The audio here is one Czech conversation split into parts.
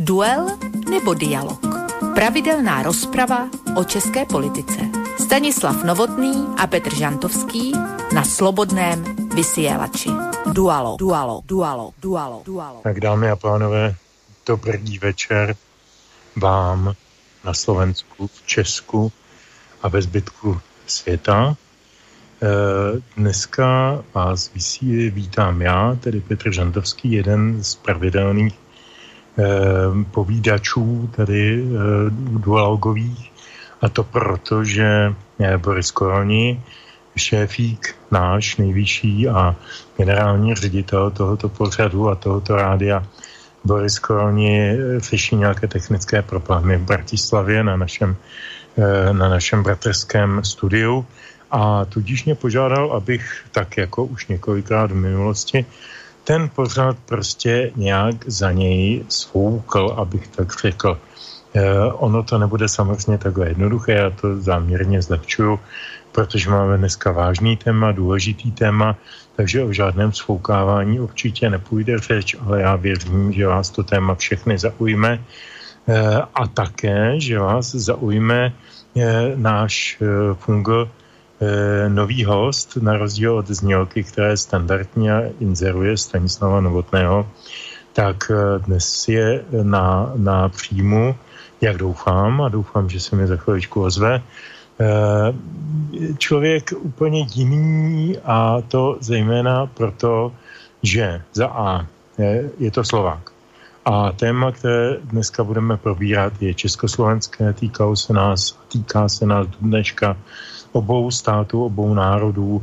Duel nebo dialog? Pravidelná rozprava o české politice. Stanislav Novotný a Petr Žantovský na Slobodném vysielači. Dualog. Tak dámy a pánové, dobrý večer vám na Slovensku, v Česku a ve zbytku světa. Dneska vás vítám já, tedy Petr Žantovský, jeden z pravidelných povídačů tady dualogových, a to proto, že Boris Koroni, šéfík náš nejvyšší a generální ředitel tohoto pořadu a tohoto rádia, Boris Koroni řeší nějaké technické problémy v Bratislavě na našem bratrském studiu, a tudíž mě požádal, abych tak jako už několikrát v minulosti ten pořád prostě nějak za něj svoukl, abych tak řekl. Ono to nebude samozřejmě takhle jednoduché, já to záměrně zlepšuju, protože máme dneska vážný téma, důležitý téma, takže o žádném svoukávání určitě nepůjde řeč, ale já věřím, že vás to téma všechny zaujme a také, že vás zaujme náš fungl nový host, na rozdíl od znělky, které standardně inzeruje Stanislava Novotného, tak dnes je na příjmu, jak doufám, a doufám, že se mi za chviličku ozve, člověk úplně jiný, a to zejména proto, že za A je to Slovák. A téma, které dneska budeme probírat, je československé, týká se nás dneška obou států, obou národů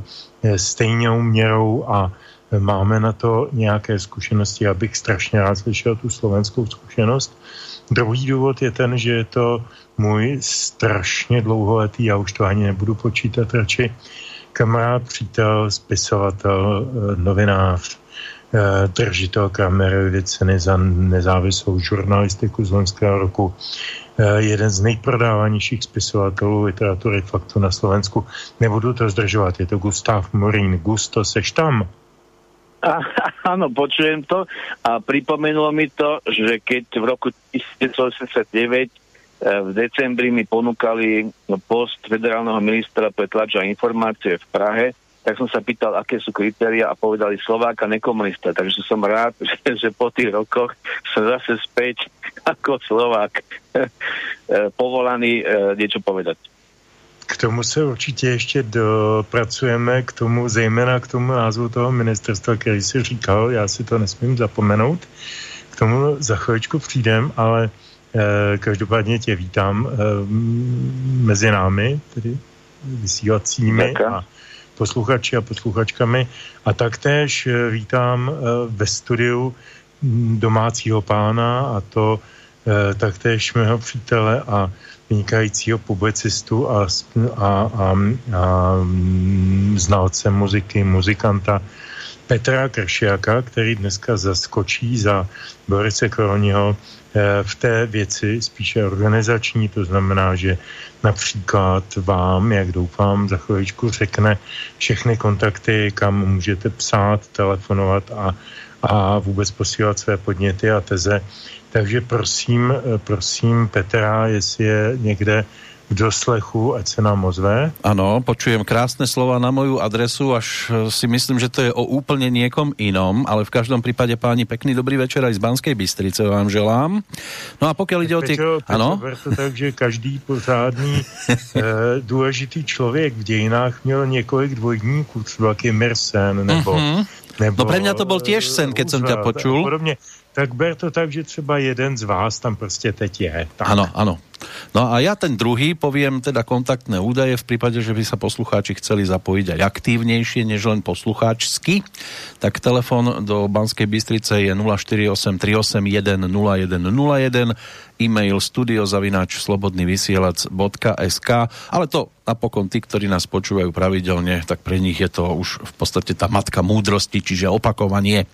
stejnou měrou, a máme na to nějaké zkušenosti. Já bych strašně rád slyšel tu slovenskou zkušenost. Druhý důvod je ten, že je to můj strašně dlouholetý, já už to ani nebudu počítat radši, kamarád, přítel, spisovatel, novinář, držitel Kramerovy ceny za nezávislou žurnalistiku z loňského roku, jeden z nejprodávanějších spisovatelů literatury faktu na Slovensku. Nebudu to zdržovat, je to Gustáv Murín. Gusto, seš tam? Áno, počujem to, a pripomenulo mi to, že keď v roku 1989 v decembri mi ponúkali post federálneho ministra pre tlač a informácie v Prahe, tak som sa pýtal, aké sú kritéria, a povedali Slováka, nekomunista. Takže som rád, že po tých rokoch som zase späť ako Slovák povolaný niečo povedať. K tomu se určitě ještě dopracujeme, zejména k tomu názvu toho ministerstva, který si říkal, já si to nesmím zapomenout. K tomu za chvíličku přijdem, ale každopádně tě vítám mezi námi, tedy vysílacími a posluchači a posluchačkami, a taktéž vítám ve studiu domácího pána, a to taktéž mého přítele a vynikajícího publicistu a znalce muziky, muzikanta Petra Kršiaka, který dneska zaskočí za Borise Koroniho v té věci spíše organizační, to znamená, že například vám, jak doufám, za chviličku řekne všechny kontakty, kam můžete psát, telefonovat a vůbec posílat své podněty a teze. Takže prosím Petra, jestli je někde v doslechu, ať se nám ozve. Ano, počujem krásne slova na moju adresu, až si myslím, že to je o úplne niekom inom, ale v každom prípade, páni, pekný dobrý večer aj z Banskej Bystrice vám želám. No a pokiaľ ide o tie... Ano? Peťo, takže každý pořádný dôležitý človek v dejinách měl niekoľk dvojníků, třeba Kim Ir-sen, nebo... No pre mňa to bol tiež sen, keď som ťa počul. Tak ber to tak, že třeba jeden z vás tam prostě teď je. Ano, ano. No a ja ten druhý poviem teda kontaktné údaje v prípade, že by sa poslucháči chceli zapojiť aj aktívnejšie, než len poslucháčsky. Tak telefon do Banskej Bystrice je 0483810101, e-mail studio@slobodnyvysielac.sk, ale to napokon tí, ktorí nás počúvajú pravidelne, tak pre nich je to už v podstate tá matka múdrosti, čiže opakovanie.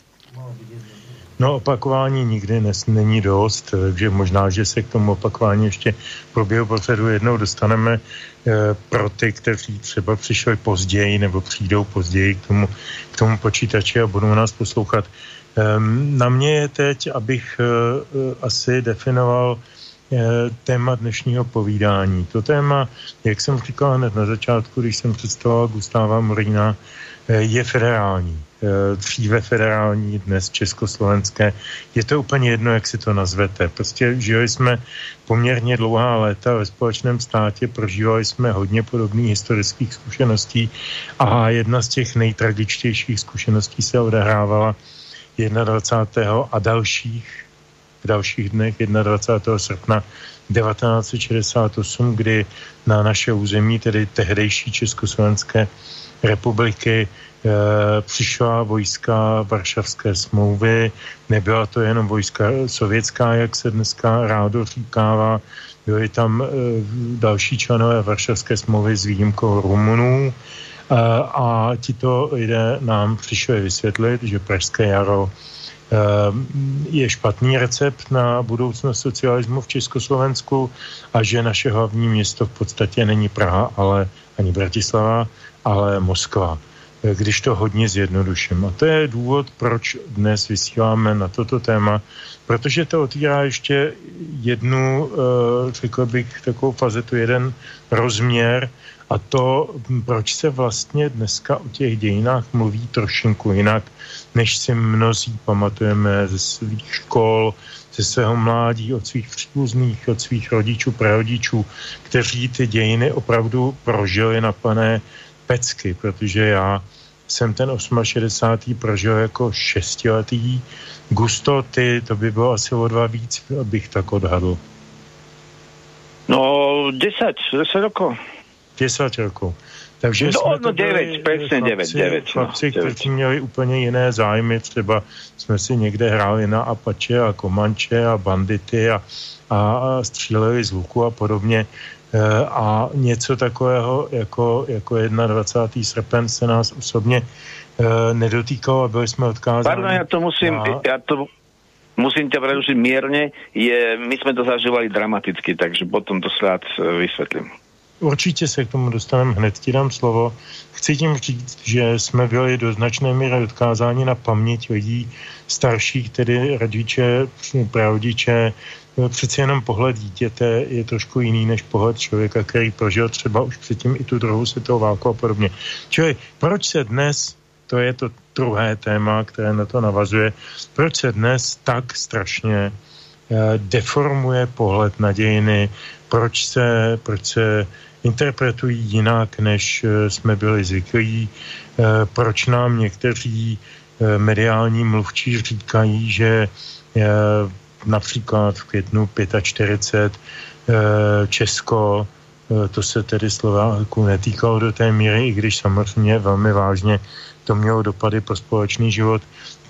No, opakování nikdy není dost, takže možná, že se k tomu opakování ještě v průběhu pořadu jednou dostaneme pro ty, kteří třeba přišli později nebo přijdou později k tomu počítači a budou nás poslouchat. Na mě je teď, abych asi definoval téma dnešního povídání. To téma, jak jsem říkal hned na začátku, když jsem představoval Gustáva Murína, je federální. Dříve federální, dnes československé. Je to úplně jedno, jak si to nazvete. Prostě žili jsme poměrně dlouhá léta ve společném státě, prožívali jsme hodně podobných historických zkušeností a jedna z těch nejtragičtějších zkušeností se odehrávala 21. a v dalších dnech 21. srpna 1968, kdy na naše území, tedy tehdejší Československé republiky, přišla vojska Varšavské smlouvy. Nebyla to jenom vojska sovětská, jak se dneska rádo říkává. Byli tam další členové Varšavské smlouvy s výjimkou Rumunů. A tito lidé nám přišli vysvětlit, že Pražské jaro je špatný recept na budoucnost socialismu v Československu a že naše hlavní město v podstatě není Praha, ale ani Bratislava, ale Moskva, když to hodně zjednoduším. A to je důvod, proč dnes vysíláme na toto téma, protože to otvírá ještě jednu, řekl bych, takovou fazetu, jeden rozměr, a to, proč se vlastně dneska o těch dějinách mluví trošinku jinak, než si mnozí pamatujeme ze svých škol, ze svého mládí, od svých příbuzných, od svých rodičů, prarodičů, kteří ty dějiny opravdu prožili na plné pecky, protože já jsem ten 68. prožil jako 6letý. Gusto, ty, to by bylo asi o 2 víc, abych tak odhadl. No, 10 rokov. 10 rokov. Takže chlapci, kteří měli úplně jiné zájmy, třeba jsme si někde hráli na Apache a Komanče a bandity a stříleli z luku a podobně. A něco takového jako 21. srpen se nás osobně nedotýkalo a byli jsme odkázáni. Pardon, Musím ťa prerušiť mierne, my sme to zažívali dramaticky, takže potom to rád vysvetlím. Určitě se k tomu dostaneme, hned ti dám slovo. Chci tím říct, že jsme byli do značné míry odkázáni na paměť lidí starších, tedy rodiče, prarodiče. Přeci jenom pohled dítěte je trošku jiný než pohled člověka, který prožil třeba už předtím i tu druhou světovou válku a podobně. Čili proč se dnes, to je to druhé téma, které na to navazuje, proč se dnes tak strašně deformuje pohled na dějiny, proč se interpretují jinak, než jsme byli zvyklí, proč nám někteří mediální mluvčí říkají, že například v květnu 45 Česko, to se tedy Slováku netýkalo do té míry, i když samozřejmě velmi vážně to mělo dopady pro společný život,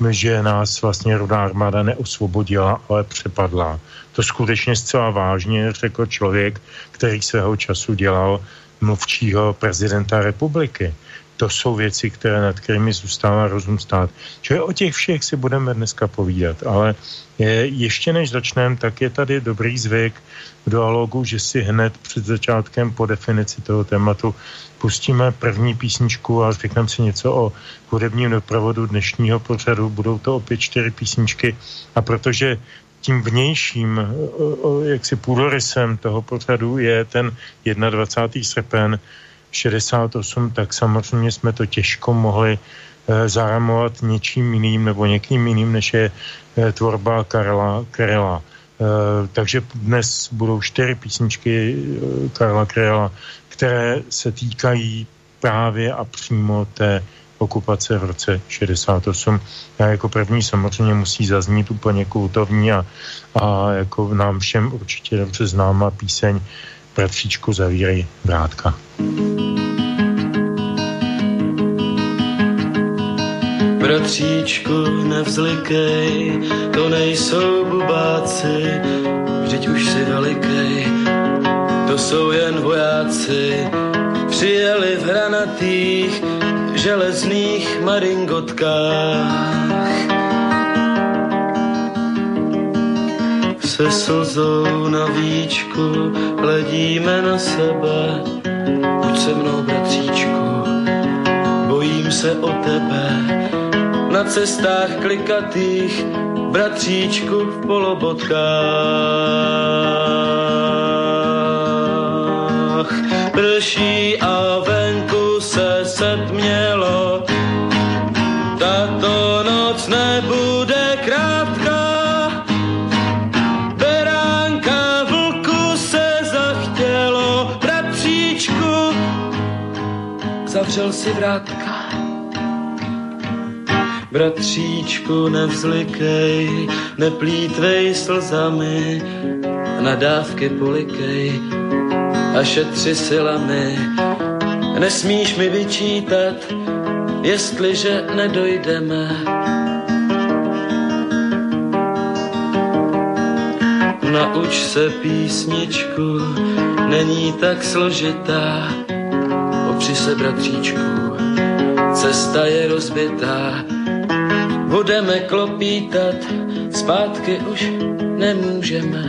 že nás vlastně Rudá armáda neosvobodila, ale přepadla. To skutečně zcela vážně řekl člověk, který svého času dělal mluvčího prezidenta republiky. To jsou věci, které nad kterými zůstává rozum stát. Čili o těch všech si budeme dneska povídat, ale ještě než začneme, tak je tady dobrý zvyk v dialogu, že si hned před začátkem po definici toho tématu pustíme první písničku a řekneme si něco o hudebním doprovodu dnešního pořadu. Budou to opět 4 písničky a protože tím vnějším jaksi půdorysem toho pořadu je ten 21. srpen 68, tak samozřejmě jsme to těžko mohli zaramovat něčím jiným nebo někým jiným, než je tvorba Karla Kryla. Takže dnes budou 4 písničky Karla Kryla, které se týkají právě a přímo té okupace v roce 68. A jako první samozřejmě musí zaznít úplně kultovní a jako nám všem určitě dobře známá píseň Bratříčku, zavírej vrátka. Bratříčku, nevzlikej, to nejsou bubáci, vždyť už si velikej, to jsou jen vojáci. Přijeli v hranatých, železných maringotkách. Se slzou na víčku hledíme na sebe. Buď se mnou, bratříčku, bojím se o tebe. Na na cestách klikatých, bratříčku v polobotkách. Prší a venku se setmělo, tato noc nebude krátká. Beránka vlku se zachtělo, bratříčku, zavřel si vrátka. Bratříčku, nevzlikej, neplýtvej slzami, na dávky polikej a šetři silami. Nesmíš mi vyčítat, jestliže nedojdeme. Nauč se písničku, není tak složitá, opři se, bratříčku, cesta je rozbitá. Budeme klopítat, zpátky už nemůžeme.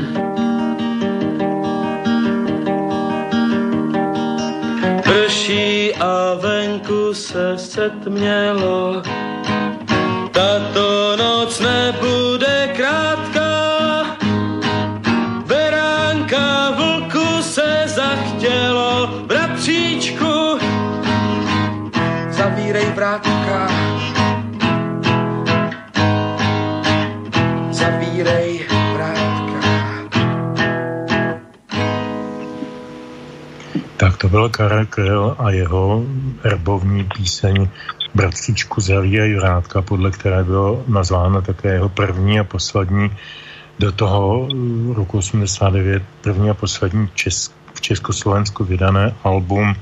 Prší a venku se setmělo, tato noc nebude krátká. Beránka vlku se zachtělo, bratříčku, zavírej vrátka. Tak to byl Karel Kryl a jeho erbovní píseň Bratříčku zavírají vrátka, podle které bylo nazvána také jeho první a poslední, do toho roku 89, první a poslední v Československu vydané album,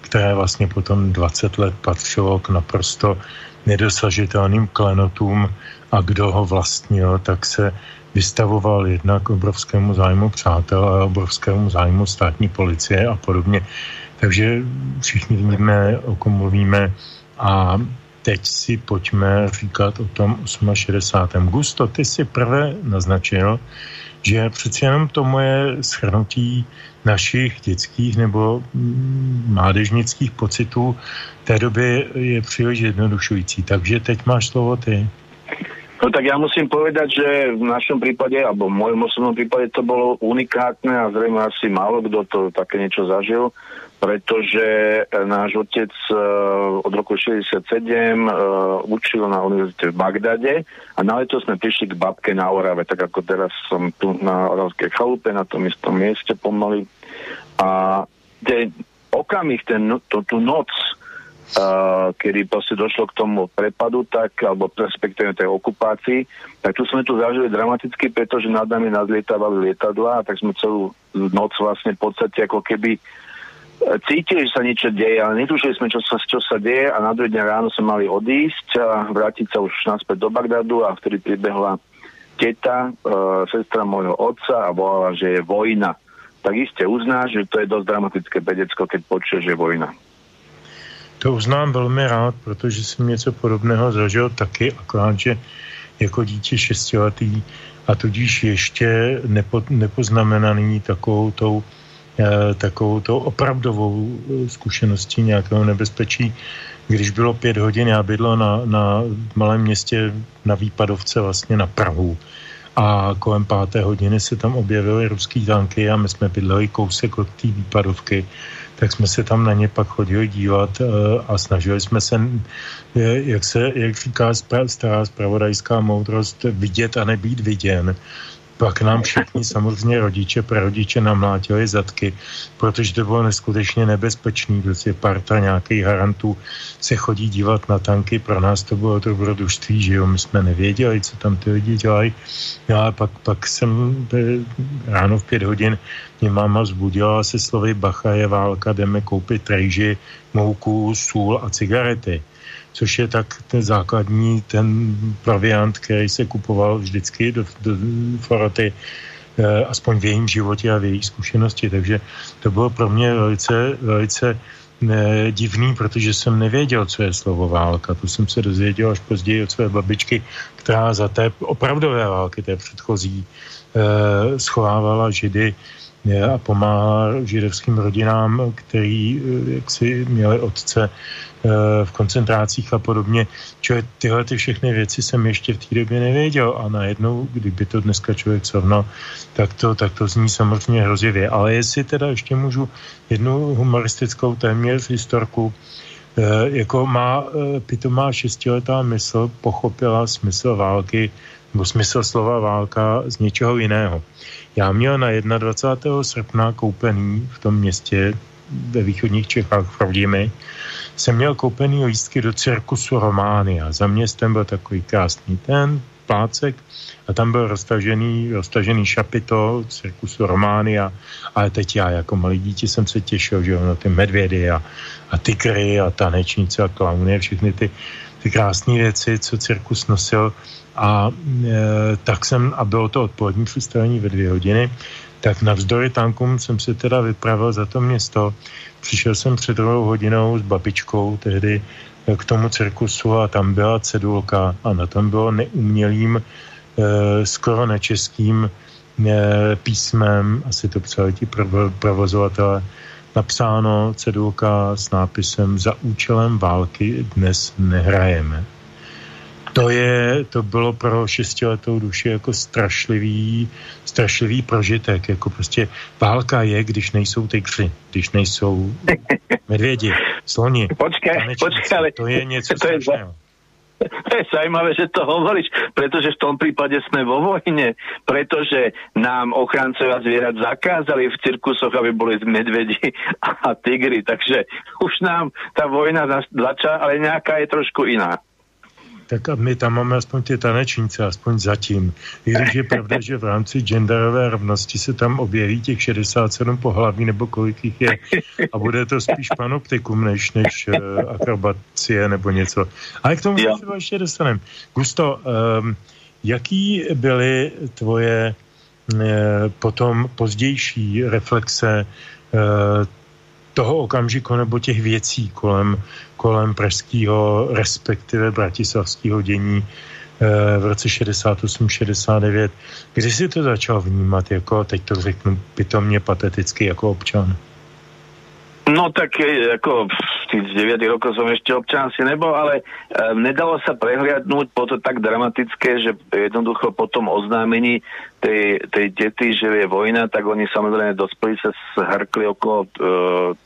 které vlastně potom 20 let patřilo k naprosto nedosažitelným klenotům, a kdo ho vlastnil, tak se vystavoval jednak obrovskému zájmu přátel a obrovskému zájmu státní policie a podobně. Takže všichni víme, o kom mluvíme, a teď si pojďme říkat o tom 68. Gusto, ty si prvé naznačil, že přeci jenom to moje shrnutí našich dětských nebo mládežnických pocitů té doby je příliš jednodušující. Takže teď máš slovo ty. No tak ja musím povedať, že v našom prípade, alebo v mojom osobnom prípade to bolo unikátne a zrejme asi málo kto to také niečo zažil, pretože náš otec od roku 67 učil na univerzite v Bagdade a na leto sme prišli k babke na Orave, tak ako teraz som tu na Oravskej chalupe, na tom istom mieste pomaly. A ten okamih, tú noc, kedy proste došlo k tomu prepadu, tak, alebo respektíve tej okupácii, tak tu sme tu zažili dramaticky, pretože nad nami nadlietávali lietadlá, a tak sme celú noc vlastne v podstate ako keby cítili, že sa niečo deje, ale netušili sme, čo sa deje, a na druhý deň ráno sme mali odísť a vrátiť sa už naspäť do Bagdadu, a vtedy pribehla teta, sestra môjho otca, a volala, že je vojna. Tak iste uznáš, že to je dosť dramatické pre decko, keď počuje, že je vojna. To uznám velmi rád, protože jsem něco podobného zažil taky, akorát, že jako dítě šestiletý, a tudíž ještě nepoznamenaný takovou tou opravdovou zkušeností nějakého nebezpečí. Když bylo 5 hodin, já bydlel na malém městě na Výpadovce, vlastně na Prahu. A kolem 5. hodiny se tam objevily ruský tanky a my jsme bydleli kousek od té Výpadovky. Tak jsme se tam na ně pak chodili dívat a snažili jsme se, jak říká stará zpravodajská moudrost, vidět a nebýt viděn. Pak nám všichni, samozřejmě rodiče, prarodiče namlátili zadky, protože to bylo neskutečně nebezpečný, protože parta nějakých harantů se chodí dívat na tanky, pro nás to bylo dobrodružství, že jo, my jsme nevěděli, co tam ty lidi dělají, ale pak jsem ráno v 5 hodin, mě máma vzbudila se slovy: bacha, je válka, jdeme koupit rejži, mouku, sůl a cigarety. Což je tak ten základní ten proviant, který se kupoval vždycky do foroty, aspoň v jejím životě a v jejich zkušenosti. Takže to bylo pro mě velice, velice divný, protože jsem nevěděl, co je slovo válka. To jsem se dozvěděl až později od své babičky, která za té opravdové války, té předchozí, schovávala Židy a pomáhá židovským rodinám, který jaksi měli otce v koncentrácích a podobně. Člověk, tyhle ty všechny věci jsem ještě v té době nevěděl a najednou, kdyby to dneska člověk srovnal, tak to zní samozřejmě hrozivě. Ale jestli teda ještě můžu jednu humoristickou téměř historku, jako pitomá šestiletá mysl pochopila smysl války nebo smysl slova válka z něčeho jiného. Já měl na 21. srpna koupený v tom městě ve východních Čechách v Rodimi, jsem měl koupený lístky do cirkusu Románia. Za městem byl takový krásný ten plácek a tam byl roztažený šapito cirkusu Románia. Ale teď já jako malý dítě jsem se těšil, že na ty medvědy a tygry a tanečnice a klauny a všechny ty krásné věci, co cirkus nosil. A bylo to odpolední představení ve 2 hodiny, tak navzdory tankům jsem se teda vypravil za to město. Přišel jsem před 2 hodinou s babičkou tehdy k tomu cirkusu a tam byla cedulka a na tom bylo neumělým, skoro nečeským písmem, asi to psali ti provozovatelé, napsáno cedulka s nápisem za účelem války dnes nehrajeme. To bylo pro 6letou duši jako strašlivý prožitek, jako prostě válka je, když nejsou tygři, když nejsou medvědi, sloni. Počkej, ale to je něco strašného. To je zaujímavé, že to hovoríš, pretože v tom prípade sme vo vojne, pretože nám ochrancovia zvierat zakázali v cirkusoch, aby boli medvedi a tygri, takže už nám tá vojna začala, ale nejaká je trošku iná. Tak a my tam máme aspoň ty tanečnice, aspoň zatím. I když je pravda, že v rámci genderové rovnosti se tam objeví těch 67 pohlaví nebo kolik jich je a bude to spíš panoptikum než akrobacie nebo něco. Ale k tomu se ještě dostaneme. Gusto, jaký byly tvoje potom pozdější reflexe toho okamžiku nebo těch věcí kolem pražského, respektive bratislavského dění v roce 68-69. Kdy jsi to začal vnímat, jako, teď to řeknu pitomně pateticky, jako občan? No tak ako v 9 rokov som ešte občan si nebol, ale nedalo sa prehliadnúť, bolo to tak dramatické, že jednoducho po tom oznámení tej deti, že je vojna, tak oni samozrejme dospelí sa zhrkli okolo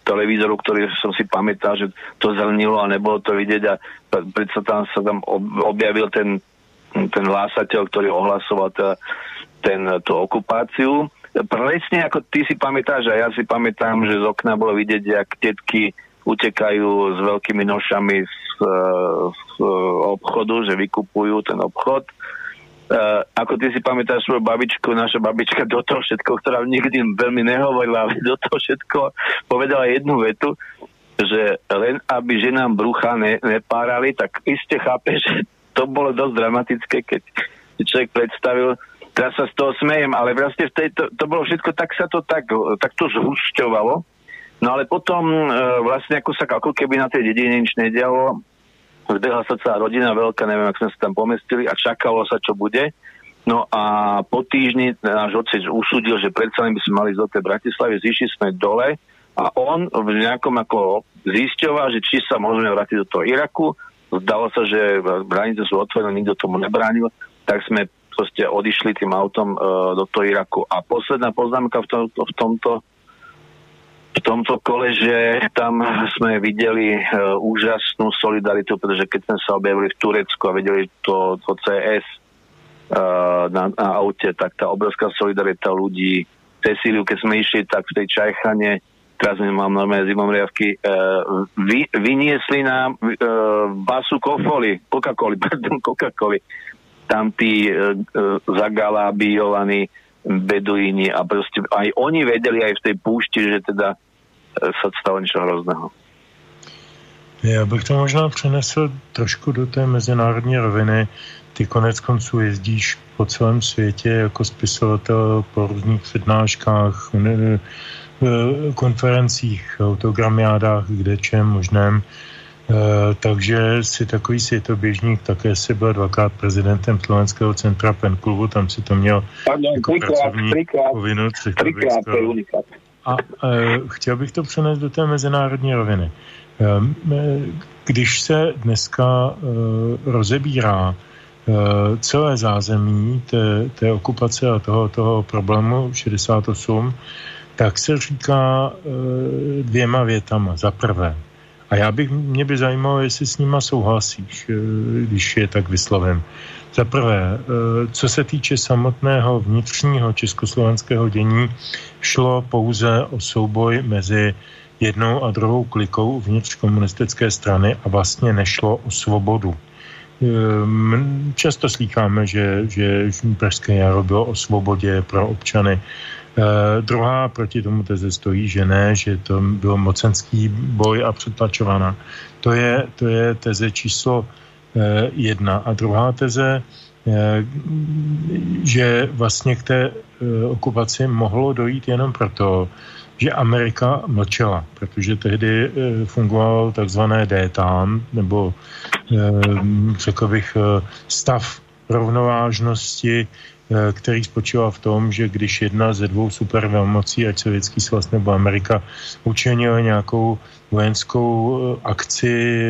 televízoru, ktorý som si pamätal, že to zrnilo a nebolo to vidieť a predsa tam sa tam objavil ten hlásateľ, ktorý ohlasoval tú okupáciu. Presne ako ty si pamätáš a ja si pamätám, že z okna bolo vidieť, jak tetky utekajú s veľkými nošami z obchodu, že vykupujú ten obchod. Ako ty si pamätáš svoju babičku, naša babička do toho všetko, ktorá nikdy veľmi nehovorila, ale do toho všetko povedala jednu vetu, že len aby ženám brucha nepárali, tak iste chápeš, že to bolo dosť dramatické, keď človek predstavil. Teraz sa z toho smejem, ale vlastne to bolo všetko, tak sa to takto zhušťovalo. No ale potom vlastne ako keby na tej dedine nič nedialo, vzdehla sa celá rodina veľká, neviem, ak sme sa tam pomestili a čakalo sa, čo bude. No a po týždni náš otec usúdil, že predsa len by sme mali ísť do tej Bratislavy, zišli sme dole a on v nejakom ako zisťoval, že či sa môžeme vrátiť do toho Iraku. Zdalo sa, že hranice sú otvorené, nikto tomu nebránil, tak sme proste odišli tým autom do toho Iraku. A posledná poznámka v tomto kole, že tam sme videli úžasnú solidaritu, pretože keď sme sa objavili v Turecku a videli to CS na aute, tak tá obrovská solidarita ľudí. Cecíliu, keď sme išli, tak v tej Čajchane, teraz mám normálne zimomriavky, vyniesli nám basu Coca-Coly, tam tí zagalábiovaní beduíni a proste aj oni vedeli aj v tej púšti, že teda sa stalo niečo hrozného. Já bych to možná přenesl trošku do té mezinárodní roviny. Ty konec konců jezdíš po celém světě jako spisovatel po různých přednáškách, konferencích, autogramiádách, kde čem možném. Takže si takový světoběžník, také si byl dvakrát prezidentem Slovenského centra PEN-klubu, tam si to měl jako pracovní povinu. A chtěl bych to přenést do té mezinárodní roviny. Když se dneska rozebírá celé zázemí té okupace a toho problému 68, tak se říká dvěma větama. Za prvé, a mě by zajímalo, jestli s nima souhlasíš, když je tak vyslovím. Za prvé, co se týče samotného vnitřního československého dění, šlo pouze o souboj mezi jednou a druhou klikou uvnitř komunistické strany a vlastně nešlo o svobodu. Často slýcháme, že Pražské jaro bylo o svobodě pro občany. Druhá proti tomu teze stojí, že ne, že to byl mocenský boj a přetlačovaná. To je teze číslo jedna. A druhá teze, že vlastně k té okupaci mohlo dojít jenom proto, že Amerika mlčela, protože tehdy fungoval takzvané détán, nebo řekl bych stav rovnovážnosti, který spočíval v tom, že když jedna ze dvou supervelmocí, ať Sovětský svaz nebo Amerika, učinila nějakou vojenskou akci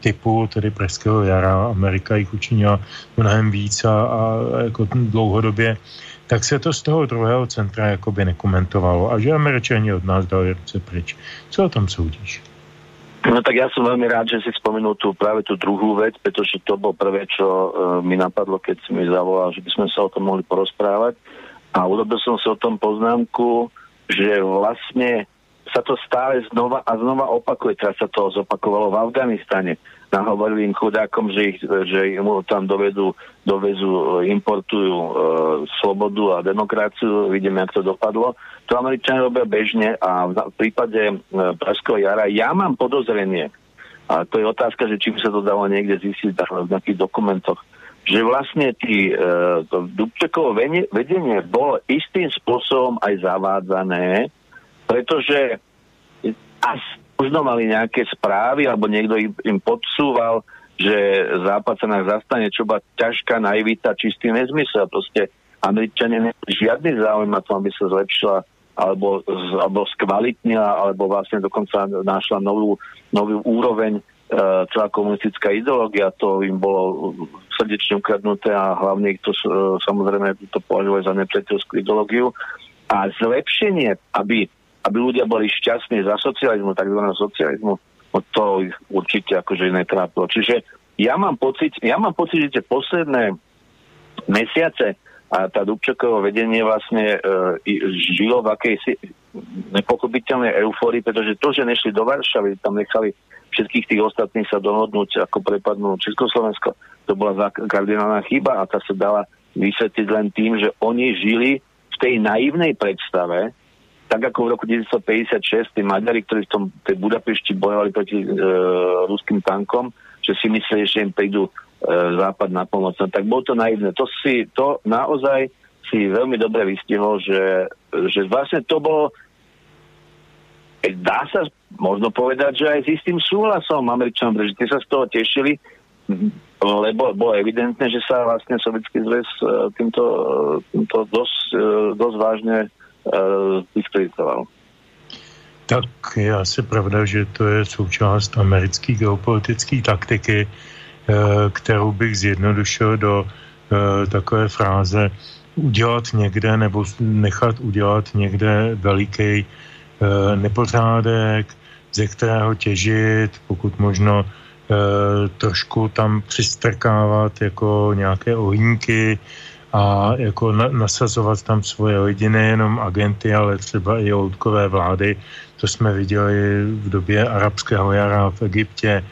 typu tedy Pražského jara, Amerika jich učinila mnohem víc a jako dlouhodobě, tak se to z toho druhého centra jakoby nekomentovalo a že Američani od nás dali ruce pryč. Co o tom soudíš? No tak ja som veľmi rád, že si spomenul tú druhú vec, pretože to bolo prvé, čo mi napadlo, keď si mi zavolal, že by sme sa o tom mohli porozprávať. A urobil som si o tom poznámku, že vlastne sa to stále znova a znova opakuje. Teraz sa to zopakovalo v Afganistane. Nahovorili im chudákom, že im tam dovezú, importujú slobodu a demokraciu. Vidíme, ako to dopadlo. To Američania robia bežne a v prípade Pražského jara ja mám podozrenie, a to je otázka, že či by sa to dalo niekde zistiť v nejakých dokumentoch, že vlastne Dubčekovo vedenie bolo istým spôsobom aj zavádzané, pretože možno mali nejaké správy, alebo niekto im podsúval, že Západ sa nás zastane, čo bola ťažká naivita, čistý nezmysel. Proste Američania nemali žiadny záujem na tom, aby sa zlepšila, alebo skvalitnila, alebo vlastne dokonca našla novú úroveň celá komunistická ideológia. To im bolo srdečne ukradnuté a hlavne to samozrejme to považovali za nepriateľskú ideológiu. A zlepšenie, aby ľudia boli šťastní za socializmu, takzvaného socializmu, to ich určite akože netrápilo. Čiže ja mám pocit, že tie posledné mesiace a tá Dubčekovo vedenie vlastne žilo v akejsi nepochopiteľnej eufórii, pretože to, že nešli do Varšavy, tam nechali všetkých tých ostatných sa dohodnúť, ako prepadnú Československo, to bola kardinálna chyba a tá sa dala vysvetliť len tým, že oni žili v tej naivnej predstave, tak ako v roku 1956 tí Maďari, ktorí v Budapešti bojovali proti ruským tankom, že si mysleli, že im prídu Západ na pomoc. No, tak bolo to naivné. To naozaj si veľmi dobre vystihol, že vlastne to bolo, dá sa možno povedať, že aj s istým súhlasom Američanom, pretože tie sa z toho tešili, lebo bolo evidentné, že sa vlastne Sovietský zväz týmto dosť vážne diskreditoval. Tak je asi pravda, že to je součást americké geopolitické taktiky, kterou bych zjednodušil do takové fráze udělat někde nebo nechat udělat někde veliký nepořádek, ze kterého těžit, pokud možno trošku tam přistrkávat jako nějaké ohýnky a jako nasazovat tam svoje lidi, nejenom agenty, ale třeba i loutkové vlády. To jsme viděli v době arabského jara v Egyptě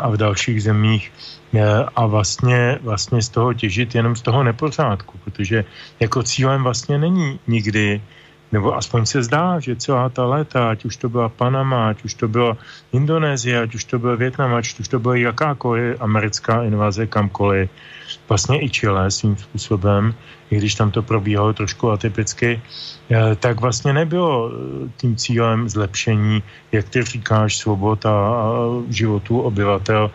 a v dalších zemích a vlastně z toho těžit jenom z toho nepořádku, protože jako cílem vlastně není nikdy Nebo aspoň se zdá, že celá ta léta, ať už to byla Panama, ať už to byla Indonésie, ať už to byl Vietnam, ať už to byla jakákoliv americká invaze kamkoliv, vlastně i Chile svým způsobem, i když tam to probíhalo trošku atypicky, tak vlastně nebylo tím cílem zlepšení, jak ty říkáš, svobod a životů obyvatel,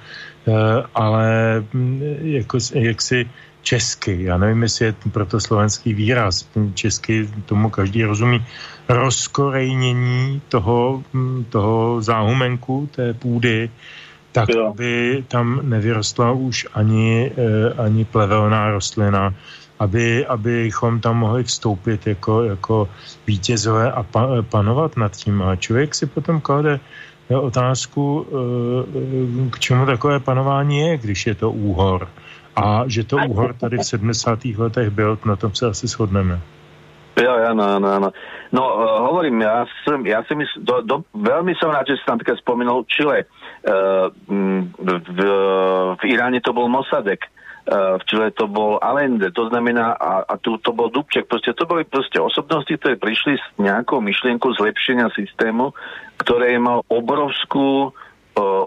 ale jako, jaksi česky, já nevím, jestli je proto slovenský výraz, česky tomu každý rozumí, rozkorejnění toho záhumenku, té půdy, tak aby tam nevyrostla už ani plevelná rostlina, abychom tam mohli vstoupit jako vítězové a panovat nad tím. A člověk si potom klade otázku, k čemu takové panování je, když je to úhor. A že to úhor tady v 70. letech byl, na tom se asi shodneme. Jo. No, hovorím, veľmi som rád, že si tam také spomenul Čile. V Iráne to bol Mosadek, v Čile to bol Allende, to znamená, a tu to bol Dubček. Proste to boli osobnosti, ktoré prišli s nejakou myšlienkou zlepšenia systému, ktoré mal obrovskú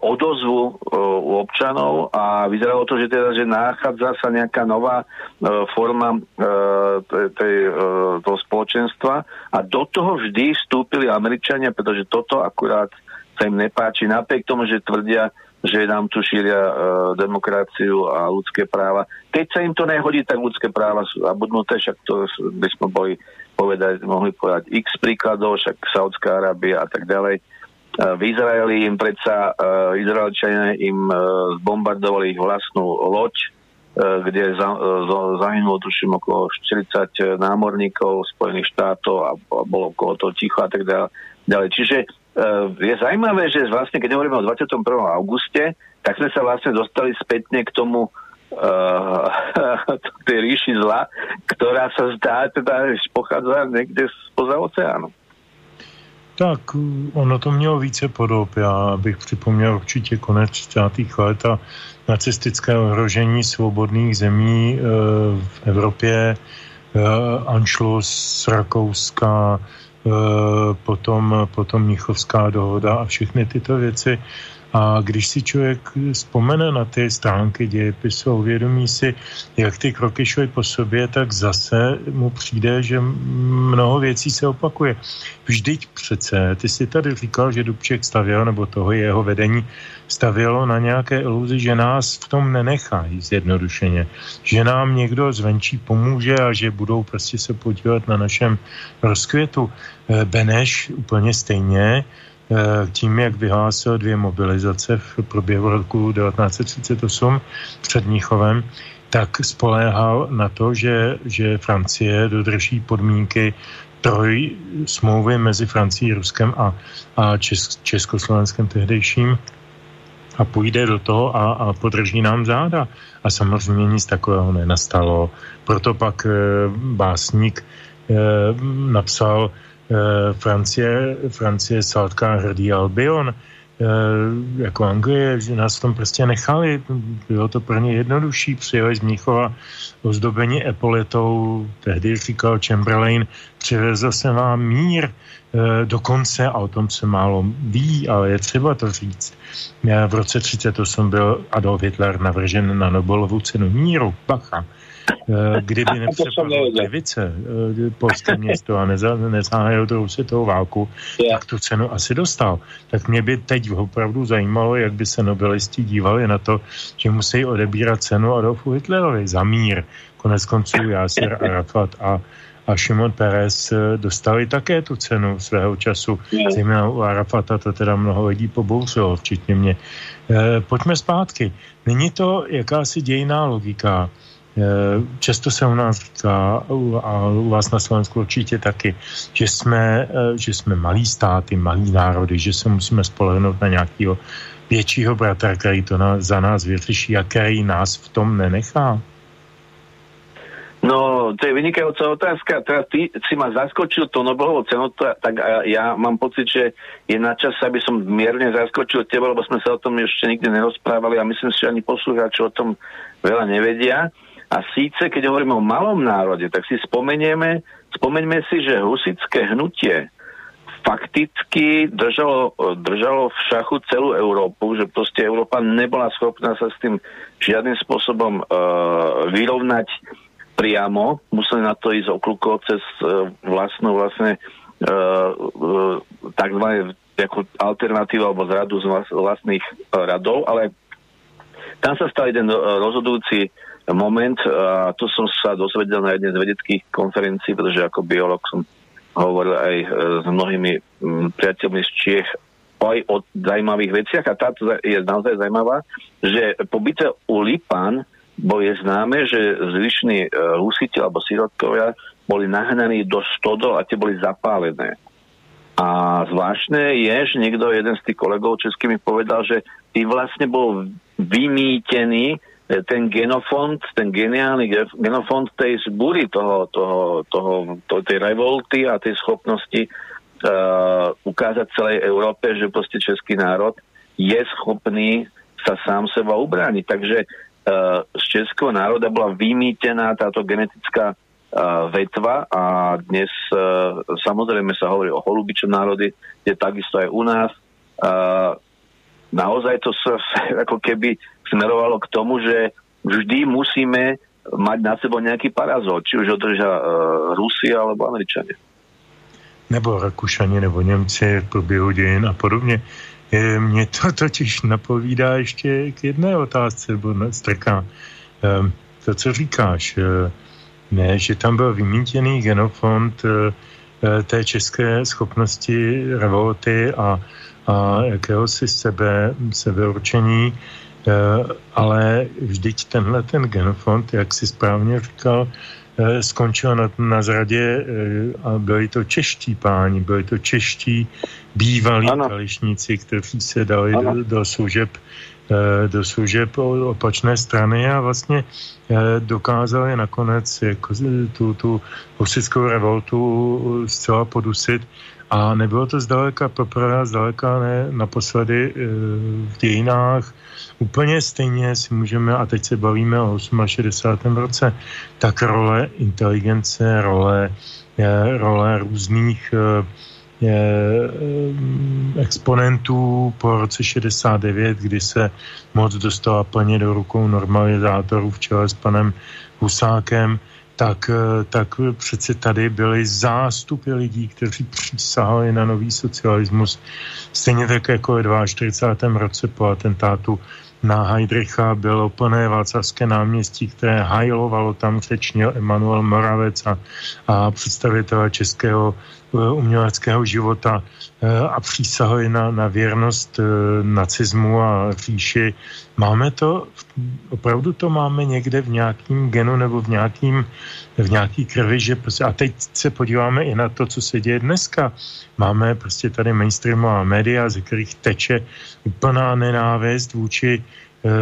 odozvu u občanov a vyzeralo to, že teda, že nachádza sa nejaká nová forma toho spoločenstva a do toho vždy vstúpili Američania, pretože toto akurát sa im nepáči, napriek tomu, že tvrdia, že nám tu šíria demokraciu a ľudské práva. Keď sa im to nehodí, tak ľudské práva sú zabudnuté, však to by sme mohli povedať x príkladov, však Saudská Arábia a tak ďalej. V Izraeli im Izraelčania im zbombardovali ich vlastnú loď, kde zahynulo tuším okolo 40 námorníkov Spojených štátov a bolo okolo toho ticho a tak ďalej. Čiže je zaujímavé, že vlastne, keď hovoríme o 21. auguste, tak sme sa vlastne dostali spätne k tomu tej ríši zla, ktorá sa zdá, teda pochádza niekde spoza oceánu. Tak, ono to mělo více podob. Já bych připomněl určitě konec 30. let a nacistické ohrožení svobodných zemí v Evropě, Anschluss, Rakouska, potom Mnichovská dohoda a všechny tyto věci. A když si člověk vzpomene na ty stránky dějepisu a uvědomí si, jak ty kroky šly po sobě, tak zase mu přijde, že mnoho věcí se opakuje. Vždyť přece, ty jsi tady říkal, že Dubček stavěl, nebo toho jeho vedení stavělo na nějaké iluzi, že nás v tom nenechají zjednodušeně. Že nám někdo zvenčí pomůže a že budou prostě se podívat na našem rozkvětu. Beneš úplně stejně, tím, jak vyhlásil 2 mobilizace v průběhu roku 1938 před Mnichovem, tak spoléhal na to, že Francie dodrží podmínky smlouvy mezi Francií, Ruskem a Československem tehdejším a půjde do toho a podrží nám záda. A samozřejmě nic takového nenastalo. Proto pak básník napsal Francie sladká hrdý Albion, jako Anglie, že nás v tom prostě nechali, bylo to pro ně jednodušší, přijeli z Mnichova ozdobení epoletou, tehdy říkal Chamberlain, přivezl se vám mír, dokonce, a o tom se málo ví, ale je třeba to říct, v roce 1938 byl Adolf Hitler navržen na Nobelovu cenu míru, bacha, kdyby nepřepadlo Pivice, polské město a nezahájil druhou světovou válku, tak tu cenu asi dostal. Tak mě by teď opravdu zajímalo, jak by se nobelisti dívali na to, že musí odebírat cenu Adolfu Hitlerovi za mír. Koneckonců Jásir Arafat a Šimon Peres dostali také tu cenu svého času. Zejména u Arafata to teda mnoho lidí pobouřilo, včetně mě. Pojďme zpátky. Není to jakási dějinná logika. Často se u nás říká, a u vás na Slovensku určitě taky, že jsme malí státy, malí národy, že se musíme spolehnout na nějakého většího bratra, který to za nás vyřeší a který nás v tom nenechá. No, to je vynikajúca otázka. Teraz ty si ma zaskočil to Nobelovou cenou, tak ja mám pocit, že je na čas, aby som mierne zaskočil teba, lebo sme sa o tom ešte nikdy nerozprávali a myslím si, že ani poslucháči o tom veľa nevedia. A síce, keď hovoríme o malom národe, tak si spomenieme, Spomeňme si, že husitské hnutie fakticky držalo v šachu celú Európu, že proste Európa nebola schopná sa s tým žiadnym spôsobom vyrovnať priamo. Museli na to ísť okľukou cez takzvané alternatívu alebo zradu z vlastných radov, ale tam sa stal jeden rozhodujúci moment a to som sa dozvedel na jednej z vedeckých konferencií, pretože ako biológ som hovoril aj s mnohými priateľmi z Čiech aj o zaujímavých veciach a táto je naozaj zaujímavá, že po bitve u Lipan je známe, že zvyšní husiti alebo sirotkovia boli nahnaní do stodol a tie boli zapálené. A zvláštne je, že niekto, jeden z tých kolegov českých mi povedal, že ty vlastne bol vymýtený ten geniálny genofond tej zbúry tej revolty a tej schopnosti ukázať celej Európe, že proste český národ je schopný sa sám seba ubrániť. Takže z českého národa bola vymýtená táto genetická vetva a dnes samozrejme sa hovorí o holubičom národy, je takisto aj u nás. Naozaj to sa ako keby smerovalo k tomu, že vždy musíme mať nad sebou nejaký parazot, či už ho držia Rusi alebo Američania. Nebo Rakušani, nebo Němci v průběhu dějin a podobně. Mě to totiž napovídá ještě k jedné otázce, nebo strká. To, co říkáš, ne, že tam byl vymítěný genofond té české schopnosti revolty a jakéhosi sebeurčení, ale vždyť tenhle ten genofond, jak si správně říkal, skončil na zradě a byli to čeští páni, byli to čeští bývalí kališníci, kteří se dali do služeb opačné strany a vlastně dokázali nakonec jako tu husitskou revoltu zcela podusit. A nebylo to zdaleka naposledy v dějinách. Úplně stejně si můžeme, a teď se bavíme o 68. roce, tak role inteligence, role různých exponentů po roce 69, kdy se moc dostala plně do rukou normalizátorů v čele s panem Husákem, tak přece tady byly zástupy lidí, kteří přísahali na nový socialismus. Stejně tak jako ve 42. roce po atentátu na Heydricha bylo plné Václavské náměstí, které hajlovalo, tam řečnil Emanuel Moravec a představitelé českého uměleckého života a přísahali na věrnost nacismu a říši. Máme to, opravdu to máme někde v nějakým genu nebo v nějaký krvi, že prostě, a teď se podíváme i na to, co se děje dneska. Máme prostě tady mainstreamová média, ze kterých teče úplná nenávist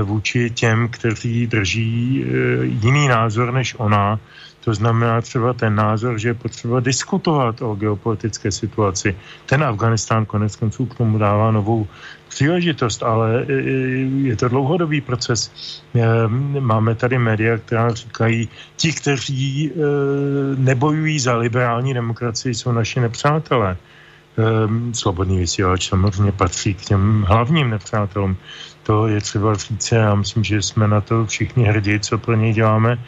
vůči těm, kteří drží jiný názor než ona. To znamená třeba ten názor, že je potřeba diskutovat o geopolitické situaci. Ten Afganistán konec konců k tomu dává novou příležitost, ale je to dlouhodobý proces. Máme tady média, která říkají, ti, kteří nebojují za liberální demokracii, jsou naši nepřátelé. Slobodný vysílač samozřejmě patří k těm hlavním nepřátelům. To je třeba říct, já myslím, že jsme na to všichni hrdí, co pro něj děláme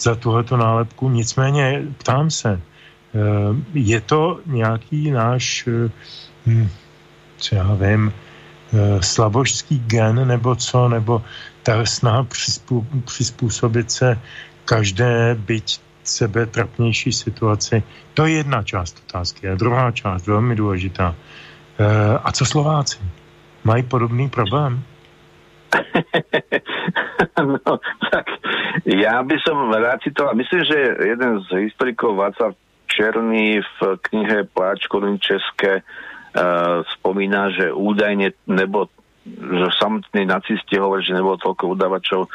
za tuhleto nálepku. Nicméně ptám se, je to nějaký náš, co já vím, slabožský gen nebo co, nebo ta snaha přizpůsobit se každé byť sebe trapnější situaci? To je jedna část otázky. A druhá část, velmi důležitá. A co Slováci? Mají podobný problém? No, tak ja by som rád citoval. Myslím, že jeden z historikov Václav Černý v knihe Pláč koruny české spomína, že údajne nebo že samotní nacisti hovorí, že nebolo toľko udavačov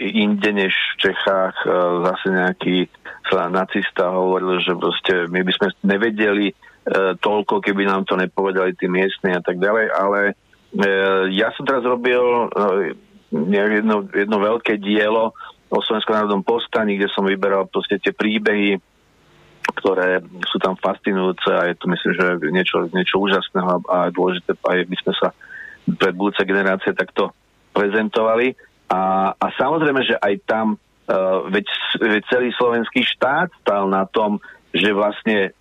inde než v Čechách. Zase nejaký nacista hovoril, že proste my by sme nevedeli toľko, keby nám to nepovedali tí miestni a tak ďalej, ale ja som teraz robil jedno veľké dielo o Slovenskom národnom povstaní, kde som vyberal proste tie príbehy ktoré sú tam fascinujúce a je to, myslím, že niečo úžasného a dôležité, aj by sme sa pre budúce generácie takto prezentovali. A samozrejme, že aj tam veď celý slovenský štát stál na tom, že vlastne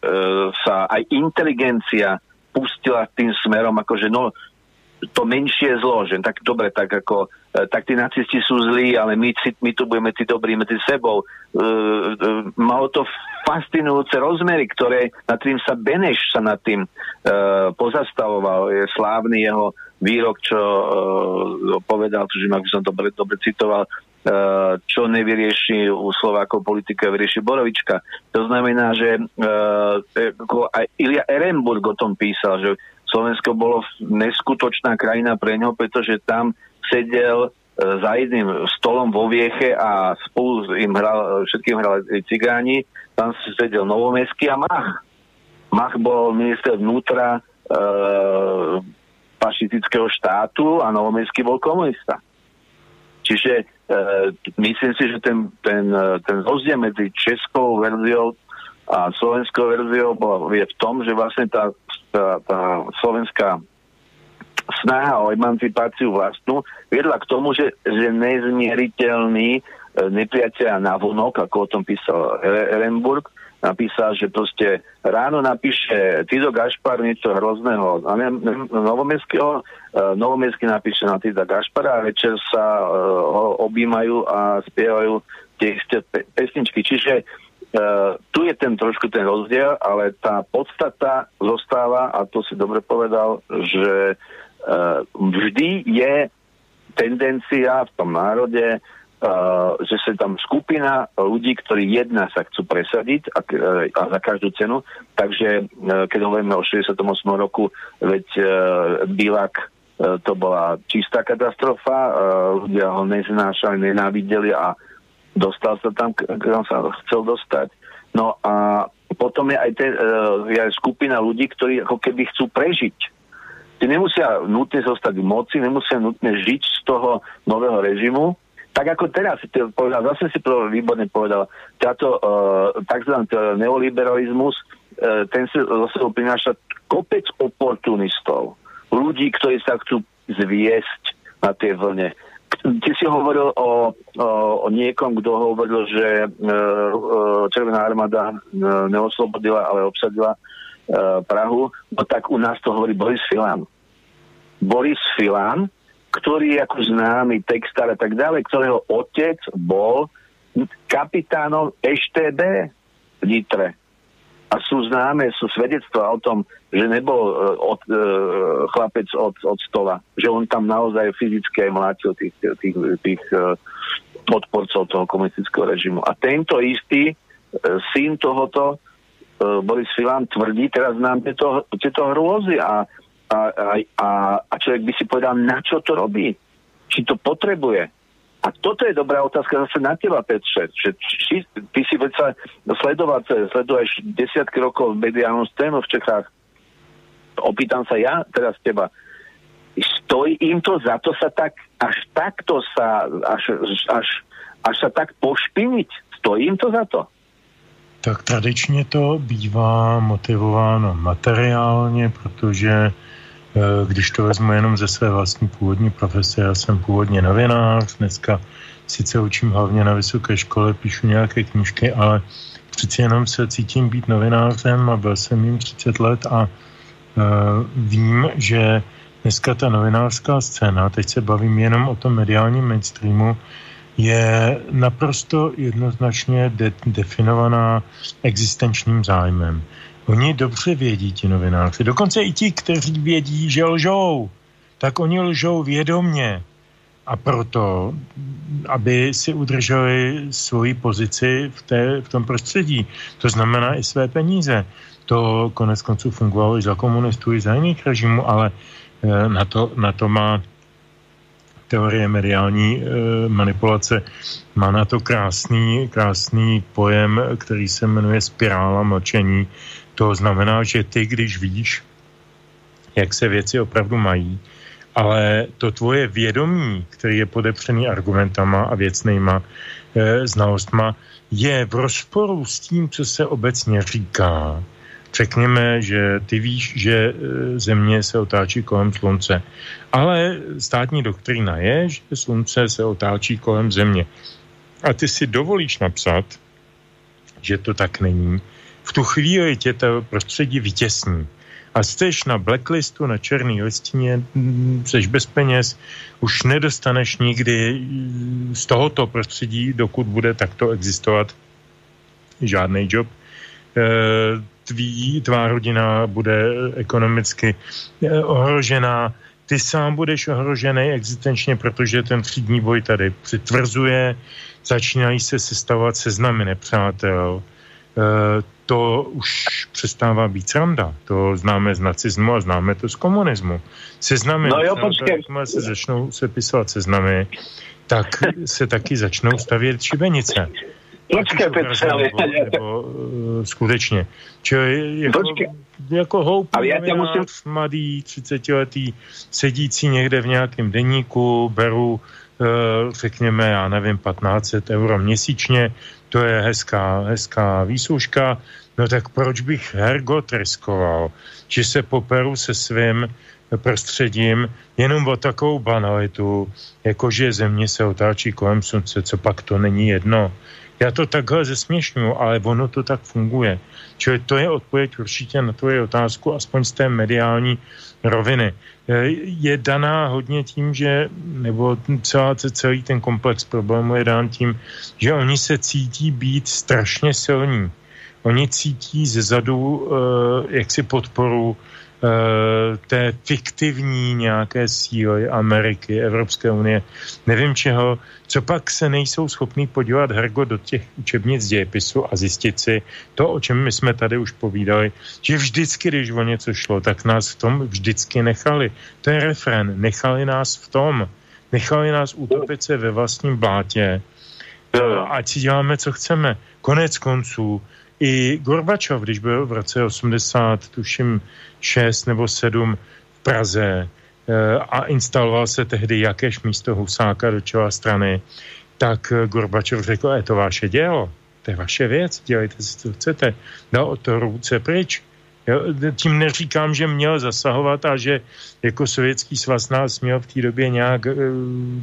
sa aj inteligencia pustila tým smerom, akože no, to menšie zlo, že tak dobre, tak ako tak tí nacisti sú zlí, ale my tu budeme tí dobrí medzi sebou. Malo to fascinujúce rozmery, ktoré nad tým sa Beneš sa nad tým pozastavoval. Je slávny jeho výrok, čo povedal, že ak by som to dobre citoval, čo nevyrieši u Slovákov politika, vyrieši borovička. To znamená, že aj Ilja Ehrenburg o tom písal, že Slovensko bolo neskutočná krajina pre ňo, pretože tam sedel za jedným stolom vo Vieche a spolu všetkým hral cigáni, tam sedel Novomestský a Mach. Mach bol minister vnútra fašistického štátu a Novomestský bol komunista. Čiže myslím si, že ten rozdiel medzi českou verziou a slovenskou verziou je v tom, že vlastne tá slovenská snaha o emancipáciu vlastnú viedla k tomu, že nezmieriteľný nepriateľ navonok, ako o tom písal Ehrenburg, napísal, že proste ráno napíše Tido Gašpar niečo hrozného Novomestského, Novomestský napíše na Tida Gašpara a večer sa ho objímajú a spievajú tie isté pesničky. Čiže tu je trošku ten rozdiel, ale tá podstata zostáva, a to si dobre povedal, že vždy je tendencia v tom národe, že sa tam skupina ľudí, ktorí jedna sa chcú presadiť a za každú cenu. Takže keď hovoríme o 68. roku, veď Biľak to bola čistá katastrofa, ľudia ho neznášali, nenávideli a dostal sa tam, kam sa chcel dostať. No a potom je aj skupina ľudí, ktorí ako keby chcú prežiť. Tí nemusia nutne zostať v moci, nemusia nutne žiť z toho nového režimu. Tak ako teraz si to povedal, zase si to výborne povedal, táto takzvaný neoliberalizmus, ten si zase prináša kopec oportunistov, ľudí, ktorí sa chcú zviesť na tej vlne. Ty si hovoril o niekom, kto hovoril, že Červená armáda neoslobodila, ale obsadila Prahu, no tak u nás to hovorí Boris Filan. Boris Filan, ktorý je ako známy textár a tak ďalej, ktorého otec bol kapitánom EŠTB v Nitre. A sú svedectvá o tom, že nebol chlapec od stola. Že on tam naozaj fyzicky aj mlátil tých podporcov toho komunistického režimu. A tento istý syn tohoto, Boris Filan, tvrdí teraz nám tieto hrôzy. A človek by si povedal, na čo to robí? Či to potrebuje? A toto je dobrá otázka zase na teba, Petře. Ty si sleduješ desiatky rokov mediálnu scénu v Čechách. Opýtam sa ja teraz teba. Stojí im to za to sa tak, až sa tak pošpiniť? Stojí im to za to? Tak tradičně to bývá motivováno materiálně, protože když to vezmu jenom ze své vlastní původní profese, já jsem původně novinář, dneska sice učím hlavně na vysoké škole, píšu nějaké knížky, ale přeci jenom se cítím být novinářem a byl jsem jim 30 let a vím, že dneska ta novinářská scéna, teď se bavím jenom o tom mediálním mainstreamu, je naprosto jednoznačně definovaná existenčním zájmem. Oni dobře vědí, ti novináři, dokonce i ti, kteří vědí, že lžou, tak oni lžou vědomně. A proto, aby si udrželi svoji pozici v tom prostředí, to znamená i své peníze. To konec konců fungovalo i za komunistů, i za jiných režimů, ale na to má teorie mediální manipulace. Má na to krásný pojem, který se jmenuje spirála mlčení. To znamená, že ty, když víš, jak se věci opravdu mají ale to tvoje vědomí, který je podepřený argumentama a věcnýma znalostma, je v rozporu s tím, co se obecně říká. Řekněme, že ty víš, že Země se otáčí kolem Slunce, ale státní doktrína je, že Slunce se otáčí kolem Země. A ty si dovolíš napsat, že to tak není. V tu chvíli tě to prostředí vytěsní. A jsteš na blacklistu, na černý listině, jsi bez peněz, už nedostaneš nikdy z tohoto prostředí, dokud bude takto existovat žádný job. Tvá rodina bude ekonomicky ohrožená, ty sám budeš ohrožený existenčně, protože ten třídní boj tady přitvrzuje, začínají se sestavovat seznamy nepřátel. To už přestává být sranda. To známe z nacismu a známe to z komunismu. Seznamy nepřátel se začnou sepisovat seznamy, tak se taky začnou stavět šibenice. Počkej, Petře, ale... Skutečně. Čili jako houp, mladý, 30-letý, sedící někde v nějakém denníku, beru, řekněme, já nevím, 1 500 € měsíčně, to je hezká výslužka, no tak proč bych hergot riskoval, že se poperu se svým prostředím jenom o takovou banalitu, jakože Země se otáčí kolem Slunce, co pak to není jedno. Já to takhle zesměšňuji, ale ono to tak funguje. Čili to je odpověď určitě na tvoji otázku, aspoň z té mediální roviny. Je daná hodně tím, že, nebo celý ten komplex problémů je dán tím, že oni se cítí být strašně silní. Oni cítí zezadu jaksi podporu té fiktivní nějaké síly Ameriky, Evropské unie, nevím čeho, co pak se nejsou schopní podívat hergo do těch učebnic dějepisu a zjistit si to, o čem my jsme tady už povídali, že vždycky, když o něco šlo, tak nás v tom vždycky nechali. To je refrén, nechali nás v tom, nechali nás utopit se ve vlastním blátě, ať si děláme, co chceme. Konec konců, i Gorbačov, když byl v roce 80, tuším 6 nebo 7 v Praze a instaloval se tehdy jakéž místo Husáka do čela strany, tak Gorbačov řekl, je to vaše dělo, to je vaše věc, dělejte si, co chcete. Dal od toho ruce pryč. Jo, tím neříkám, že měl zasahovat a že jako Sovětský svaz nás měl v té době nějak,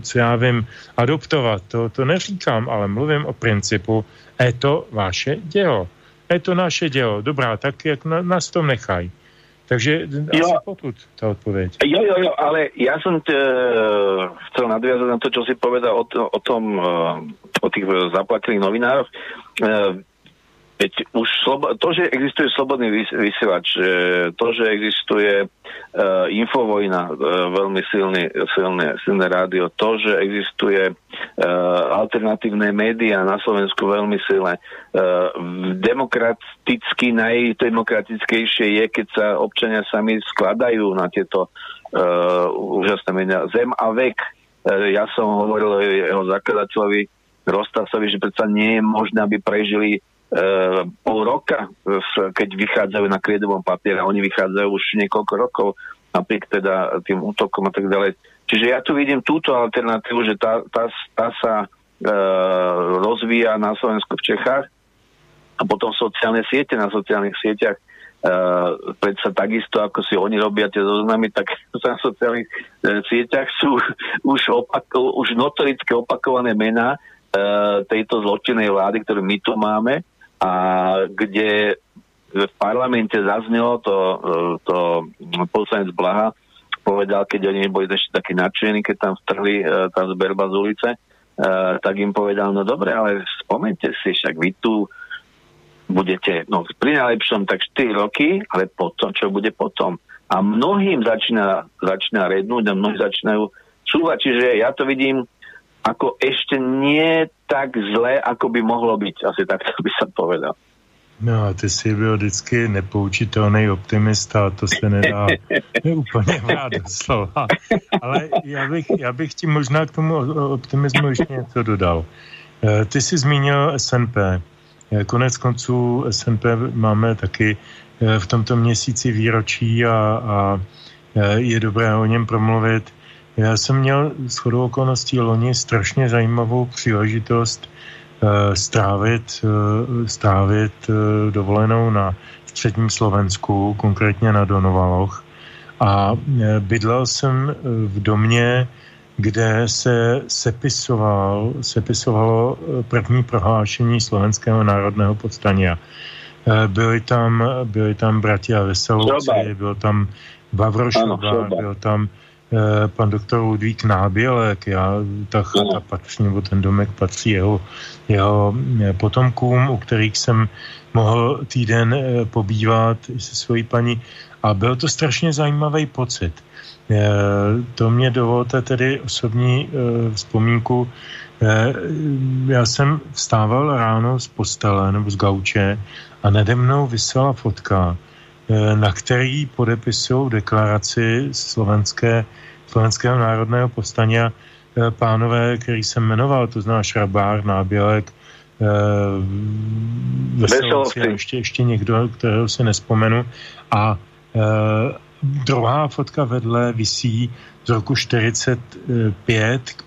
co já vím, adoptovat. To neříkám, ale mluvím o principu, je to vaše dělo. Je to naše dělo. Dobrá, tak jak nás tom nechají. Takže asi potud tá odpoveď. Jo, ale ja som chcel nadviazať na to, čo si povedal o tom, o tých zaplatených novinároch. Veď už to, že existuje slobodný vysielač, to, že existuje Infovojna, veľmi silné rádio, to, že existuje alternatívne médiá na Slovensku veľmi silné, demokraticky najdemokratickejšie je, keď sa občania sami skladajú na tieto úžasné médiá. Zem a vek. Ja som hovoril jeho zakladateľovi Rostasovi, že predsa nie je možné, aby prežili pol roka, keď vychádzajú na kriedovom papiere. Oni vychádzajú už niekoľko rokov, napriek teda tým útokom a tak ďalej. Čiže ja tu vidím túto alternatívu, že tá sa rozvíja na Slovensku, v Čechách, a potom sociálne siete. Na sociálnych sieťach predsa takisto, ako si oni robia tie zoznamy, tak na sociálnych sieťach sú už notorické opakované mená tejto zločinnej vlády, ktorú my tu máme, a kde v parlamente zaznelo to poslanec Blaha povedal, keď oni boli ešte takí nadšení, keď tam vtrhli tá zberba z ulice, tak im povedal, no dobre, ale spomente si, však vy tu budete, no pri najlepšom tak 4 roky, ale potom, čo bude potom. A mnohým začína rednúť a mnohí začínajú čúvať, čiže ja to vidím ako ešte nie tak zle, ako by mohlo byť. Asi tak by som povedal. No, ty si byl vždycky nepoučitelný optimista, to se nedá úplně vrát do slova. Ale já bych ti možná k tomu optimismu ještě něco dodal. Ty jsi zmínil SNP. Konec konců SNP máme taky v tomto měsíci výročí a je dobré o něm promluvit. Já jsem měl shodou okolností loni strašně zajímavou příležitost strávit dovolenou na středním Slovensku, konkrétně na Donovaloch. A bydlel jsem v domě, kde se sepisovalo první prohlášení Slovenského národného povstania. Byli tam bratia Veselovci, byl tam Vavroš Šobár, byl tam pan doktor Ludvík Nábělek, ta chata patří, nebo ten domek patří jeho potomkům, u kterých jsem mohl týden pobývat se svojí paní. A byl to strašně zajímavý pocit. To mě dovolte tedy osobní vzpomínku. Já jsem vstával ráno z postele nebo z gauče a nade mnou visela fotka, na který podepisují deklaraci Slovenského národného povstania pánové, který jsem jmenoval, to zná Šrabár, Nábělek, Veselovci, ještě někdo, kterého si nespomenu. A druhá fotka vedle visí z roku 45 k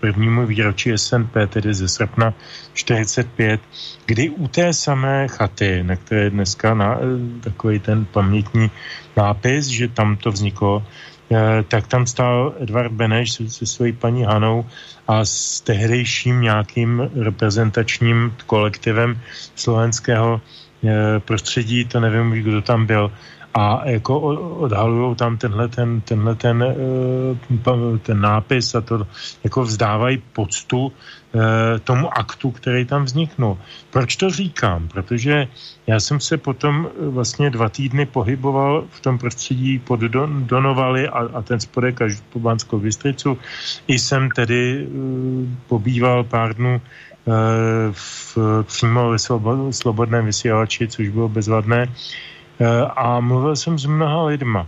prvnímu výročí SNP, tedy ze srpna 45, kdy u té samé chaty, na které je dneska takový ten pamětní nápis, že tam to vzniklo, tak tam stál Edvard Beneš se svojí paní Hanou a s tehdejším nějakým reprezentačním kolektivem slovenského prostředí, to nevím, kdo tam byl. A jako odhalujou tam tenhle ten nápis a to jako vzdávají poctu tomu aktu, který tam vzniknul. Proč to říkám? Protože já jsem se potom vlastně 2 týdny pohyboval v tom prostředí pod Donovaly a ten spodek až po Banskou Bystricu. I jsem tedy pobýval pár dnů přímo ve Slobodném vysílači, což bylo bezvadné. A mluvil jsem s mnoha lidma.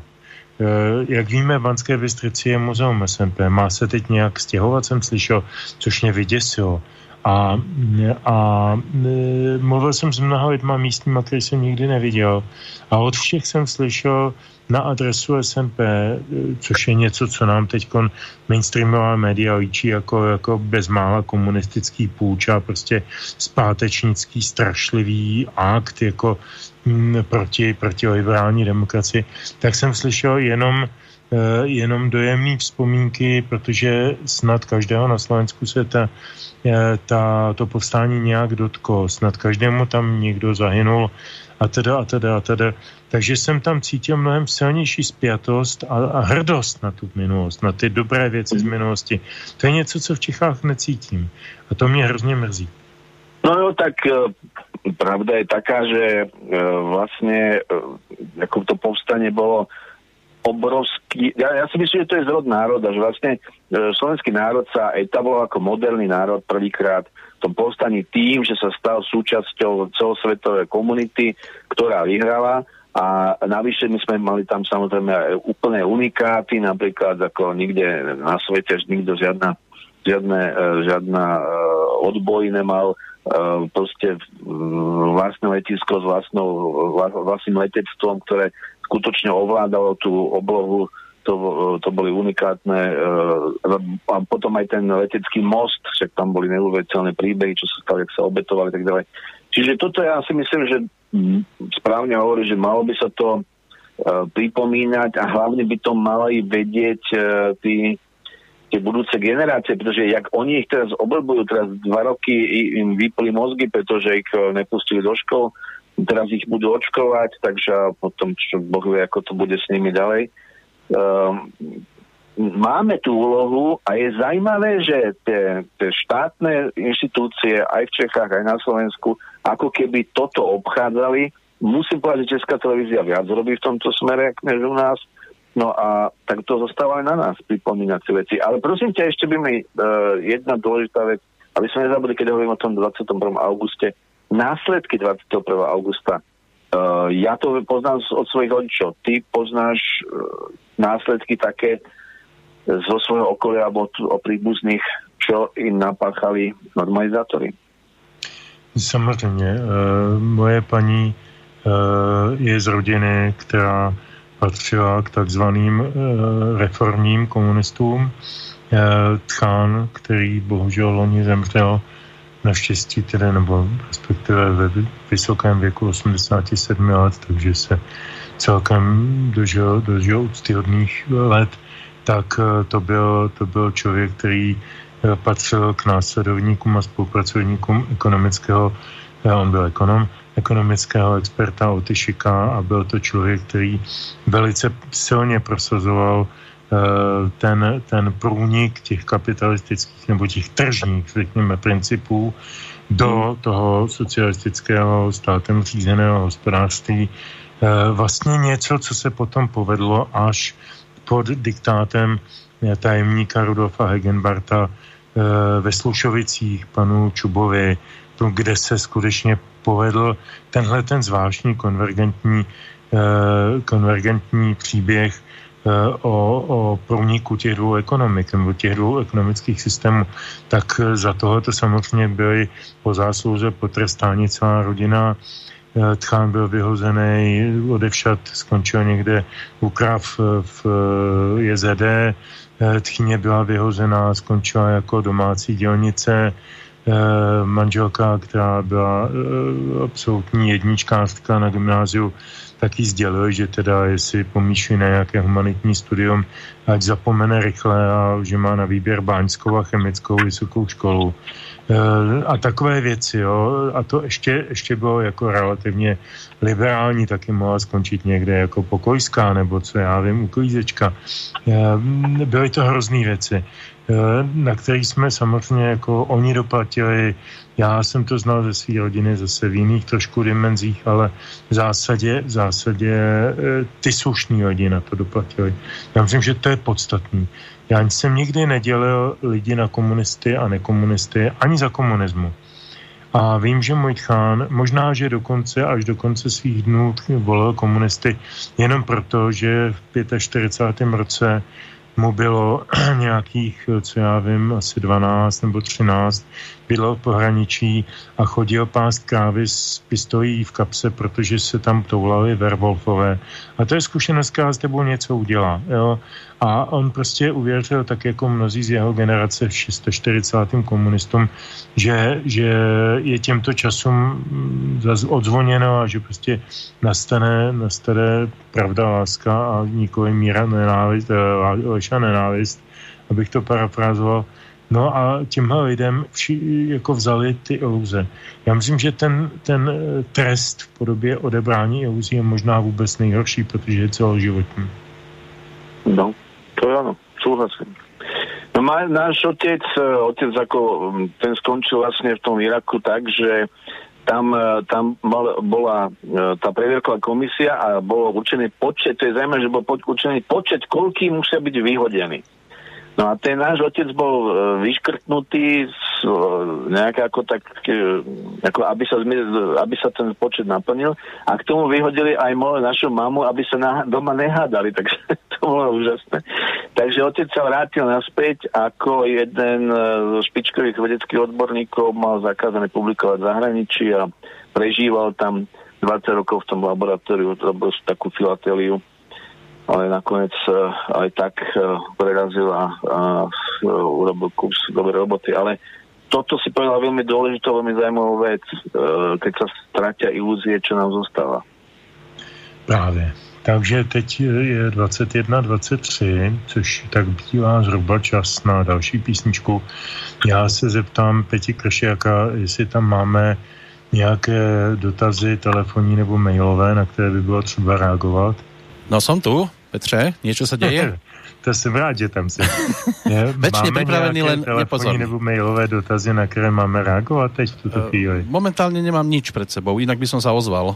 Jak víme, v Banské Bystrici je muzeum SNP. Má se teď nějak stěhovat, jsem slyšel, což mě vyděsilo. A mluvil jsem s mnoha lidma místníma, který jsem nikdy neviděl. A od všech jsem slyšel na adresu SNP, což je něco, co nám teď mainstreamová média líčí jako bezmála komunistický půjč a prostě zpátečnický strašlivý akt jako proti liberální demokracii, tak jsem slyšel jenom dojemné vzpomínky, protože snad každého na Slovensku se to povstání nějak dotklo, snad každému tam někdo zahynul a teda. Takže jsem tam cítil mnohem silnější spjatost a hrdost na tu minulost, na ty dobré věci z minulosti. To je něco, co v Čechách necítím a to mě hrozně mrzí. No jo, tak pravda je taká, že vlastne ako to povstanie bolo obrovský. Ja si myslím, že to je zrod národa, že vlastne slovenský národ sa etabloval ako moderný národ prvýkrát v tom povstaní tým, že sa stal súčasťou celosvetovej komunity, ktorá vyhrala. A navyše my sme mali tam samozrejme úplne unikáty, napríklad ako nikde na svete, že nikto žiadna odboj nemal, proste vlastné letisko s vlastným letectvom, ktoré skutočne ovládalo tú oblohu, to boli unikátne. A potom aj ten letecký most, však tam boli neuveriteľné príbehy, čo sa stalo, jak sa obetovali, tak ďalej. Čiže toto ja si myslím, že správne hovorí, že malo by sa to pripomínať a hlavne by to mali vedieť tie budúce generácie, pretože jak oni ich teraz oblbujú, teraz 2 roky im vypli mozgy, pretože ich nepustili do škôl, teraz ich budú očkovať, takže potom čo Boh vie, ako to bude s nimi ďalej. Máme tú úlohu a je zaujímavé, že tie štátne inštitúcie aj v Čechách, aj na Slovensku, ako keby toto obchádzali. Musím povedať, že Česká televízia viac robí v tomto smere, než u nás. No a tak to zostáva aj na nás pripomínať si veci. Ale prosím ťa, ešte by mi jedna dôležitá vec, aby sme nezabudli, keď hovorím o tom 21. auguste, následky 21. augusta. Ja to poznám od svojich rodičov. Ty poznáš následky také zo svojho okolia alebo o príbuzných, čo im napáchali normalizátori. Samozřejmě. Moje paní je z rodiny, která patřila k takzvaným reformním komunistům. Tchán, který bohužel loni zemřel, naštěstí tedy, nebo respektive ve vysokém věku 87 let, takže se celkem dožil úctyhodných let, tak to byl člověk, který patřil k následovníkům a spolupracovníkům ekonomického, on byl ekonom, ekonomického experta Otyšika a byl to člověk, který velice silně prosazoval ten průnik těch kapitalistických nebo těch tržních, řekněme, principů do toho socialistického státem řízeného hospodářství. Vlastně něco, co se potom povedlo až pod diktátem tajemníka Rudolfa Hegenbarta ve Slušovicích panu Čubovi, kde se skutečně povedl tenhle ten zvláštní konvergentní příběh o průniku těch dvou ekonomik nebo těch dvou ekonomických systémů, tak za tohoto samozřejmě byly po zásluze potrestáni celá rodina. Tchán byl vyhozený, odevšad skončil někde u Krav v JZD, tchyně byla vyhozená, skončila jako domácí dělnice, manželka, která byla absolutní jedničkářka na gymnáziu, taky sdělil, že teda jestli pomýšlí na nějaké humanitní studium, ať zapomene rychle a že má na výběr báňskou a chemickou vysokou školu. A takové věci, jo. A to ještě bylo jako relativně liberální, taky mohla skončit někde jako pokojská, nebo co já vím, uklízečka. Byly to hrozný věci, na který jsme samozřejmě jako oni doplatili. Já jsem to znal ze své rodiny zase v jiných trošku dimenzích, ale v zásadě ty slušný lidi na to doplatili. Já myslím, že to je podstatný. Já jsem nikdy nedělil lidi na komunisty a nekomunisty ani za komunismu. A vím, že můj tchán možná, že až do konce svých dnů volil komunisty jenom proto, že v 45. roce mu bylo nějakých, co já vím, asi 12 nebo 13, bydlel v pohraničí a chodil pást krávy s pistojí v kapse, protože se tam toulali werwolfové. A to je zkušenost, která s tebou něco udělá. Jo? A on prostě uvěřil, tak jako mnozí z jeho generace v 640. komunistům, že je těmto časům odzvoněno a že prostě nastane pravda, láska a nikoli míra nenávist, lež a nenávist, abych to parafrázoval. No a těmhle lidem jako vzali ty iluze. Já myslím, že ten trest v podobě odebrání iluzí je možná vůbec nejhorší, protože je celoživotní. No, to je áno, súhlasím. No náš otec ako ten skončil vlastne v tom Iraku tak, že tam bola tá previerková komisia a bolo určený počet, to je zaujímavé, že bol určený počet, koľký musia byť vyhodení. No a ten náš otec bol vyškrtnutý nejak ako tak, ako aby sa ten počet naplnil a k tomu vyhodili aj našu mamu, aby sa doma nehádali, takže to bolo úžasné. Takže otec sa vrátil naspäť ako jeden zo špičkových vedeckých odborníkov, mal zakázané publikovať v zahraničí a prežíval tam 20 rokov v tom laboratóriu, robil takú filateliu. Ale nakoniec aj tak prerazil a urobil kus dobrej roboty. Ale toto si povedal veľmi dôležitú, veľmi zaujímavú vec, keď sa stratia ilúzie, čo nám zostáva. Práve. Takže teď je 21:23, což tak bývá zhruba čas na další písničku. Já se zeptám Peti Kršiaka, jestli tam máme nějaké dotazy, telefonní nebo mailové, na které by bylo třeba reagovat. No som tu, Petře, niečo sa deje? To som rád, že tam som. Večne pripravený, len nepozorný. Máme nejaké mailové dotazy, na ktoré máme reagovať teď v túto chvíli? Momentálne nemám nič pred sebou, inak by som sa ozval.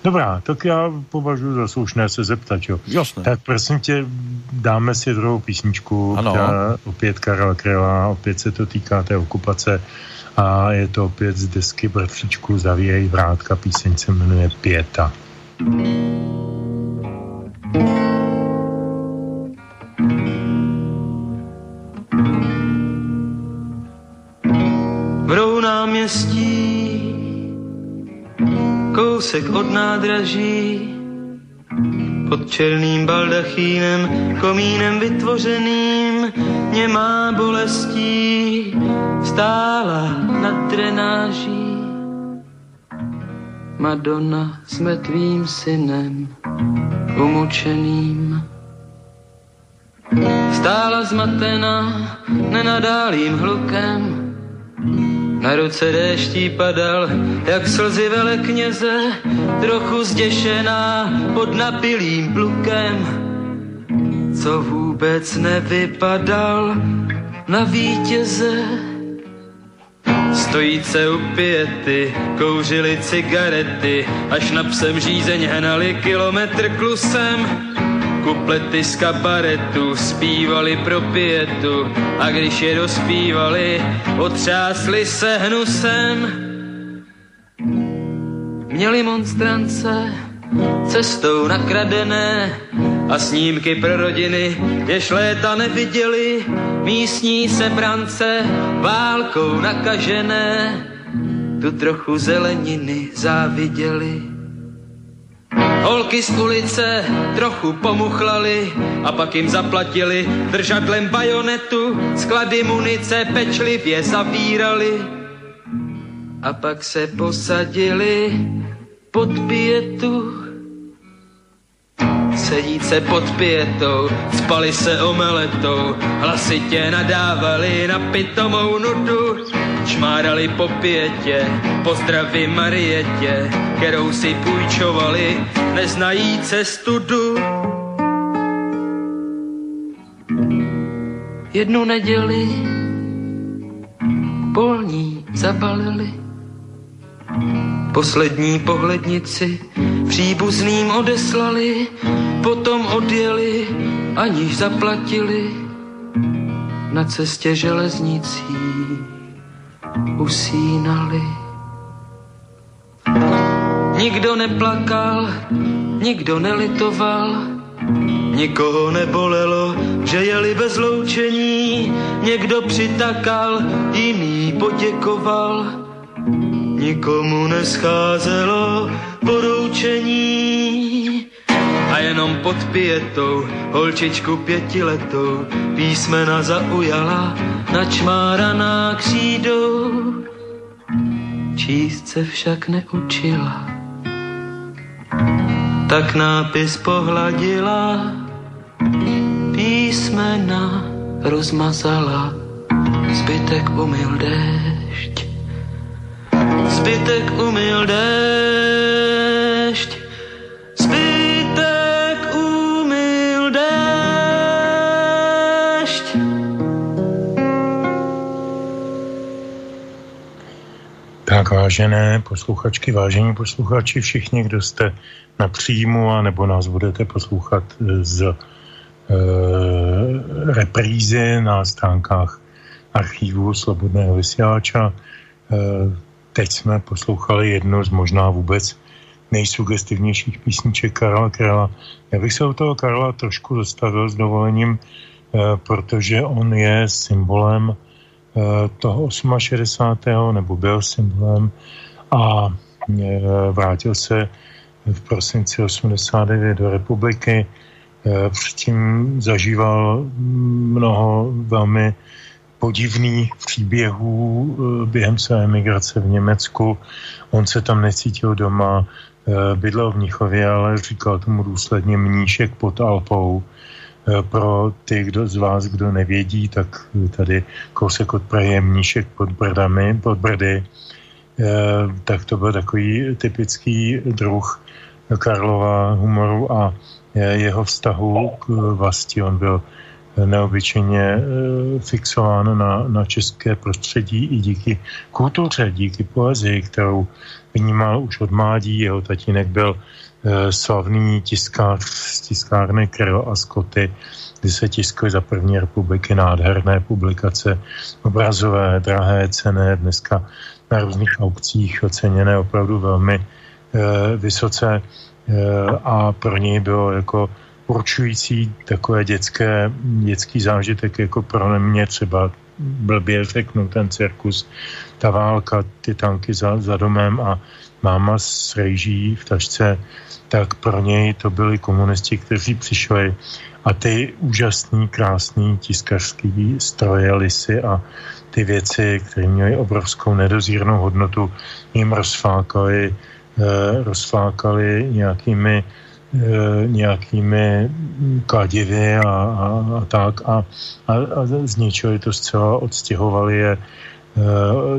Dobrá, tak ja považuji za slušné sa zeptať, jo. Jasné. Tak prosím tě, dáme si druhou písničku, ano. Která opět Karla Kryla, opět se to týká té okupace a je to opět z desky Bratříčku Zavírej vrátka, píseň se jmenuje Pieta. Vrou náměstí, kousek od nádraží, pod černým baldachínem, komínem vytvořeným, nemá bolestí, stála nad drenáží. Madonna s mrtvým synem umučeným. Stála zmatená nenadálým hlukem, na ruce déští padal, jak slzy velekněze, trochu zděšená pod napilým plukem, co vůbec nevypadal na vítěze. Stojíce u piety, kouřili cigarety, až na psem žízeň hnali kilometr klusem. Kuplety z kabaretu zpívali pro pietu a když je dospívali, otřásli se hnusem. Měli monstrance cestou nakradené a snímky pro rodiny, jež léta neviděli, místní sebrance válkou nakažené tu trochu zeleniny záviděli. Holky z ulice trochu pomuchlali a pak jim zaplatili držadlem bajonetu, sklady munice pečlivě zavírali a pak se posadili pod pietu. Sedíce pod pietou, spali se omeletou, hlasitě nadávali na pitomou nudu, čmárali po pietě, pozdravy Marietě, kterou si půjčovali, neznají cestudu. Jednu neděli polní zabalili, poslední pohlednici příbuzným odeslali, potom odjeli, aniž zaplatili, na cestě železnicí usínali. Nikdo neplakal, nikdo nelitoval, nikoho nebolelo, že jeli bez loučení, někdo přitakal, jiný poděkoval, nikomu nescházelo poroučení. A jenom pod pietou holčičku pětiletou písmena zaujala načmáraná křídou. Číst se však neučila, tak nápis pohladila, písmena rozmazala, zbytek umyl déšť, zbytek umyl déšť. Tak vážené posluchačky, vážení posluchači, všichni, kdo jste na příjmu a nebo nás budete poslouchat z reprízy na stránkách archívu Slobodného vysílača. Teď jsme poslouchali jednu z možná vůbec nejsugestivnějších písniček Karla Kryla. Já bych se u toho Karla trošku zastavil s dovolením, protože on je symbolem toho 68. nebo byl symbolem a vrátil se v prosinci 89 do republiky. Předtím zažíval mnoho velmi podivných příběhů během své emigrace v Německu. On se tam necítil doma, bydlel v Mnichově, ale říkal tomu důsledně mníšek pod Alpou. Pro ty z vás, kdo nevědí, tak tady kousek od Prahy je mníšek pod Brdy. Tak to byl takový typický druh Karlova humoru a jeho vztahu k vlasti. On byl neobyčejně fixován na české prostředí i díky kultuře, díky poezii, kterou vnímal už od mládí. Jeho tatínek byl slavný tiskář z tiskárny Kryl a Scotty, kdy se tiskly za první republiky nádherné publikace, obrazové, drahé, cenné, dneska na různých aukcích oceněné opravdu velmi vysoce, a pro něj bylo jako určující takové dětský zážitek, jako pro mě třeba blbě řeknu, ten cirkus, ta válka, ty tanky za domem a máma s rejží v tašce, tak pro něj to byli komunisti, kteří přišli a ty úžasný, krásný tiskařský stroje, lisy a ty věci, které měly obrovskou nedozírnou hodnotu, jim rozflákali nějakými kladivy a tak a zničili to zcela, odstěhovali je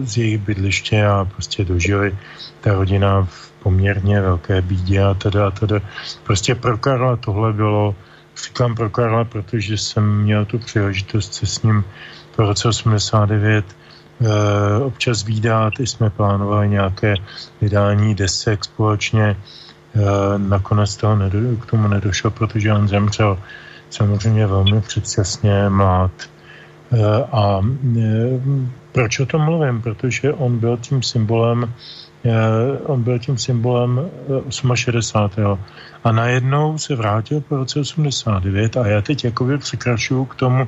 z jejich bydliště a prostě dožili ta rodina v poměrně velké bídě a teda. Prostě pro Karla tohle bylo, říkám pro Karla, protože jsem měl tu příležitost se s ním po roce 89 občas výdat, i jsme plánovali nějaké vydání desek společně, nakonec toho k tomu nedošlo, protože on zemřel samozřejmě velmi předčasně, mlád. A proč o tom mluvím? Protože on byl tím symbolem 68. A najednou se vrátil po roce 89 a já teď jakoby překračuju k tomu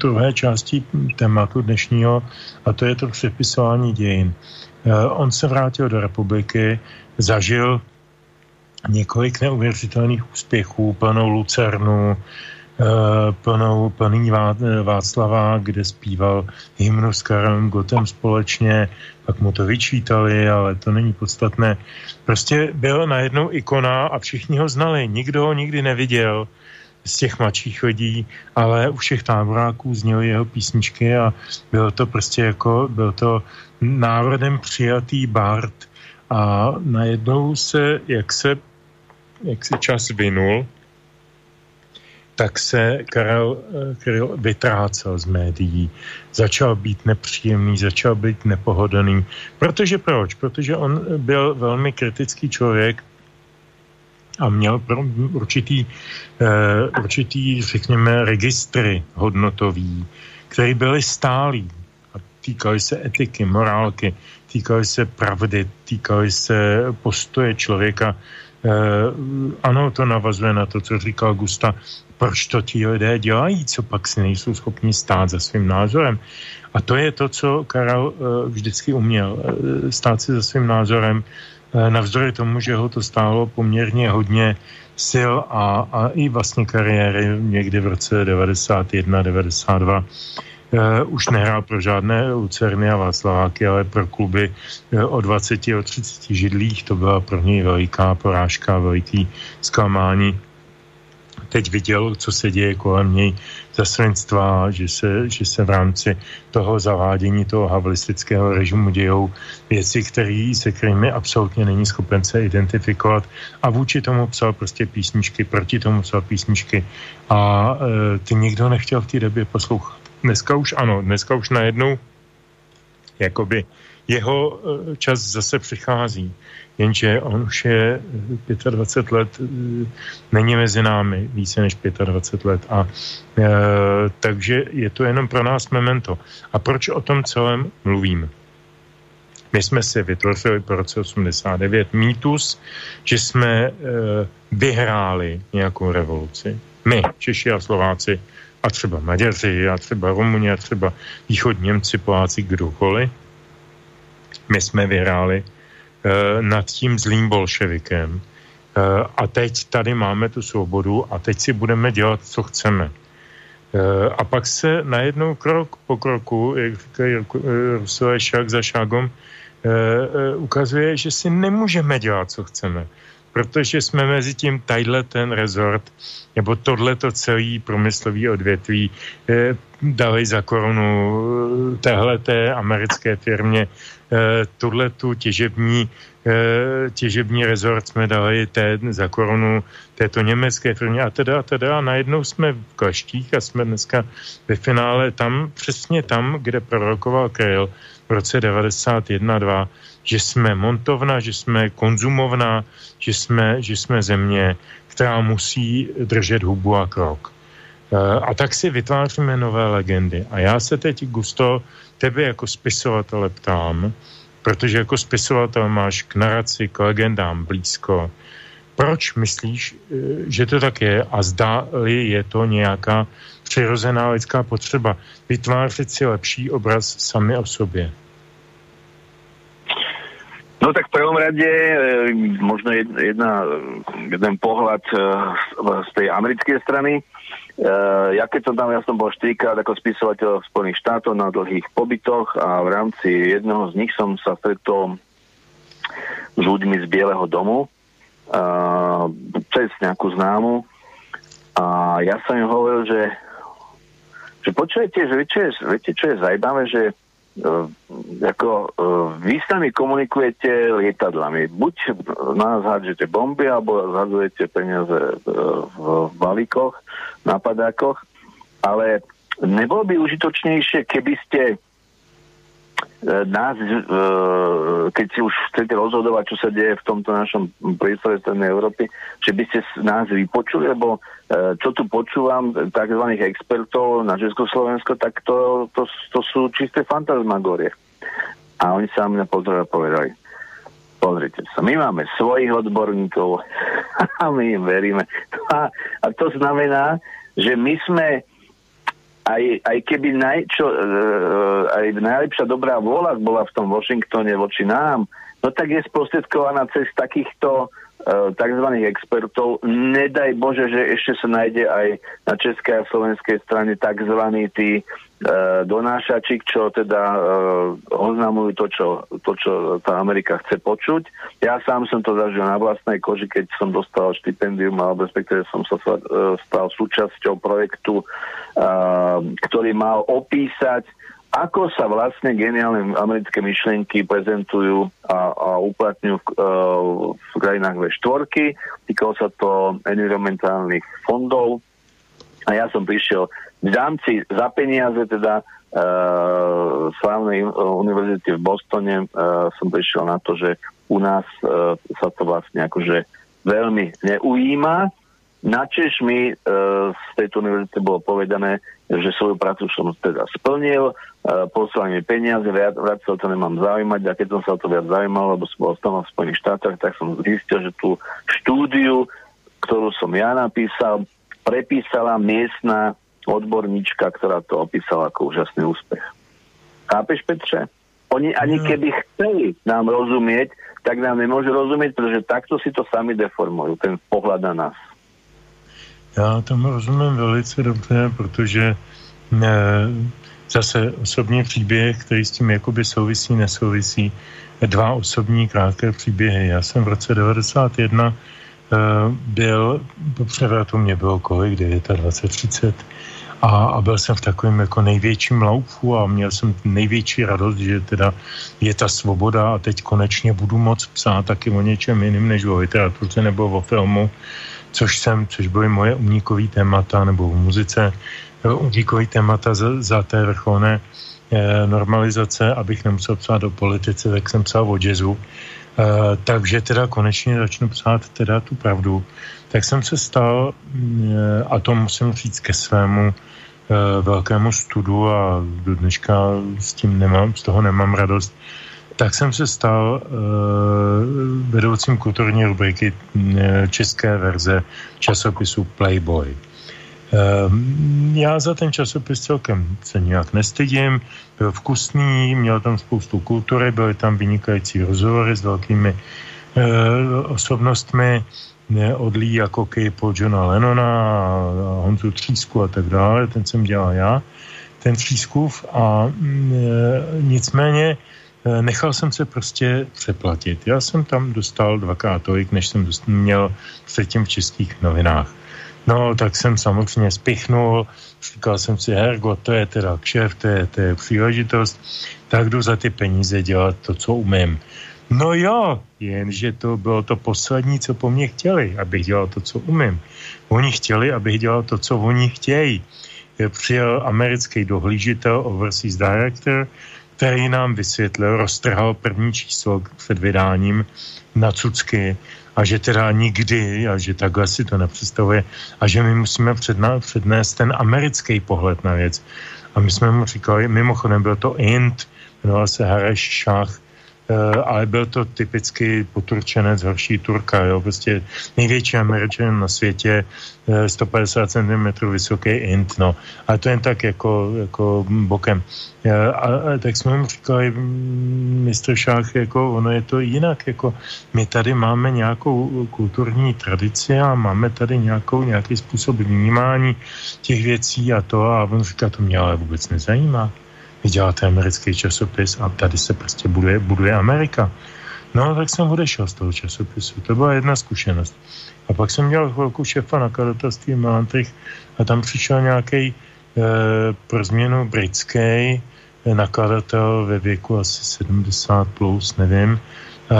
druhé části tématu dnešního a to je to přepisování dějin. On se vrátil do republiky, zažil několik neuvěřitelných úspěchů, plnou Lucernu, plný Václava, kde zpíval hymnu s Karlem Gottem společně, pak mu to vyčítali, ale to není podstatné. Prostě byl najednou ikona a všichni ho znali, nikdo ho nikdy neviděl z těch mladších lidí, ale u všech táboráků zněly jeho písničky a bylo to prostě jako, byl to národem přijatý bard a najednou se, jak se čas vinul, tak se Karel vytrácel z médií, začal být nepříjemný, začal být nepohodlný. Protože proč? Protože on byl velmi kritický člověk a měl určitý, řekněme, registry hodnotový, které byly stálý. Týkaly se etiky, morálky, týkaly se pravdy, týkaly se postoje člověka. Ano, to navazuje na to, co říkal Gusta, proč to ti lidé dělají, co pak si nejsou schopni stát za svým názorem. A to je to, co Karel vždycky uměl, stát si za svým názorem, navzdory tomu, že ho to stálo poměrně hodně sil a i vlastně kariéry někdy v roce 91, 92. Už nehrál pro žádné Lucerny a Václaváky, ale pro kluby o 20, o 30 židlích. To byla pro něj veliká porážka, veliký zklamání. Teď viděl, co se děje kolem něj za svinstva, že se v rámci toho zavádění toho havlistického režimu dějou věci, se kterými absolutně není schopen se identifikovat. A vůči tomu psal prostě písničky, proti tomu psal písničky. A ty nikdo nechtěl v té době poslouchat. Dneska už najednou jakoby jeho čas zase přichází, jenže on už je 25 let, není mezi námi více než 25 let a takže je to jenom pro nás memento. A proč o tom celém mluvím? My jsme si vytvořili po roce 89 mýtus, že jsme vyhráli nějakou revoluci. My, Češi a Slováci, a třeba Maďaři, a třeba Rumuni, a třeba východní Němci, Poláci, kdokoliv. My jsme vyhráli nad tím zlým bolševikem. A teď tady máme tu svobodu a teď si budeme dělat, co chceme. A pak se najednou krok po kroku, jak říkají Rusové, šák za šágom, ukazuje, že si nemůžeme dělat, co chceme. Protože jsme mezi tím tadyhle ten rezort, nebo tohleto celý průmyslový odvětví dali za korunu téhleté americké firmě, tuhletu těžební rezort jsme dali za korunu této německé firmě a teda. A najednou jsme v kleštích a jsme dneska ve finále tam, přesně tam, kde prorokoval Kryl v roce 91-2, že jsme montovna, že jsme konzumovna, že jsme země, která musí držet hubu a krok. A tak si vytváříme nové legendy. A já se teď, Gusto, tebe jako spisovatele ptám, protože jako spisovatel máš k naraci, k legendám blízko. Proč myslíš, že to tak je a zdáli je to nějaká přirozená lidská potřeba vytvářet si lepší obraz sami o sobě? No tak v prvom rade možno jeden pohľad z tej americkej strany. Ja keď som tam, ja som bol 4-krát ako spisovateľ v Spojených štátoch na dlhých pobytoch a v rámci jednoho z nich som sa stretol s ľuďmi z Bieleho domu cez nejakú známu a ja som im hovoril, že počujete, že viete, čo je zajímavé, že vy s nami komunikujete lietadlami. Buď nás hádžete bomby, alebo hádžete peniaze v balíkoch, napadákoch, ale nebolo by užitočnejšie, keby ste nás, keď si už chcete rozhodovať, čo sa deje v tomto našom priestore Strednej Európy, že by ste nás vypočuli, lebo čo tu počúvam, tzv. Expertov na Československo, tak to sú čisté fantasmagórie. A oni sa mňa povedali, pozrite sa, my máme svojich odborníkov a my im veríme. A to znamená, že my sme Aj keby aj najlepšia dobrá vôľa bola v tom Washingtone voči nám, no tak je sprostredkovaná cez takýchto tzv. Expertov. Nedaj Bože, že ešte sa nájde aj na českej a slovenskej strane tzv. Tí donášači, čo teda oznamujú to, čo tá Amerika chce počuť. Ja sám som to zažil na vlastnej koži, keď som dostal štipendium, alebo respektíve som sa stal súčasťou projektu, ktorý mal opísať, ako sa vlastne geniálne americké myšlienky prezentujú a uplatňujú v krajinách V4. Týkalo sa to environmentálnych fondov. A ja som prišiel v rámci za peniaze teda slávnej univerzity v Bostone som prišiel na to, že u nás sa to vlastne akože veľmi neujíma. Načež mi z tejto univerzity bolo povedané, že svoju prácu som teda splnil, poslali mi peniaze, viac sa o to nemám zaujímať a keď som sa o to viac zaujímal, lebo som bol v Spojených štátoch, tak som zistil, že tú štúdiu, ktorú som ja napísal, prepísala miestna odborníčka, ktorá to opísala ako úžasný úspech. Chápeš, Petre? Oni ani keby chceli nám rozumieť, tak nám nemôžu rozumieť, pretože takto si to sami deformujú, ten pohľad na nás. Já tomu rozumím velice dobře, protože zase osobní příběh, který s tím jakoby souvisí, nesouvisí, dva osobní krátké příběhy. Já jsem v roce 1991 byl po převratu, mě bylo kolik, 29, 30, a byl jsem v takovém jako největším laufu a měl jsem největší radost, že teda je ta svoboda a teď konečně budu moc psát taky o něčem jiným než o literatuře nebo o filmu, což byly moje umělecké témata, nebo v muzice umělecké témata za té vrcholné normalizace, abych nemusel psát do politice, tak jsem psal o jazzu. Takže teda konečně začnu psát teda tu pravdu. Tak jsem se stal, a to musím říct ke svému velkému studu a do dneška z toho nemám radost, tak jsem se stal vedoucím kulturní rubriky české verze časopisu Playboy. Já za ten časopis celkem se nějak nestydím, byl vkusný, měl tam spoustu kultury, byly tam vynikající rozhovory s velkými osobnostmi, od Lee jako Kay po Johna Lennona a Honzu Třísku a tak dále, ten jsem dělal já, ten Třískův a nicméně nechal jsem se prostě přeplatit. Já jsem tam dostal dvakrát tolik, než jsem měl předtím v českých novinách. No, tak jsem samozřejmě spichnul, říkal jsem si, hergo, to je teda kšeft, to je příležitost, tak jdu za ty peníze dělat to, co umím. No jo, jenže to bylo to poslední, co po mně chtěli, abych dělal to, co umím. Oni chtěli, abych dělal to, co oni chtějí. Přijel americký dohlížitel, overseas director, který nám vysvětlil, roztrhal první číslo před vydáním na cucky a že teda nikdy, a že takhle si to nepředstavuje a že my musíme přednést ten americký pohled na věc. A my jsme mu říkali, mimochodem byl to Int, jmenoval se Hareš Šach, ale byl to typicky poturčenec, horší Turka, jo, prostě největší Američan na světě, 150 cm vysoký Int, no. A to jen tak jako bokem. A tak jsme jim říkali, mistr Šách, jako ono je to jinak, jako my tady máme nějakou kulturní tradici a máme tady nějaký způsob vnímání těch věcí a to, a on říká, to mě ale vůbec nezajímá. Vy děláte americký časopis a tady se prostě buduje Amerika. No, tak jsem odešel z toho časopisu. To byla jedna zkušenost. A pak jsem dělal chvilku šefa nakladatelství Malantech a tam přišel nějaký pro změnu britský nakladatel ve věku asi 70 plus, nevím,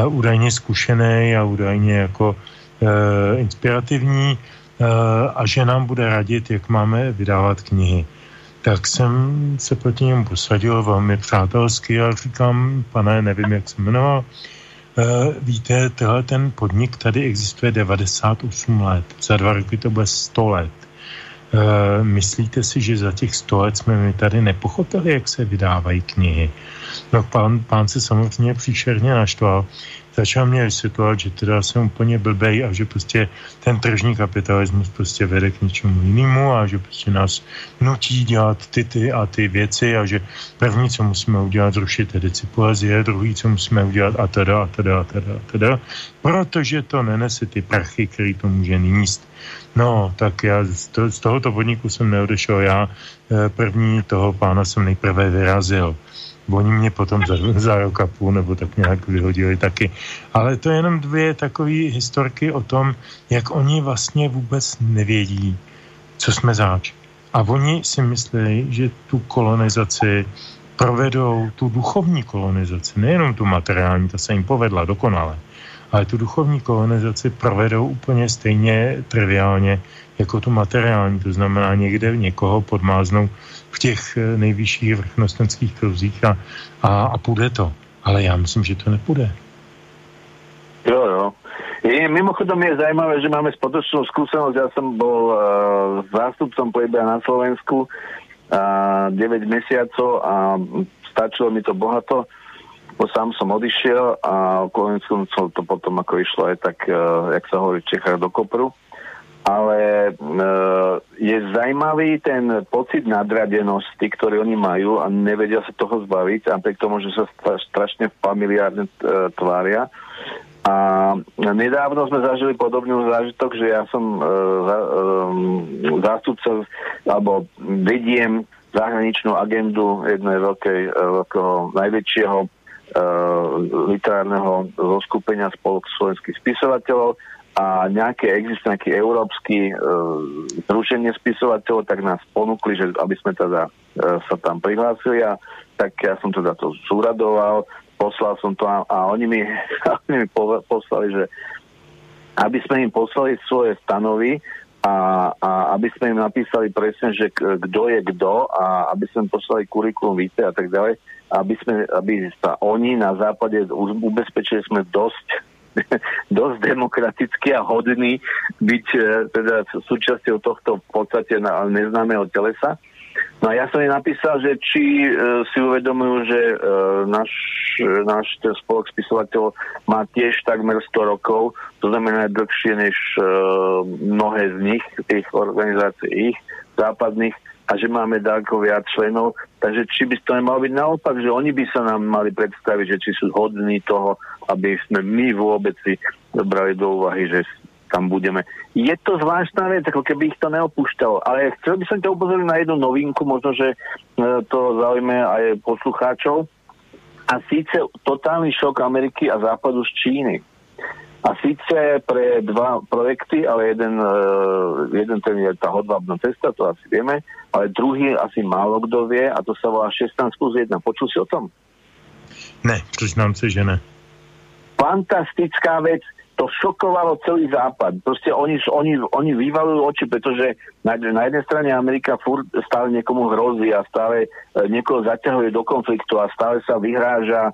údajně zkušený a údajně jako inspirativní a že nám bude radit, jak máme vydávat knihy. Tak jsem se proti němu posadil velmi přátelsky a říkám, pane, nevím, jak se jmenoval, víte, tenhle ten podnik tady existuje 98 let, za 2 roky to bude 100 let. Myslíte si, že za těch 100 let jsme my tady nepochopili, jak se vydávají knihy? No pán se samozřejmě příšerně naštval, začal mě vysvětlovat, že teda jsem úplně blbej a že prostě ten tržní kapitalismus prostě vede k něčemu jinému a že prostě nás nutí dělat ty a ty věci a že první, co musíme udělat, zrušit edici poezie, druhý, co musíme udělat a teda, protože to nenese ty prachy, který to může níst. No, tak já z tohoto podniku jsem neodešel, já první toho pána jsem nejprve vyrazil. Oni mě potom za rok a půl nebo tak nějak vyhodili taky. Ale to je jenom 2 takové historky o tom, jak oni vlastně vůbec nevědí, co jsme zač. A oni si myslí, že tu kolonizaci provedou, tu duchovní kolonizaci, nejenom tu materiální, ta se jim povedla dokonale, ale tu duchovní kolonizaci provedou úplně stejně triviálně jako tu materiální, to znamená někde někoho podmáznou v těch nejvyšších vrchnostenských kruzích a půjde to. Ale já myslím, že to nepůjde. Jo. Mimochodom je zajímavé, že máme spoločnú skúsenosť. Ja som bol zástupcom Playboya na Slovensku 9 mesiacov a stačilo mi to bohato. Sám som odišiel a konec som to potom ako išlo aj tak, jak sa hovorí v Čechách, do kopru. Ale je zaujímavý ten pocit nadradenosti, ktorý oni majú a nevedia sa toho zbaviť, napriek tomu, že sa strašne familiárne tvária. A nedávno sme zažili podobný zážitok, že ja som zástupca alebo vediem zahraničnú agendu jednej najväčšieho literárneho zoskupenia Spolok slovenských spisovateľov a nejaký európsky zrušenie spisovateľov, tak nás ponúkli, že aby sme teda sa tam prihlásili a tak ja som teda to zúradoval, poslal som to a oni mi poslali, že aby sme im poslali svoje stanovy a aby sme im napísali presne, že kto je kto a aby sme poslali kurikulum vitae a tak ďalej, aby sa oni na západe ubezpečili, sme dosť demokratický a hodný byť teda súčasťou tohto v podstate neznámeho telesa. No a ja som jej napísal, že či si uvedomujú, že náš spolok spisovateľov má tiež takmer 100 rokov, to znamená dlhšie než mnohé z nich, tých organizácií ich západných, a že máme ďaleko viac členov, takže či by to nemalo byť naopak, že oni by sa nám mali predstaviť, že či sú hodní toho, aby sme my vôbec si brali do úvahy, že tam budeme. Je to zvláštna vec, ako keby ich to neopúšťalo, ale chcel by som ťa upozoriť na jednu novinku, možno, že to zaujme aj poslucháčov, a síce totálny šok Ameriky a západu z Číny. A síce pre 2 projekty, ale jeden ten je tá hodvábna cesta, to asi vieme, ale druhý asi málo kto vie a to sa volá 16+1. Počul si o tom? Ne, priznám si, že ne. Fantastická vec, to šokovalo celý západ. Proste oni vyvalujú oči, pretože na jednej strane Amerika furt stále niekomu hrozí a stále niekoho zaťahuje do konfliktu a stále sa vyhráža,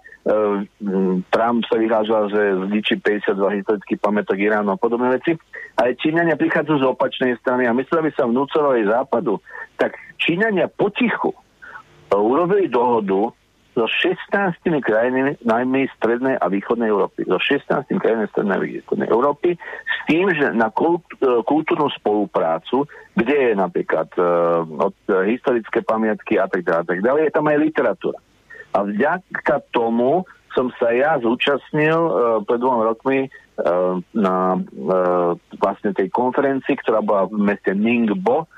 Trump sa vyhrážal, že zničí 52 historických pamätok Iránu a podobné veci. Ale Číňania prichádzajú z opačnej strany a mysleli, aby sa vnúcovali západu. Tak Číňania potichu urobili dohodu, so 16 krajinami najmä strednej a východnej Európy. So 16 krajinami strednej a východnej Európy s tým, že na kultúrnu spoluprácu, kde je napríklad historické pamiatky a tak ďalej, je tam aj literatúra. A vďaka tomu som sa ja zúčastnil pred 2 rokmi na vlastne tej konferencii, ktorá bola v meste Ningbo.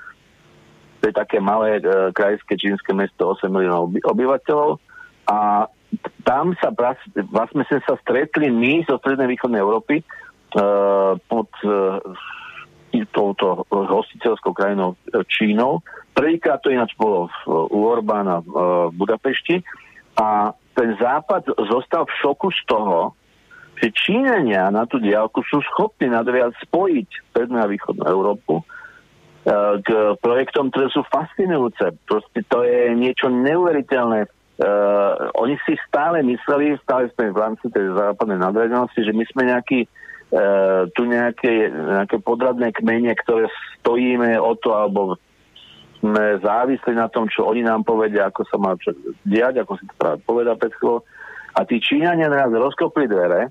To je také malé krajské čínske mesto, 8 miliónov obyvateľov. A tam sa vlastne sme sa stretli my zo strednej východnej Európy pod touto hostiteľskou krajinou Čínou. Prvýkrát to ináč bolo u Orbána v Budapešti. A ten západ zostal v šoku z toho, že Čínania na tú diaľku sú schopní nadviac spojiť strednú a východnú Európu k projektom, ktoré sú fascinujúce. Proste to je niečo neuveriteľné. Oni si stále mysleli, stále sme v rámci tej západnej nadriadenosti, že my sme nejaké podradné kmene, ktoré stojíme o to, alebo sme závisli na tom, čo oni nám povedia, ako sa má diať, ako si to práve povedal Petko. A tí Číňania nás rozkopli dvere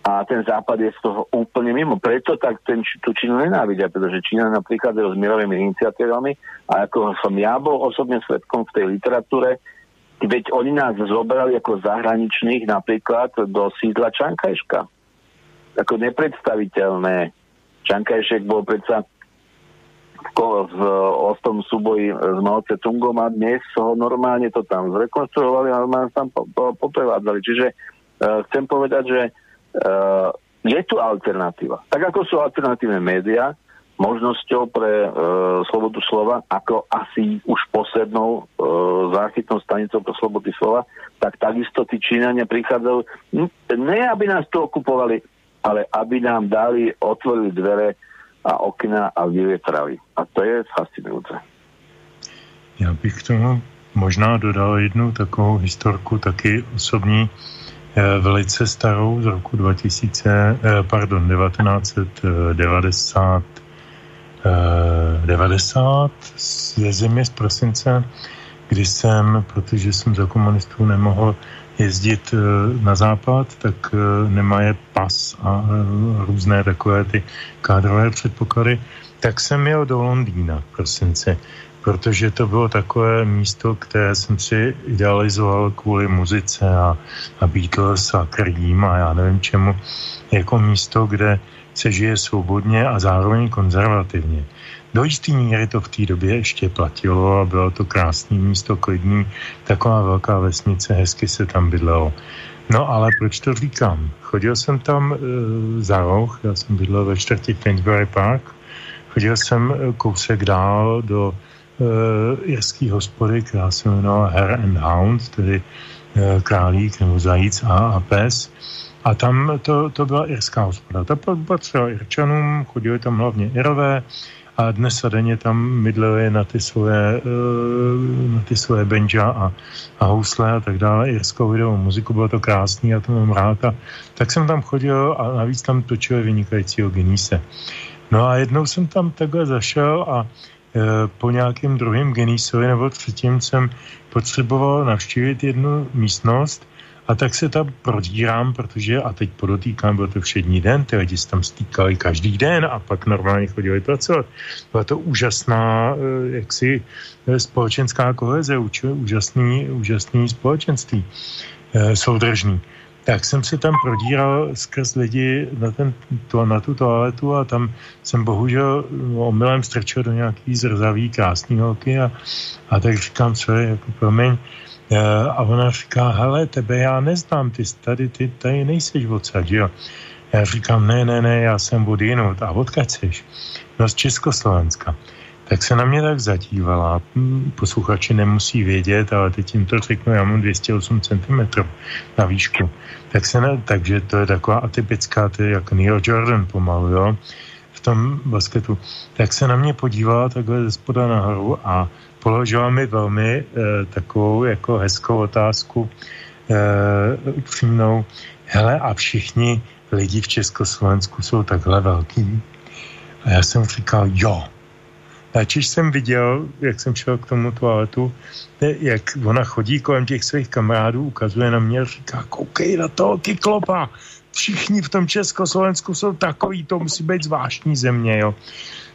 a ten západ je z toho úplne mimo. Preto tak tú Čínu nenávidia, pretože Číňania napríklad je s mirovými iniciatívami a ako som ja bol osobne svedkom v tej literatúre, veď oni nás zobrali ako zahraničných napríklad do sídla Čankajška. Ako nepredstaviteľné. Čankajšek bol predsa v ostom súboji s Mao Tse-tungom a dnes ho normálne to tam zrekonštruovali a normálne tam poprevádzali. Čiže chcem povedať, že je tu alternatíva. Tak ako sú alternatívne médiá možnosťou pre slobodu slova, ako asi už poslednou záchytnou stanicou pre slobody slova, tak takisto tí Čínania prichádzajú, ne aby nás to okupovali, ale aby nám dali, otvorili dvere a okna a vyvětrali. A to je fascinující. Já bych to možná dodal jednu takovou historku, taky osobní, velice starou, z roku 1990 ze zimě z prosince, kdy jsem, protože jsem za komunistů nemohl jezdit na západ, tak nemají pas a různé takové ty kádrové předpoklady, tak jsem jel do Londýna v prosinci, protože to bylo takové místo, které jsem si idealizoval kvůli muzice a Beatles a Cream a já nevím čemu, jako místo, kde se žije svobodně a zároveň konzervativně. Do jistý míry to v té době ještě platilo a bylo to krásný místo, klidný, taková velká vesnice, hezky se tam bydlelo. No ale proč to říkám? Chodil jsem tam za roh, já jsem bydlel ve čtvrti Finsbury Park, chodil jsem kousek dál do irský hospody, která se jmenovala Hare and Hound, tedy králík nebo zajíc a pes. A tam to byla irská hospoda. Ta patřila Irčanům, chodili tam hlavně Irové, a dnes a denně tam mydlili na ty svoje benža a housle a tak dále. Irskou videovou muziku, bylo to krásný, já to mám rád. Tak jsem tam chodil a navíc tam točili vynikajícího Genise. No a jednou jsem tam takhle zašel a po nějakém druhém Genisovi nebo třetím jsem potřeboval navštívit jednu místnost. A tak se tam prodírám, protože, a teď podotýkám, byl to všední den, ty lidi se tam stýkali každý den a pak normálně chodili pracovat. Byla to úžasná, jaksi, společenská koheze, úžasný společenství, soudržný. Tak jsem se tam prodíral skrz lidi na tu toaletu a tam jsem bohužel omylem strčil do nějaký zrzavý krásný holky a tak říkám, co je, jako promiň, a ona říká, hele, tebe já neznám, ty tady nejseš odsaď, že jo? Já říkám, ne, já jsem odjinut. A odkud seš? No z Československa. Tak se na mě tak zadívala, posluchači nemusí vědět, ale teď jim to řeknu, já mám 208 cm na výšku. Takže to je taková atypická, to je jak Neil Jordan pomalu, jo? V tom basketu. Tak se na mě podívala takhle ze spoda nahoru a položila mi velmi takovou jako hezkou otázku upřímnou. Hele, a všichni lidi v Československu jsou takhle velký? A já jsem říkal, jo. A čiž jsem viděl, jak jsem šel k tomu toaletu, jak ona chodí kolem těch svých kamarádů, ukazuje na mě a říká, koukej na toho Kyklopa, všichni v tom Československu jsou takový, to musí být zvláštní země, jo.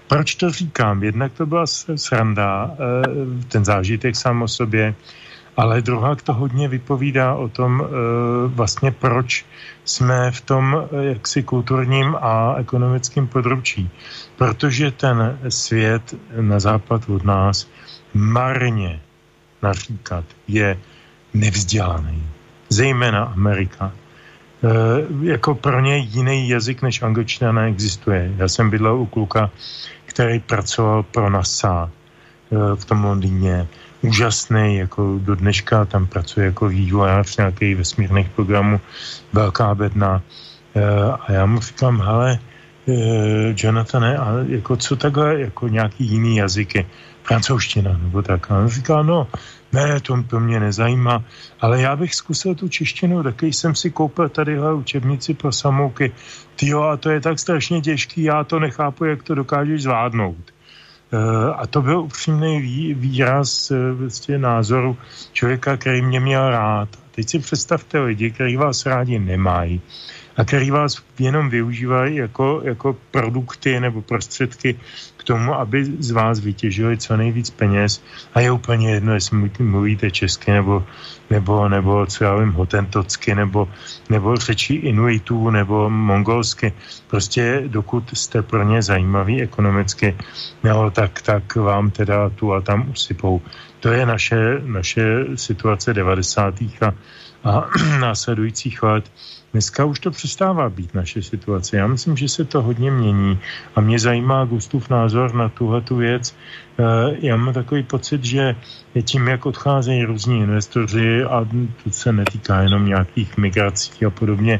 Proč to říkám? Jednak to byla sranda, ten zážitek sám o sobě, ale druhá to hodně vypovídá o tom vlastně proč jsme v tom jaksi kulturním a ekonomickém područí. Protože ten svět na západ od nás marně naříkat je nevzdělaný. Zejména Amerika. Jako pro ně jiný jazyk než angličtina neexistuje. Já jsem bydlel u kluka, který pracoval pro NASA v tom Londýně. Úžasný, jako do dneška tam pracuje jako vývojář nějakých vesmírných programů, velká bedna. A já mu říkám, hele, Jonathane, a jako co takhle, jako nějaký jiný jazyky, francouzština nebo tak. A on říká, no, ne, to mě nezajímá, ale já bych zkusil tu češtinu, taky jsem si koupil tadyhle učebnici pro samouky. Tyjo, a to je tak strašně těžký, já to nechápu, jak to dokážeš zvládnout. A to byl upřímný výraz vlastně názoru člověka, který mě měl rád. Teď si představte lidi, který vás rádi nemají a který vás jenom využívají jako produkty nebo prostředky k tomu, aby z vás vytěžili co nejvíc peněz. A je úplně jedno, jestli mluvíte česky nebo co já vím, hotentocky nebo řečí inuitů nebo mongolsky. Prostě dokud jste pro ně zajímaví ekonomicky, no, tak vám teda tu a tam usypou. To je naše situace 90. a následujících let. Dneska už to přestává být naše situace. Já myslím, že se to hodně mění a mě zajímá Gustův názor na tuhletu věc. Já mám takový pocit, že tím, jak odcházejí různí investoři, a to se netýká jenom nějakých migrací a podobně,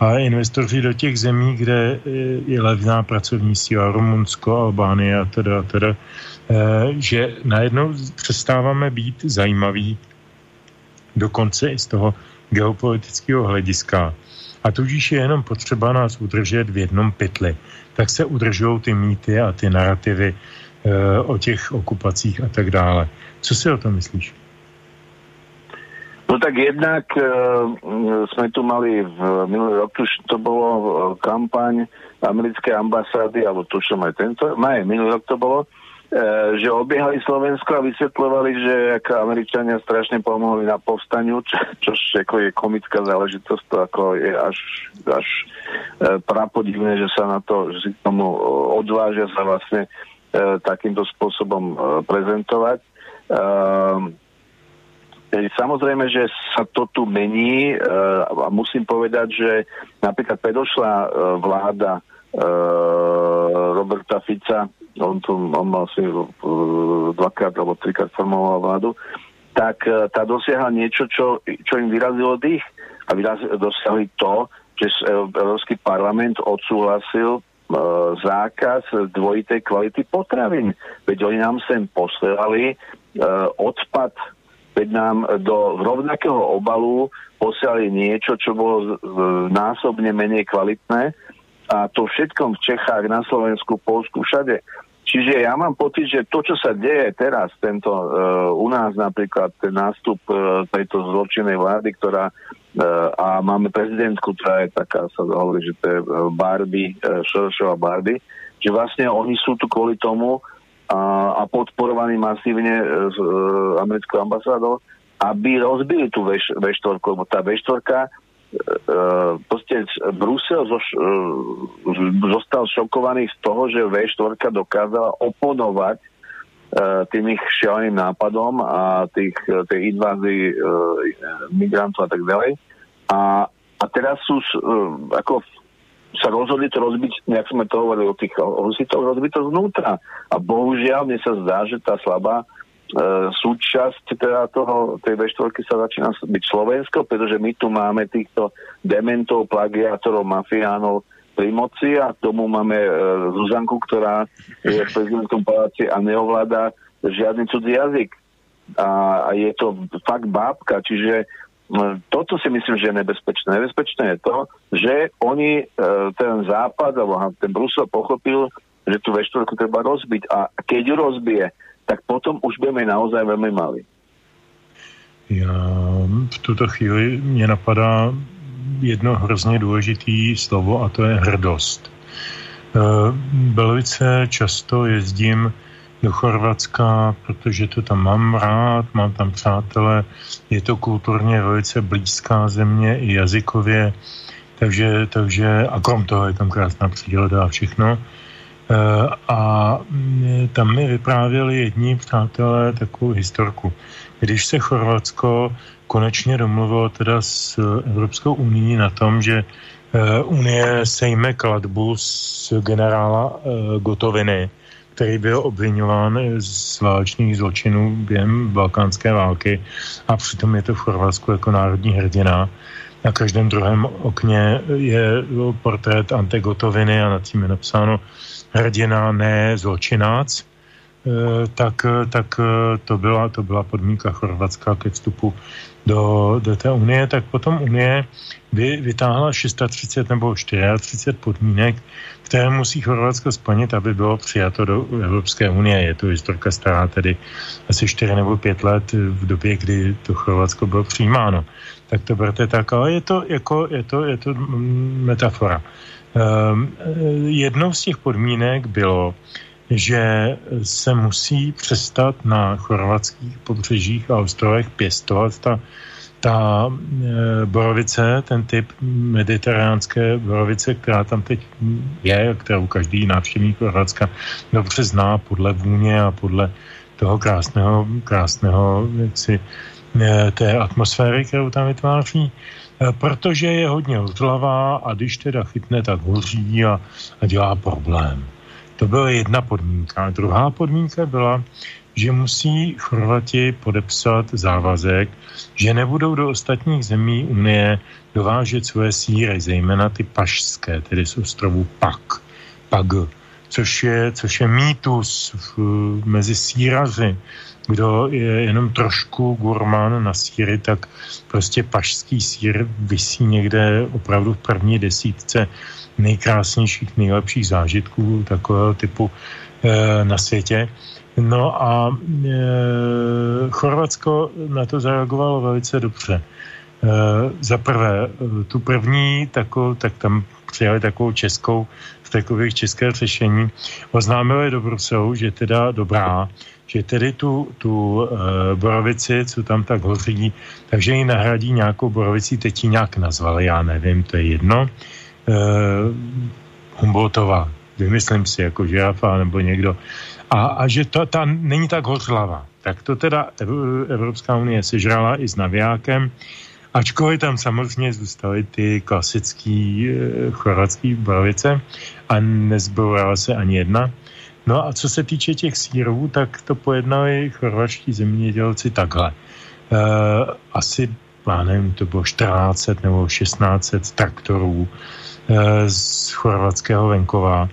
ale investoři do těch zemí, kde je levná pracovní síla, Rumunsko, Albánie a teda, že najednou přestáváme být zajímaví dokonce i z toho geopolitického hlediska. A tudíž je jenom potřeba nás udržet v jednom pytli. Tak se udržují ty mýty a ty narrativy o těch okupacích a tak dále. Co si o tom myslíš? No tak jednak jsme tu mali v minulý rok, už to bylo kampaň americké ambasády, alebo tuším aj tento, minulý rok to bylo, že obiehali Slovensko a vysvetľovali, že ako Američania strašne pomohli na povstaniu, čo je komická záležitosť, to ako je až prapodivné, že sa na to, že si k tomu odvážia sa vlastne takýmto spôsobom prezentovať. Samozrejme, že sa to tu mení a musím povedať, že napríklad predošlá vláda Roberta Fica, on mal si dvakrát alebo trikrát formoval vládu, tak tá dosiahla niečo, čo im vyrazilo dých a dosiahli to, že Európsky parlament odsúhlasil zákaz dvojitej kvality potravín. Veď oni nám sem posielali odpad, veď nám do rovnakého obalu posielali niečo, čo bolo násobne menej kvalitné, a to všetkom v Čechách, na Slovensku, Poľsku, všade. Čiže ja mám pocit, že to, čo sa deje teraz, u nás napríklad ten nástup tejto zločinnej vlády, ktorá a máme prezidentku, ktorá je taká, sa hovorí, že to je Barbie, Šorošová Barbie, že vlastne oni sú tu kvôli tomu a podporovaní masívne americkou ambasádou, aby rozbili tú V4, lebo tá V4 proste Brusel zostal šokovaný z toho, že V4 dokázala oponovať tým ich šialeným nápadom a tej invázii migrantov a tak ďalej. A teraz sú ako sa rozhodli to rozbiť, nejak sme to hovorili o tých husitoch, rozbiť to znútra. A bohužiaľ, mne sa zdá, že tá slabá súčasť teda tej V4 sa začína byť Slovensko, pretože my tu máme týchto dementov, plagiátorov, mafiánov pri moci a tomu máme Zuzanku, ktorá je v prezidentskom paláci a neovláda žiadny cudzí jazyk. A je to fakt bábka, čiže toto si myslím, že je nebezpečné. Nebezpečné je to, že oni ten Západ, alebo ten Brusel pochopil, že tú V4 treba rozbiť a keď ju rozbije, tak potom už budeme naozaj veľmi malí. Já v tuto chvíli mě napadá jedno hrozně důležité slovo a to je hrdost. Velice často jezdím do Chorvatska, protože to tam mám rád, mám tam přátele, je to kulturně velice blízká země i jazykově, takže a krom toho je tam krásná příroda a všechno. A tam mi vyprávěli jedni přátelé takovou historku. Když se Chorvatsko konečně domluvilo teda s Evropskou unií na tom, že Unie sejme kladbu z generála Gotoviny, který byl obviňován z válečných zločinů během balkánské války a přitom je to v Chorvatsku jako národní hrdina. Na každém druhém okně je portrét Ante Gotoviny a nad tím je napsáno hrdina, ne zločinác, tak to byla podmínka Chorvatska ke vstupu do té unie, tak potom unie vytáhla 630 nebo 34 podmínek, které musí Chorvatsko splnit, aby bylo přijato do Evropské unie. Je to historka stará tedy asi 4 nebo 5 let v době, kdy to Chorvatsko bylo přijímáno. Tak to berte tak, ale je to metafora. Jednou z těch podmínek bylo, že se musí přestat na chorvatských pobřežích a ostrovech pěstovat ta borovice, ten typ mediteránské borovice, která tam teď je, kterou každý návštěvník Chorvatska dobře zná podle vůně a podle toho krásného věci, té atmosféry, kterou tam vytváří, protože je hodně odlavá a když teda chytne, tak hoří a dělá problém. To byla jedna podmínka. Druhá podmínka byla, že musí Chorvati podepsat závazek, že nebudou do ostatních zemí Unie dovážet svoje sýry, zejména ty pašské, tedy z ostrovu Pag, což je mýtus mezi sýraři. Kdo je jenom trošku gurmán na sýry, tak prostě pašský sýr visí někde opravdu v první desítce nejkrásnějších, nejlepších zážitků takového typu na světě. No a Chorvatsko na to zareagovalo velice dobře. Za prvé, tu první, tak tam přijali české řešení, oznámili do Bruselu, že teda dobrá, že tedy tu borovici, co tam tak hoří, takže ji nahradí nějakou borovicí, teď ji nějak nazvali, já nevím, to je jedno, Humboldtova, vymyslím si, jako žirafa nebo někdo, a že ta není tak hořlava. Tak to teda Evropská unie sežrala i s navijákem, ačkoliv tam samozřejmě zůstaly ty klasický chorvatský borovice a nezbourala se ani jedna. No a co se týče těch sýrů, tak to pojednali chorvačtí zemědělci takhle. Asi, já nevím, to bylo 1400 nebo 1600 traktorů z chorvatského venkova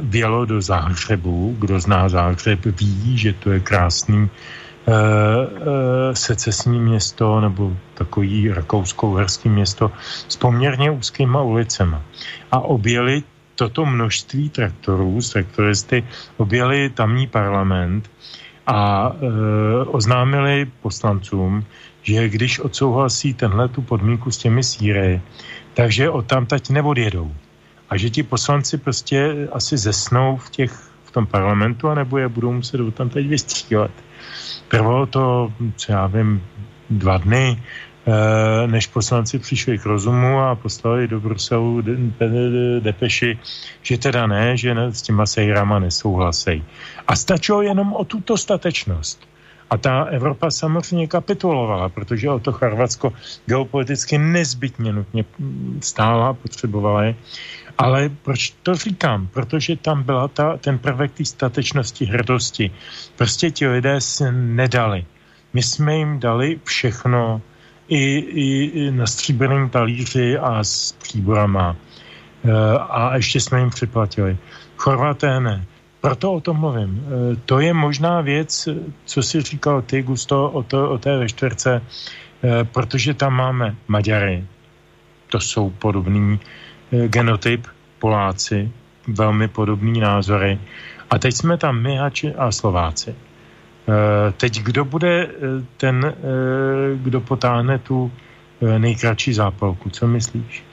vjelo do Záhřebu. Kdo zná Záhřeb, ví, že to je krásný secesní město nebo takový rakousko-uherský město s poměrně úzkýma ulicema. A objeli toto množství traktorů, traktoristy objeli tamní parlament a oznámili poslancům, že když odsouhlasí tenhle tu podmínku s těmi sýry, takže odtamtať neodjedou. A že ti poslanci prostě asi zesnou v tom parlamentu, anebo je budou muset odtamtať vystřílet. Trvalo to, co já vím, 2 dny, než poslanci přišli k rozumu a poslali do Bruselu depeši, že teda ne, že s těma sejrama nesouhlasejí. A stačilo jenom o tuto statečnost. A ta Evropa samozřejmě kapitulovala, protože o to Chorvatsko geopoliticky nezbytně nutně stála, potřebovala je. Ale proč to říkám? Protože tam byla ten prvek té statečnosti, hrdosti. Prostě ti lidé se nedali. My jsme jim dali všechno, i na stříbrném talíři a s příborama. A ještě jsme jim připlatili. Chorvaté ne. Proto o tom mluvím. To je možná věc, co jsi říkal ty, Gusto, o té V4, protože tam máme Maďary. To jsou podobný genotyp, Poláci, velmi podobný názory. A teď jsme tam my Hači a Slováci. Teď kdo bude ten, kdo potáhne tu nejkratší zápalku? Co myslíš?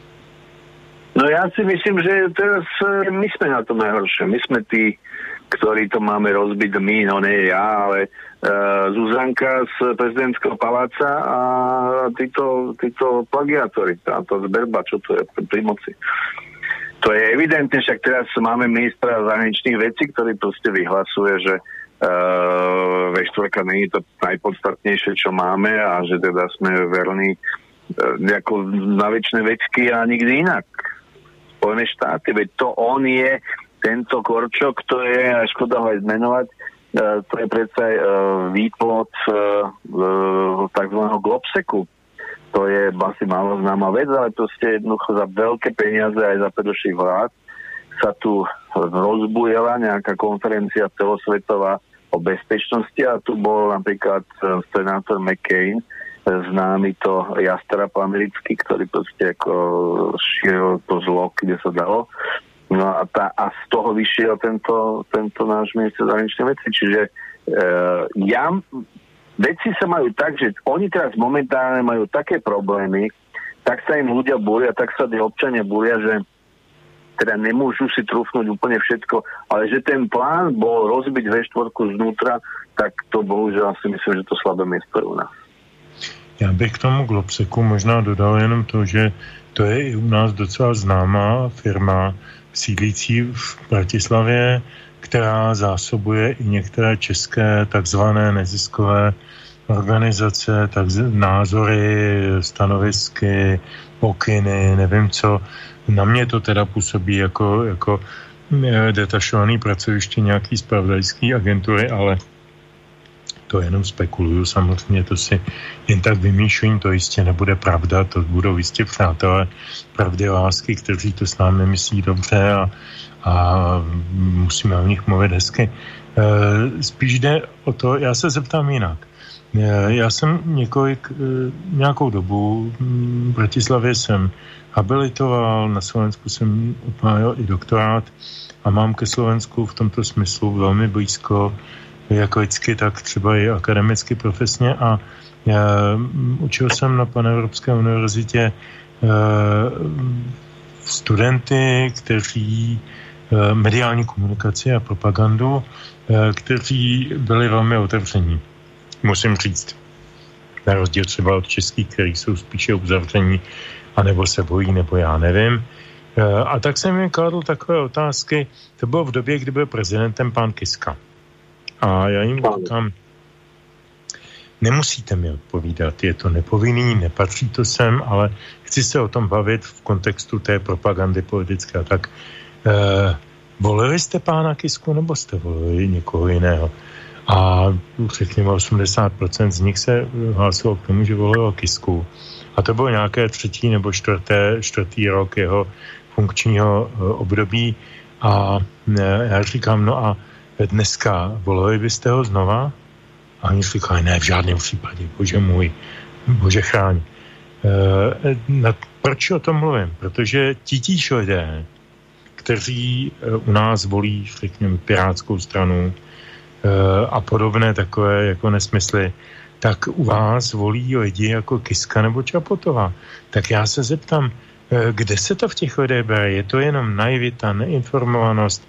No ja si myslím, že teraz my sme na tom najhoršie. My sme tí, ktorí to máme rozbiť my, no nie ja, ale Zuzanka z prezidentského paláca a títo plagiátori, táto zberba, čo to je pri moci. To je evidentne, však teraz máme ministra zahraničných vecí, ktorý proste vyhlasuje, že V4 není to najpodstatnejšie, čo máme a že teda sme verní ako na večné vecky a nikdy inak. Spojené štáty, veď to on je, tento Korčok, to je, a škoda ho aj zmenovať, to je predsa výplod takzvaného globseku. To je asi málo známa vec, ale proste jednoducho za veľké peniaze aj za predošlých vlád sa tu rozbujela nejaká konferencia celosvetová o bezpečnosti a tu bol napríklad senátor McCain, známy to jastrap americký, ktorý proste ako šiel to zlo, kde sa dalo. No a z toho vyšiel tento náš minister zahraničných vecí. Čiže veci sa majú tak, že oni teraz momentálne majú také problémy, tak sa im ľudia búria, tak sa občania búria, že teda nemôžu si trúfnúť úplne všetko, ale že ten plán bol rozbiť V4 znútra, tak to bohužiaľ si myslím, že to slabé miesto je u nás. Já bych k tomu Globseku možná dodal jenom to, že to je i u nás docela známá firma sídlící v Bratislavě, která zásobuje i některé české takzvané neziskové organizace, názory, stanovisky, pokyny, nevím co. Na mě to teda působí jako detašovaný pracoviště nějaký zpravodajský agentury, ale to jenom spekuluju, samozřejmě to si jen tak vymýšlím, to jistě nebude pravda, to budou jistě přátelé pravdy lásky, kteří to s námi myslí dobře a musíme o nich mluvit hezky. Spíš jde o to, já se zeptám jinak. Já jsem nějakou dobu v Bratislavě jsem habilitoval, na Slovensku jsem obhájil i doktorát a mám ke Slovensku v tomto smyslu velmi blízko, jak lidsky, tak třeba i akademicky, profesně a učil jsem na Panevropské univerzitě studenty, kteří mediální komunikaci a propagandu, kteří byli velmi otevření. Musím říct, na rozdíl třeba od českých, kteří jsou spíše uzavření, anebo se bojí, nebo já nevím. A tak jsem jim kladl takové otázky. To bylo v době, kdy byl prezidentem pán Kiska. A já jim říkám, nemusíte mi odpovídat, je to nepovinný, nepatří to sem, ale chci se o tom bavit v kontextu té propagandy politické. Tak volili jste pána Kisku, nebo jste volili někoho jiného? A řekněme 80% z nich se hlásilo k tomu, že volilo Kisku. A to bylo nějaké třetí nebo čtvrtý rok jeho funkčního období. A já říkám, no a dneska volili byste ho znova? A oni říkali, ne, v žádném případě, bože můj, bože chráň. Proč o tom mluvím? Protože titíž lidé, kteří u nás volí, řekněme, Pirátskou stranu a podobné takové jako nesmysly, tak u vás volí lidi jako Kiska nebo Čapotová. Tak já se zeptám, kde se to v těch lidech bere? Je to jenom naivita, neinformovanost,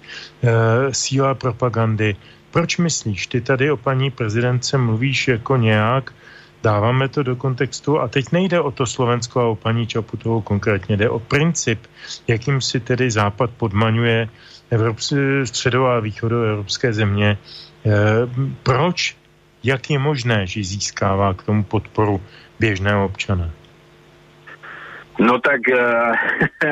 síla propagandy? Proč myslíš? Ty tady o paní prezidentce mluvíš jako nějak, dáváme to do kontextu a teď nejde o to Slovensko a o paní Čaputovou konkrétně, jde o princip, jakým si tedy Západ podmaňuje středo- a východoevropské země. Proč? Jak je možné, že získává k tomu podporu běžného občana? No tak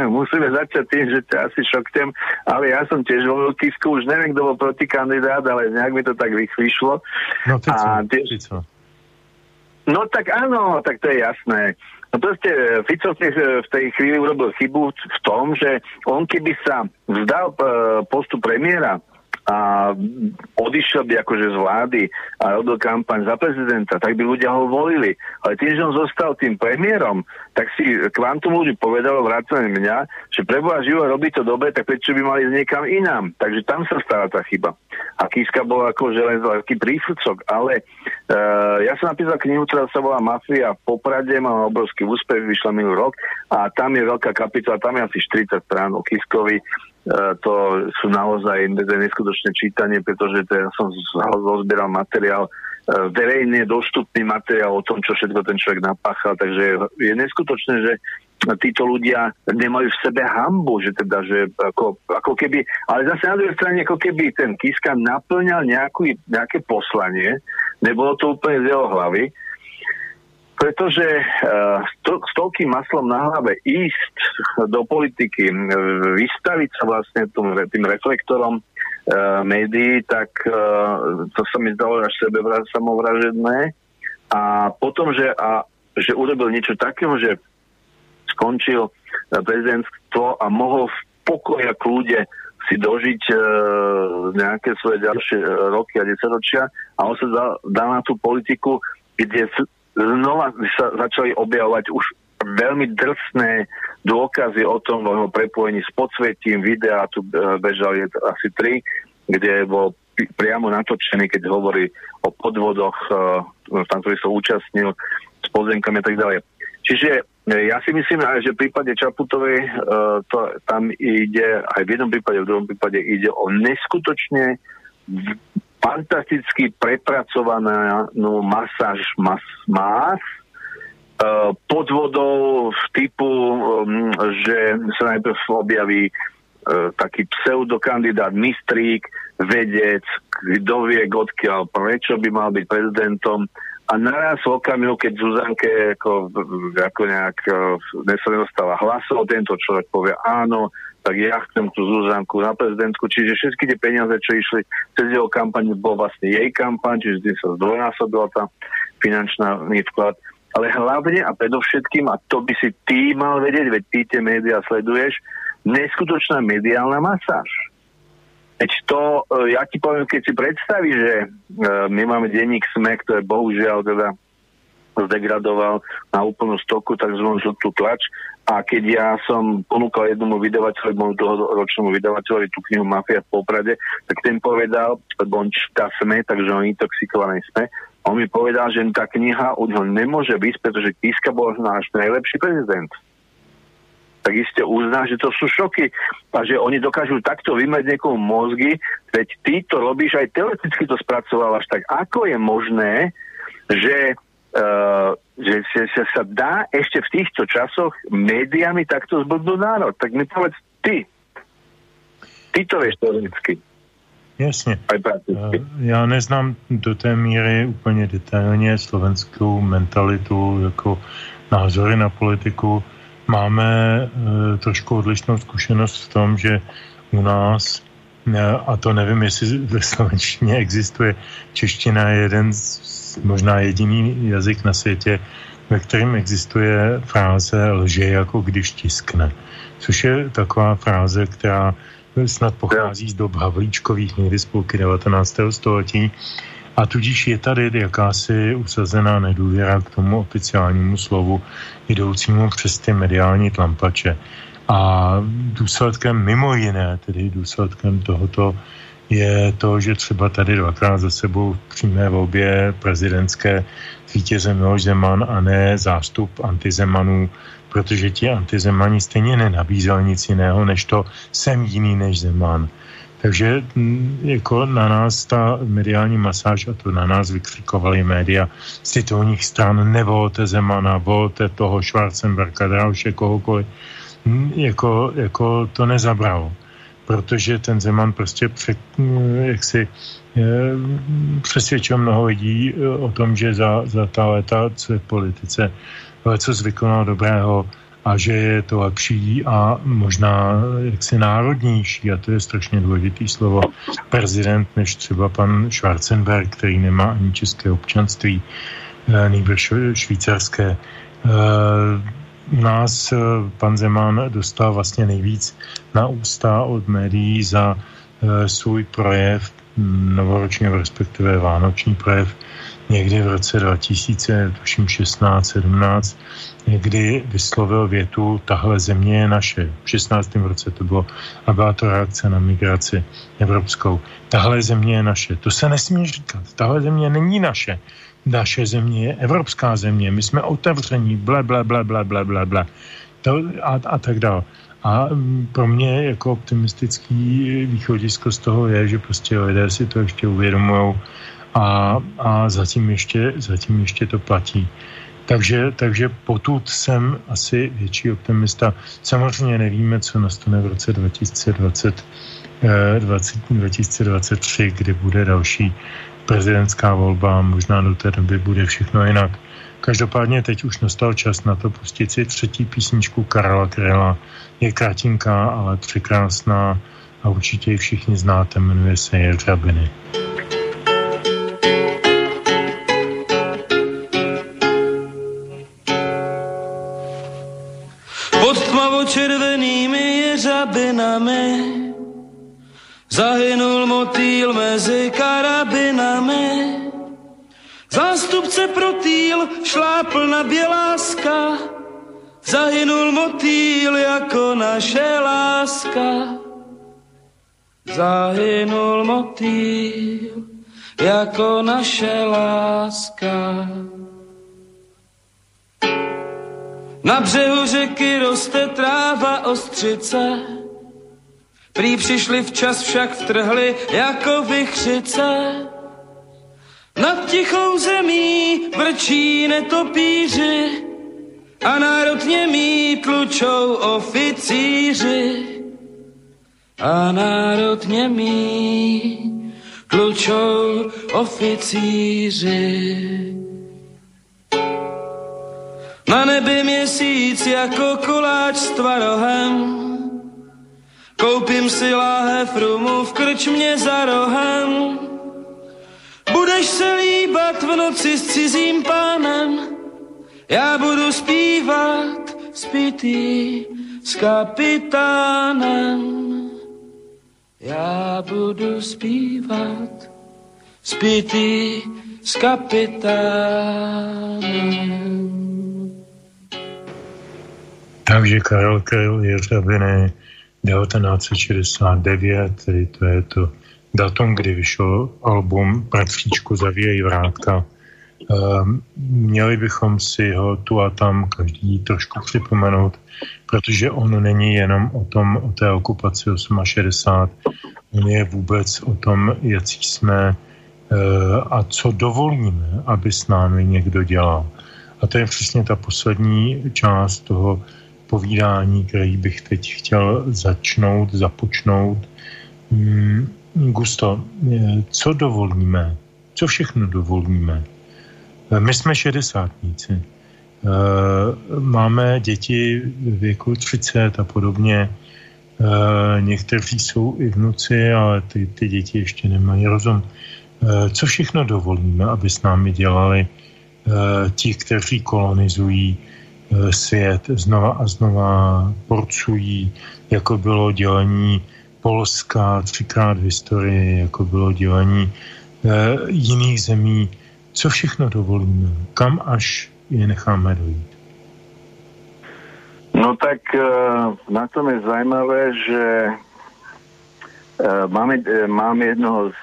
musíme začať tým, že ťa asi šoktem, ale ja som tiež volil Kisku, už neviem, kto bol protikandidát, ale nejak mi to tak vyšlo. No ty co? No tak áno, tak to je jasné. No proste Fico v tej chvíli urobil chybu v tom, že on keby sa vzdal postu premiéra a odišiel by akože z vlády a robil kampaň za prezidenta, tak by ľudia ho volili. Ale tým, že on zostal tým premiérom, tak si kvantum ľudí povedalo vrátane mňa, že preboha živo robí to dobre, tak prečo by mali ísť niekam inám. Takže tam sa stala tá chyba. A Kiska bol akože len taký prífrcok, ale ja som napísal knihu, ktorá sa volá Mafia v Poprade, mal obrovský úspech, vyšla minulý rok a tam je veľká kapitola, tam je asi 40 strán o Kiskovi. To sú naozaj neskutočné čítanie, pretože ja som zozbieral materiál, verejne dostupný materiál o tom, čo všetko ten človek napáchal, takže je neskutočné, že títo ľudia nemajú v sebe hanbu, že teda, že ako keby, ale zase na druhej strane, ako keby ten Kiska naplňal nejaké poslanie, nebolo to úplne z jeho hlavy, pretože s toľkým maslom na hlave ísť do politiky, vystaviť sa vlastne tým reflektorom médií, tak to sa mi zdalo až samovražedné. A potom, že urobil niečo takého, že skončil prezidentstvo a mohol v pokoji a kľude si dožiť nejaké svoje ďalšie roky a desaťročia, a on sa dal na tú politiku, kde znova sa začali objavovať už veľmi drsné dôkazy o tom, o jeho prepojení s podsvetím, videa, tu bežali asi 3, kde bol priamo natočený, keď hovorí o podvodoch, tam, ktorý sa účastnil s pozemkami a tak ďalej. Čiže ja si myslím, že v prípade Čaputovej tam ide, aj v jednom prípade, v druhom prípade ide o neskutočne fantasticky prepracovanú masáž más podvodov typu, že sa najprv objaví taký pseudokandidát, mistrík, vedec, kto vie odkiaľ, prečo by mal byť prezidentom, a naraz v okamihu, keď Zuzanke ako nejak nedostala hlasov, tento človek povie áno, tak ja chcem tú Zuzanku na prezidentku, čiže všetky tie peniaze, čo išli cez jeho kampaň, bol vlastne jej kampaň, čiže vždy sa zdvojnásobila tá finančná vklad. Ale hlavne a predovšetkým, a to by si ty mal vedieť, veď ty tie médiá sleduješ, neskutočná mediálna masáž. Veď to, ja ti poviem, keď si predstavíš, že my máme denník SME, ktorý bohužiaľ teda zdegradoval na úplnú stoku, tak zvoň žltú tlač, a keď ja som ponúkal jednomu vydavateľovi, môjmu dlhoročnému vydavateľovi, tú knihu Mafia v Poprade, tak ten povedal, lebo on číta SME, takže on intoxikovaný SME, on mi povedal, že tá kniha od neho nemôže byť, pretože Kiska bol náš najlepší prezident. Tak iste uzná, že to sú šoky a že oni dokážu takto vymať niekomu mozgy, veď ty to robíš, aj teoreticky to spracovávaš. Tak ako je možné, že sa dá ešte v týchto časoch médiami takto zblbnúť národ? Tak mi povedz ty. Ty to vieš teoreticky. Jasne. Ja neznám do té míry úplně detailně slovenskou mentalitu, jako názory na politiku. Máme trošku odlišnou zkušenost v tom, že u nás, a to nevím, jestli ve slovenštině existuje, čeština je jeden, možná jediný jazyk na světě, ve kterém existuje fráze lže jako když tiskne. Což je taková fráze, která snad pochází z dob Havlíčkových, někdy z půlky 19. století, a tudíž je tady jakási usazená nedůvěra k tomu oficiálnímu slovu jdoucímu přes ty mediální tlampače. A důsledkem mimo jiné, tedy důsledkem tohoto, je to, že třeba tady 2krát za sebou v přímé volbě prezidentské vítěze Miloš Zeman a ne zástup antizemanů, protože ti antizemani stejně nenabízel nic jiného, než to jsem jiný než Zeman. Takže jako na nás ta mediální masáž, a to na nás vykřikovali média z titulních stran, nevolte Zemana, volte toho Schwarzenberga, Drauše, kohokoliv, jako to nezabralo. Protože ten Zeman prostě přesvědčil mnoho lidí o tom, že za ta léta, co je v politice, lecos vykonal dobrého a že je to lepší a možná jaksi národnější, a to je strašně důležitý slovo, prezident, než třeba pan Schwarzenberg, který nemá ani české občanství, nýbrž švýcarské. U nás pan Zeman dostal vlastně nejvíc na ústa od médií za svůj projev, novoroční, respektive vánoční projev, někdy v roce 2016-17, kdy vyslovil větu tahle země je naše. V 16. roce to bylo a byla to reakce na migraci evropskou. Tahle země je naše. To se nesmí říkat. Tahle země není naše. Naše země je evropská země. My jsme otevření. Ble. A tak dále. A pro mě jako optimistický východisko z toho je, že prostě lidé si to ještě uvědomujou a zatím ještě to platí. Takže potud jsem asi větší optimista. Samozřejmě nevíme, co nastane v roce 2023, kdy bude další prezidentská volba, možná do té doby bude všechno jinak. Každopádně teď už nastal čas na to pustit si třetí písničku Karla Kryla. Je kratinká, ale překrásná a určitě ji všichni znáte, jmenuje se Jeřabiny. Pod tmavočervenými jeřabinami zahynul motýl mezi karabinami. Zástupce protýl šlápl na běláska, zahynul motýl jako naše láska. Zahynul motýl jako naše láska. Na břehu řeky roste tráva ostřice, prý přišli včas, však vtrhli jako vichřice. Nad tichou zemí vrčí netopíři a národ němý tlučou oficíři. A národ němý tlučou oficíři. Na nebi měsíc jako koláč s tvarohem, koupím si láhev rumu v krčmě za rohem. Budeš se líbat v noci s cizím pánem, já budu zpívat zpítý s kapitánem. Já budu zpívat zpítý s kapitánem. Takže Karel Kryl, Jeřabiny, 1969, tedy to je to datum, kdy vyšel album Bratříčku zavíjej vrátka. Měli bychom si ho tu a tam každý trošku připomenout, protože on není jenom o té okupaci 68, on je vůbec o tom, jaký jsme a co dovolíme, aby s námi někdo dělal. A to je přesně ta poslední část toho povídání, který bych teď chtěl započnout. Gusto, co dovolíme? Co všechno dovolíme? My jsme šedesátníci. Máme děti ve věku 30 a podobně. Někteří jsou i vnuci, ale ty děti ještě nemají rozum. Co všechno dovolíme, aby s námi dělali ti, kteří kolonizují svět, znova a znova porcují, jako bylo dělení Polska třikrát v historii, jako bylo dělení jiných zemí. Co všechno dovolíme? Kam až je necháme dojít? No tak na tom je zajímavé, že mám jednoho z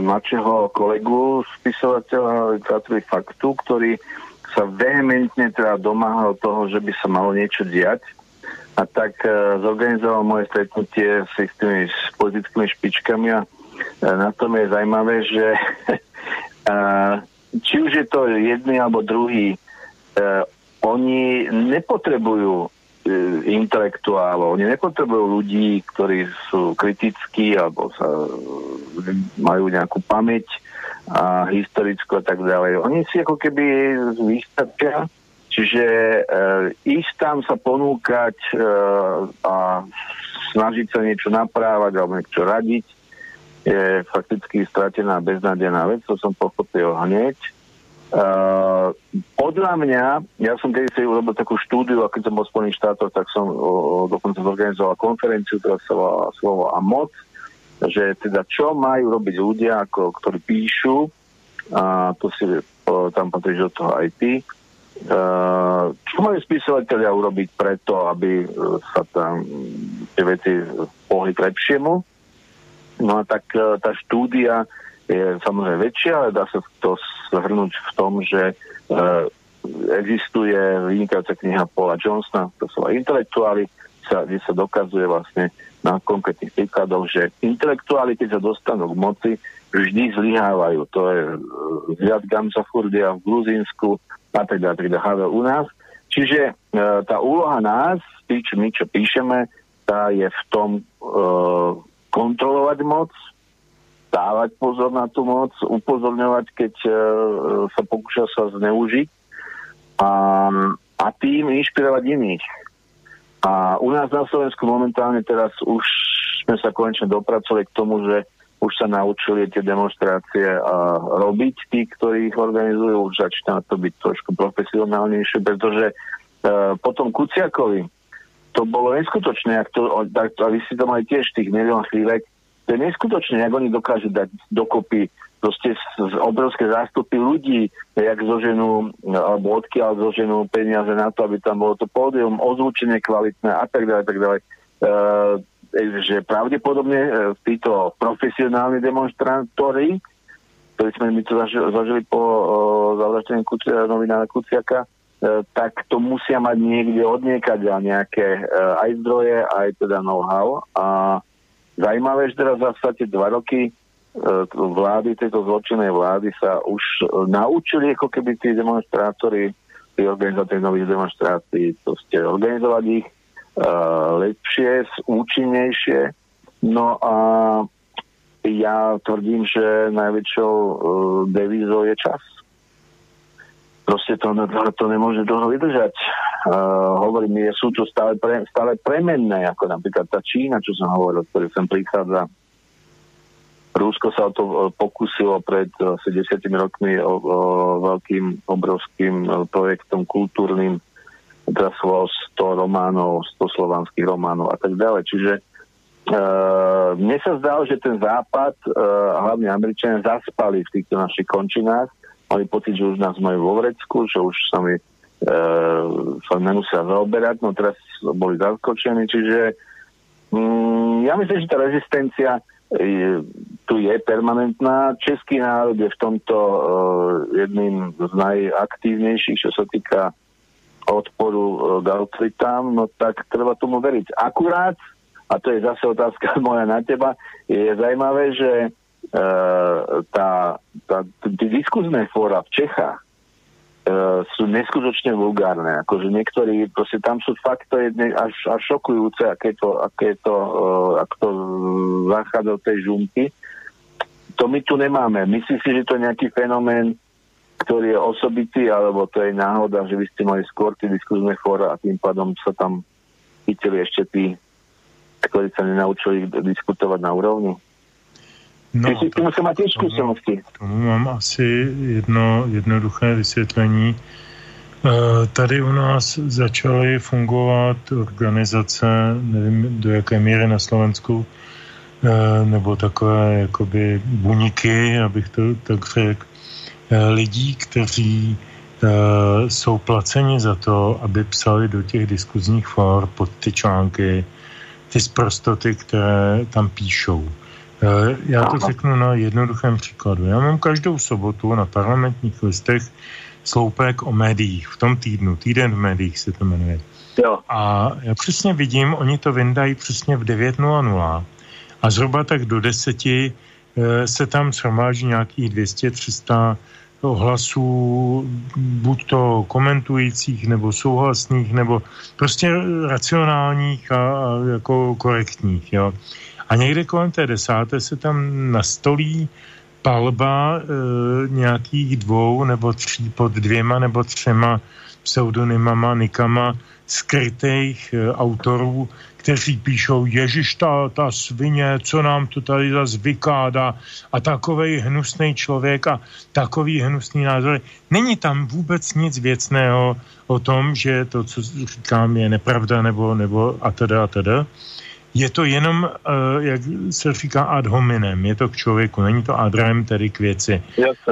mladšieho kolegu, spisovateľa literatúry faktu, ktorý sa vehementne teda domáhal toho, že by sa malo niečo diať. A tak zorganizoval moje stretnutie s tými politickými špičkami a na tom je zaujímavé, že či už je to jedný alebo druhý, oni nepotrebujú intelektuálov, oni nepotrebujú ľudí, ktorí sú kritickí alebo sa majú nejakú pamäť a historickú a tak ďalej. Oni si ako keby vystačia. Čiže ísť tam sa ponúkať a snažiť sa niečo naprávať alebo niečo radiť je fakticky stratená beznádejná vec, to som pochopil hneď. Podľa mňa, ja som keď si urobil takú štúdiu a keď som bol v Spojených štátoch, tak som dokonca zorganizoval konferenciu, ktorá sa volala Slovo a moc. že teda čo majú robiť ľudia, ako, ktorí píšu, a to si tam patríš do toho aj ty, čo majú spisovateľia urobiť preto, aby sa tam tie veci pohli k lepšiemu. No a tak tá štúdia je samozrejme väčšia, ale dá sa to zhrnúť v tom, že existuje vynikajúca kniha Paula Johnsona, to sú aj intelektuáli, kde sa dokazuje vlastne na konkrétnych príkladoch, že intelektuáli, keď sa dostanú k moci, vždy zlyhávajú. To je zviad Gamsafurdia v Gruzínsku, a teda Havel u nás. Čiže tá úloha nás, my čo píšeme, tá je v tom kontrolovať moc, dávať pozor na tú moc, upozorňovať, keď sa pokúša sa zneužiť a tým inšpirovať iných. A u nás na Slovensku momentálne teraz už sme sa konečne dopracovali k tomu, že už sa naučili tie demonstrácie robiť, tí, ktorí ich organizujú, už začína to byť trošku profesionálnejšie, pretože potom Kuciakovi to bolo neskutočné, a vy si to mali tiež tých milión chvíľek, to je neskutočné, jak oni dokážu dať dokopy proste z obrovské zástupy ľudí, jak zoženú, alebo odkiaľ zoženú peniaze na to, aby tam bolo to pódium, ozvučenie kvalitné a tak ďalej, tak ďalej. Že pravdepodobne títo profesionálni demonstrátori, ktorí sme my to zažili po zavraždení novinára Kuciaka, tak to musia mať niekde odniekať a nejaké aj zdroje, aj teda know-how. A zajímavé, že teraz v zásade 2 roky vlády, tejto zločinnej vlády sa už naučili, ako keby tí demonstrátori, tí organizátori nových demonstrácií, to ste organizovať ich lepšie, účinnejšie. No a ja tvrdím, že najväčšou devízou je čas. Proste to nemôže dlho vydržať. Hovorím, sú to stále premenné, ako napríklad tá Čína, čo som hovoril, ktorý sem prichádza. Rusko sa o to pokúsilo pred 70 rokmi o veľkým, obrovským projektom kultúrnym, teraz bolo 100 románov, 100 slovanských románov a tak ďalej. Čiže mne sa zdalo, že ten Západ, hlavne Američania, zaspali v týchto našich končinách. Mali pocit, že už nás majú vo vrecku, že už sa nemusia zaoberať, no teraz boli zaskočení. Čiže ja myslím, že tá rezistencia tu je permanentná. Český národ je v tomto jedným z najaktívnejších, čo sa týka odporu Gautlitám, no tak treba tomu veriť. Akurát, a to je zase otázka moja na teba, je zaujímavé, že tá diskusné fóra v Čechách sú neskutočne vulgárne. Akože niektorí, proste tam sú fakt až šokujúce, ako to zachádza od tej žumky. To my tu nemáme. Myslím si, že to je nejaký fenomén, ktorý je osobitý, alebo to je náhoda, že vy ste mali skôr tie diskuzné fóra a tým pádom sa tam chytili ešte tí, ktorí sa nenaučili diskutovať na úrovni. No, ty musel mať tiež skúsenosti. Tomu mám asi jedno jednoduché vysvětlení. Tady u nás začaly fungovat organizace, nevím do jaké míry na Slovensku, nebo takové jakoby buňky, abych to tak řekl, lidí, kteří jsou placeni za to, aby psali do těch diskuzních fór pod ty články ty sprostoty, které tam píšou. Já to řeknu na jednoduchém příkladu. Já mám každou sobotu na Parlamentních listech sloupek o médiích v tom týdnu. Týden v médiích se to jmenuje. Jo. A já přesně vidím, oni to vyndají přesně v 9:00 a zhruba tak do 10:00 se tam shromáží nějakých 200-300 ohlasů, buď to komentujících, nebo souhlasných, nebo prostě racionálních a jako korektních. Jo. A někde kolem té 10:00 se tam nastolí palba nějakých 2 nebo 3 pod 2 nebo 3 pseudonymama, nikama skrytých autorů, kteří píšou, ježiš, ta svině, co nám to tady zas vykládá a takovej hnusný člověk a takový hnusný názor. Není tam vůbec nic věcného o tom, že to, co říkám, je nepravda nebo a teda. je to jenom, jak se říká, ad hominem, je to k člověku, není to ad rem, tedy k věci.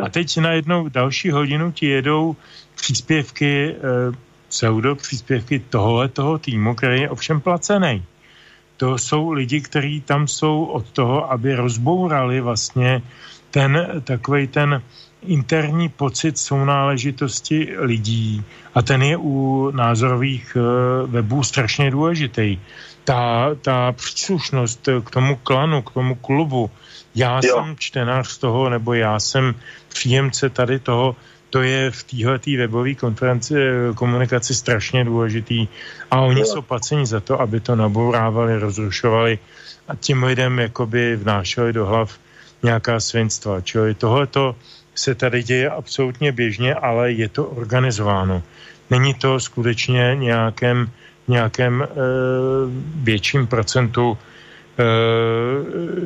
A teď najednou další hodinu ti jedou příspěvky, pseudopříspěvky tohoto týmu, který je ovšem placený. To jsou lidi, kteří tam jsou od toho, aby rozbourali vlastně ten takovej ten interní pocit sounáležitosti lidí. A ten je u názorových webů strašně důležitý. Ta příslušnost k tomu klanu, k tomu klubu, já jsem čtenář toho, nebo já jsem příjemce tady toho, to je v téhletý webové komunikaci strašně důležitý a oni jsou placeni za to, aby to nabourávali, rozrušovali a tím lidem jakoby vnášeli do hlav nějaká svinstva. Čili tohleto se tady děje absolutně běžně, ale je to organizováno. Není to skutečně nějakém větším procentu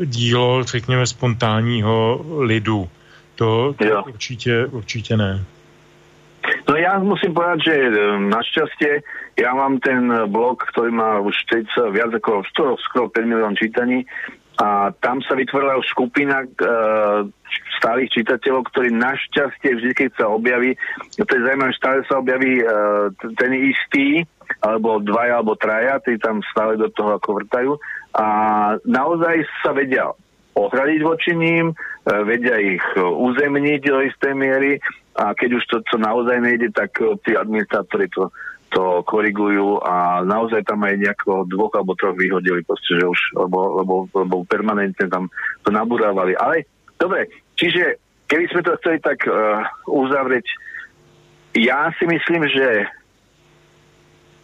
dílo, řekněme, spontánního lidu. To určite ne. No ja musím povedať, že našťastie ja mám ten blog, ktorý má už teď viac ako 5 milión čítaní a tam sa vytvorila skupina stálych čitateľov, ktorí našťastie vždy, keď sa objaví, to je zaujímavé, stále sa objaví ten istý, alebo dvaja, alebo traja, tí tam stále do toho ako vrtajú a naozaj sa vedia ohradiť voči ním, vedia ich uzemniť do istej miery a keď už to, co naozaj nejde, tak tí administrátori to korigujú a naozaj tam aj nejako 2 alebo 3 vyhodili, proste, že už, lebo permanentne tam to nabúravali. Ale dobre, čiže keby sme to chceli tak uzavrieť, ja si myslím, že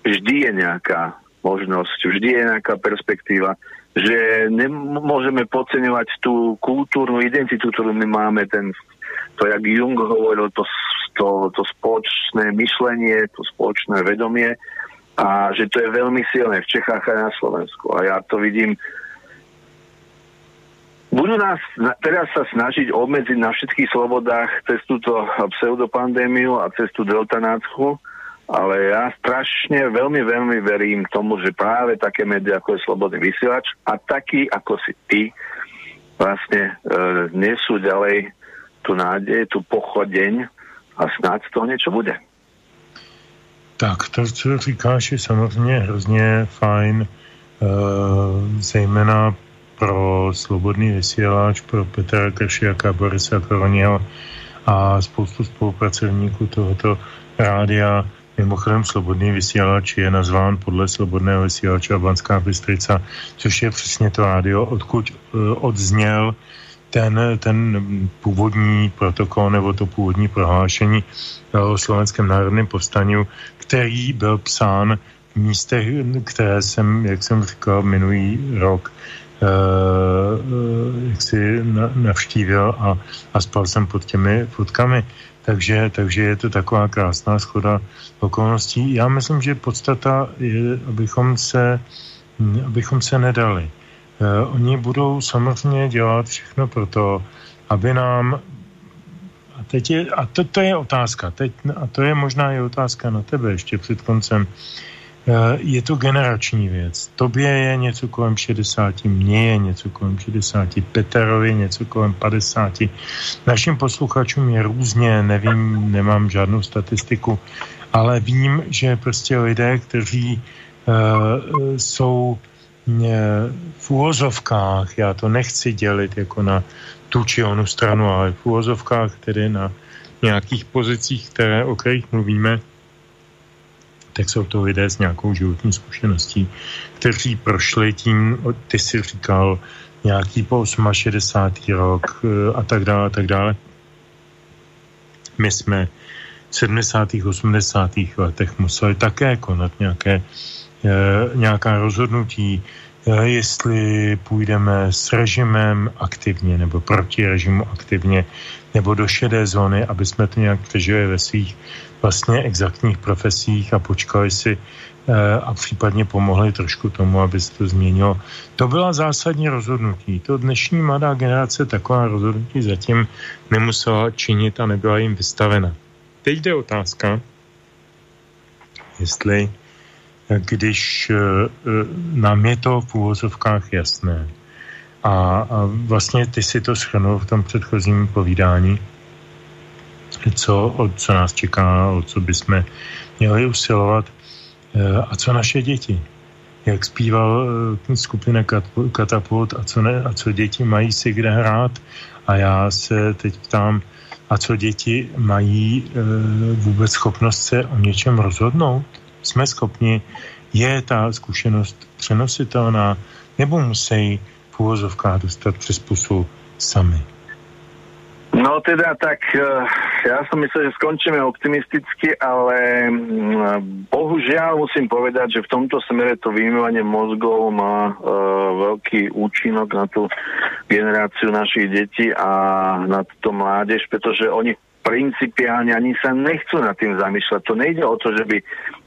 vždy je nejaká možnosť, vždy je nejaká perspektíva, že nemôžeme podceňovať tú kultúrnu identitu, ktorú my máme, to, jak Jung hovoril, to spoločné myšlenie, to spoločné vedomie a že to je veľmi silné v Čechách a na Slovensku. A ja to vidím. Budú nás teraz sa snažiť obmedziť na všetkých slobodách cez túto pseudopandémiu a cez tú deltanácku, ale ja strašne veľmi, veľmi verím tomu, že práve také médiá, ako je Slobodný vysielač a taký, ako si ty, vlastne nesú ďalej tú nádej, tú pochodeň a snáď z toho niečo bude. Tak, to, co říkáš, je samozřejmě hrozně fajn, zejména pro Slobodný vysielač, pro Petra Kršiaka, Borisa Koronyho a spoustu spolupracovníků tohoto rádia. Mimochodem, Slobodný vysílač je nazván podle Slobodného vysílača Banská Bystrica, což je přesně to rádio, odkud odzněl ten původní protokol nebo to původní prohlášení o Slovenském národním povstaniu, který byl psán v místech, které jsem, jak jsem říkal, minulý rok jak si navštívil a spal jsem pod těmi fotkami. Takže je to taková krásná schoda okolností. Já myslím, že podstata je, abychom se nedali. Oni budou samozřejmě dělat všechno pro to, aby nám... A to je otázka. A to je možná i otázka na tebe ještě před koncem. Je to generační věc. Tobě je něco kolem 60, mně je něco kolem 60, Peterovi něco kolem 50. Našim posluchačům je různě, nevím, nemám žádnou statistiku, ale vím, že prostě lidé, kteří jsou v úvozovkách, já to nechci dělit jako na tu či onu stranu, ale v úvozovkách, tedy na nějakých pozicích, o kterých mluvíme, tak jsou to lidé s nějakou životní zkušeností, kteří prošli tím, ty si říkal, nějaký po 68. rok a tak dále, a tak dále. My jsme v 70. 80. letech museli také konat nějaká rozhodnutí, jestli půjdeme s režimem aktivně nebo proti režimu aktivně, nebo do šedé zóny, aby jsme to nějak přežili ve svých vlastně exaktních profesích a počkali si a případně pomohli trošku tomu, aby se to změnilo. To byla zásadní rozhodnutí. To dnešní mladá generace taková rozhodnutí zatím nemusela činit a nebyla jim vystavena. Teď jde otázka, jestli když nám je to v úvozovkách jasné. A vlastně ty si to shrnul v tom předchozím povídání, co nás čeká, o co bychom měli usilovat a co naše děti. Jak zpíval skupina Katapult a co ne, a co děti mají si kde hrát. A já se teď ptám, a co děti mají vůbec schopnost se o něčem rozhodnout? Jsme schopni, je ta zkušenost přenositelná, nebo musí v uvozovkách dostat přes pusu sami? No teda tak, ja som myslel, že skončíme optimisticky, ale bohužiaľ musím povedať, že v tomto smere to vymývanie mozgov má veľký účinok na tú generáciu našich detí a na túto mládež, pretože oni principiálne ani sa nechcú nad tým zamýšľať. To nejde o to, že by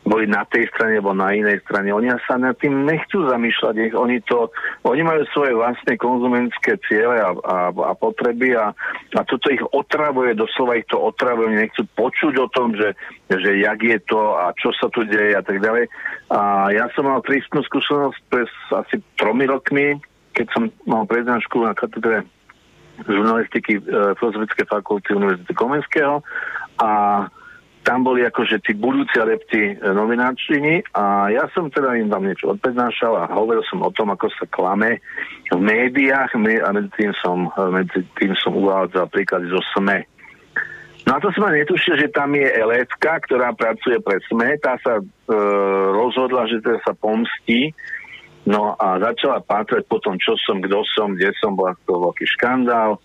boli na tej strane alebo na inej strane. Oni sa nad tým nechcú zamýšľať. Oni majú svoje vlastné konzumentské ciele a potreby a toto ich otravuje, doslova ich to otravuje. Oni nechcú počuť o tom, že jak je to a čo sa tu deje a tak ďalej. A ja som mal tristnú skúsenosť pred asi 3 rokmi, keď som mal prednášku na katedre žurnalistiky Filozofické fakulty Univerzity Komenského a tam boli akože tí budúci adepti novináčini a ja som teda im tam niečo odprednášal a hovoril som o tom, ako sa klame v médiách a medzi tým som uvádzal príklady zo SME. No a to som aj netušil, že tam je LF-ka, ktorá pracuje pre SME, tá sa rozhodla, že teda sa pomstí. No a začala pátrať po tom, čo som, kto som, kde som, bol to veľký škandál.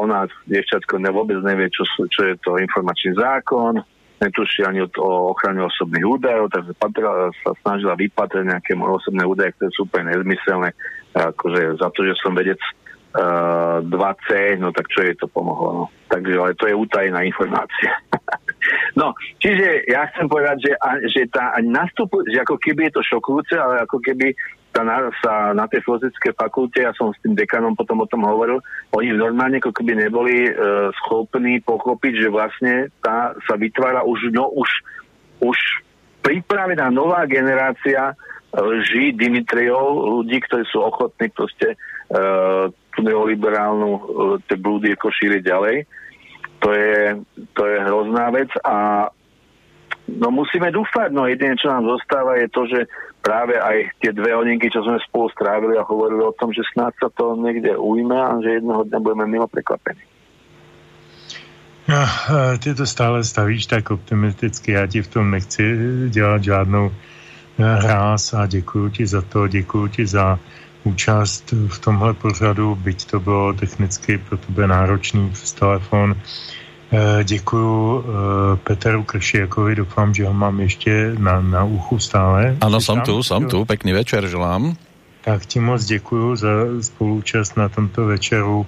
Ona, dievčatko, vôbec nevie, čo je to informačný zákon, netuší ani o ochrane osobných údajov, takže sa snažila vypatrať nejaké osobné údaje, ktoré sú úplne nezmyselné. Akože za to, že som vedec 2C, no tak čo jej to pomohlo? No. Takže, ale to je utajená informácia. No, čiže ja chcem povedať, že ako keby je to šokujúce, ale ako keby sa na tej filozofické fakulte, ja som s tým dekanom potom o tom hovoril, oni normálne ako keby neboli schopní pochopiť, že vlastne tá sa vytvára už pripravená nová generácia lží Dimitriov, ľudí, ktorí sú ochotní proste tú neoliberálnu tie blúdy ako šíriť ďalej. To je hrozná vec a no musíme dúfať, no jedine, čo nám zostáva je to, že práve aj tie 2 hodinky, čo sme spolu strávili a hovorili o tom, že snáď sa to niekde ujme a že jednoho dňa budeme milo prekvapení. No, ty to stále stavíš tak optimisticky, ja ti v tom nechci dělat žádnou hráz a děkuju ti za to, děkuju ti za účast v tomhle pořadu, byť to bylo technicky pro tebe náročný přes telefon. Děkuju Peteru Kršiakovi, doufám, že ho mám ještě na uchu stále. Ano, jsem tu, pekný večer želám. Tak ti moc děkuju za spoluúčast na tomto večeru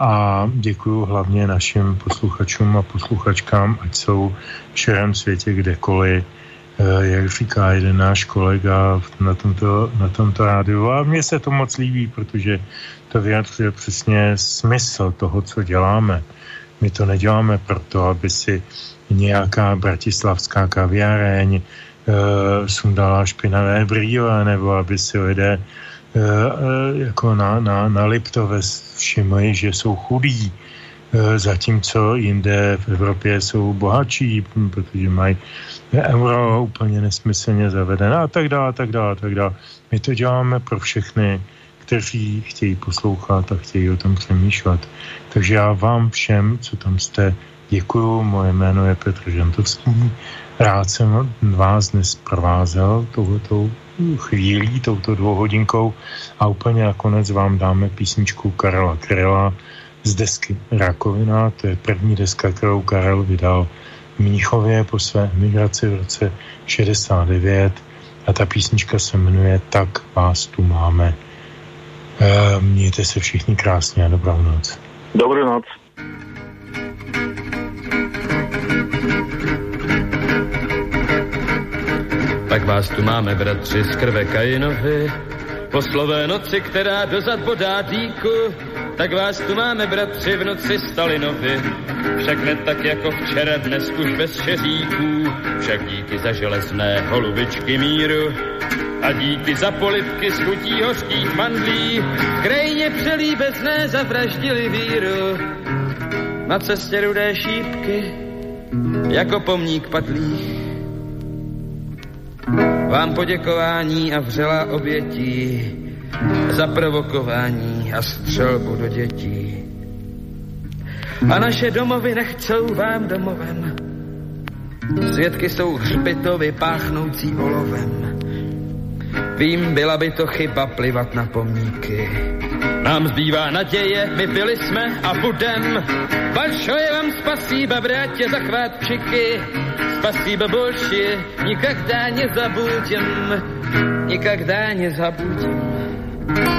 a děkuju hlavně našim posluchačům a posluchačkám, ať jsou v širém světě kdekoliv, jak říká jeden náš kolega na tomto rádiu. A mně se to moc líbí, protože to vyjadřuje přesně smysl toho, co děláme. My to neděláme proto, aby si nějaká bratislavská kaviareň sundala špinavé brýle, nebo aby si lidé jako na Liptove všimli, že jsou chudí, zatímco jinde v Evropě jsou bohatší, protože mají euro úplně nesmyslně zavedené a tak dále. My to děláme pro všechny, kteří chtějí poslouchat a chtějí o tom přemýšlet. Takže já vám všem, co tam jste, děkuju. Moje jméno je Petr Žantovský. Rád jsem vás dnes provázel touhletou chvílí, touto 2 hodinkou a úplně nakonec vám dáme písničku Karla Kryla z desky Rakovina. To je první deska, kterou Karel vydal v Mnichově po své migraci v roce 69 a ta písnička se jmenuje Tak vás tu máme. Mějte se všichni krásně a dobrou noc. Dobrou noc. Tak vás tu máme, bratři, z krve Kainovi, po slové noci, která dozad bodá dýku, tak vás tu máme, bratři, v noci Stalinovi. Však ne tak jako včera, dnes už bez šeříků, však díky za železné holubičky míru a díky za polivky z chutí hořkých mandlí, krajně přelíbecné zavraždili víru. Na cestě rudé šípky, jako pomník padlých, vám poděkování a vřelá obětí za provokování a střelbu do dětí. A naše domovy nechcou vám domovem, svědky jsou hřbitovy páchnoucí olovem. Vím, byla by to chyba plivat na pomníky. Nám zbývá naděje, my byli jsme a budem. Большое vám спасибо, братья, захватчики. Спасибо больше, никогда не забудем. Никогда не забудем.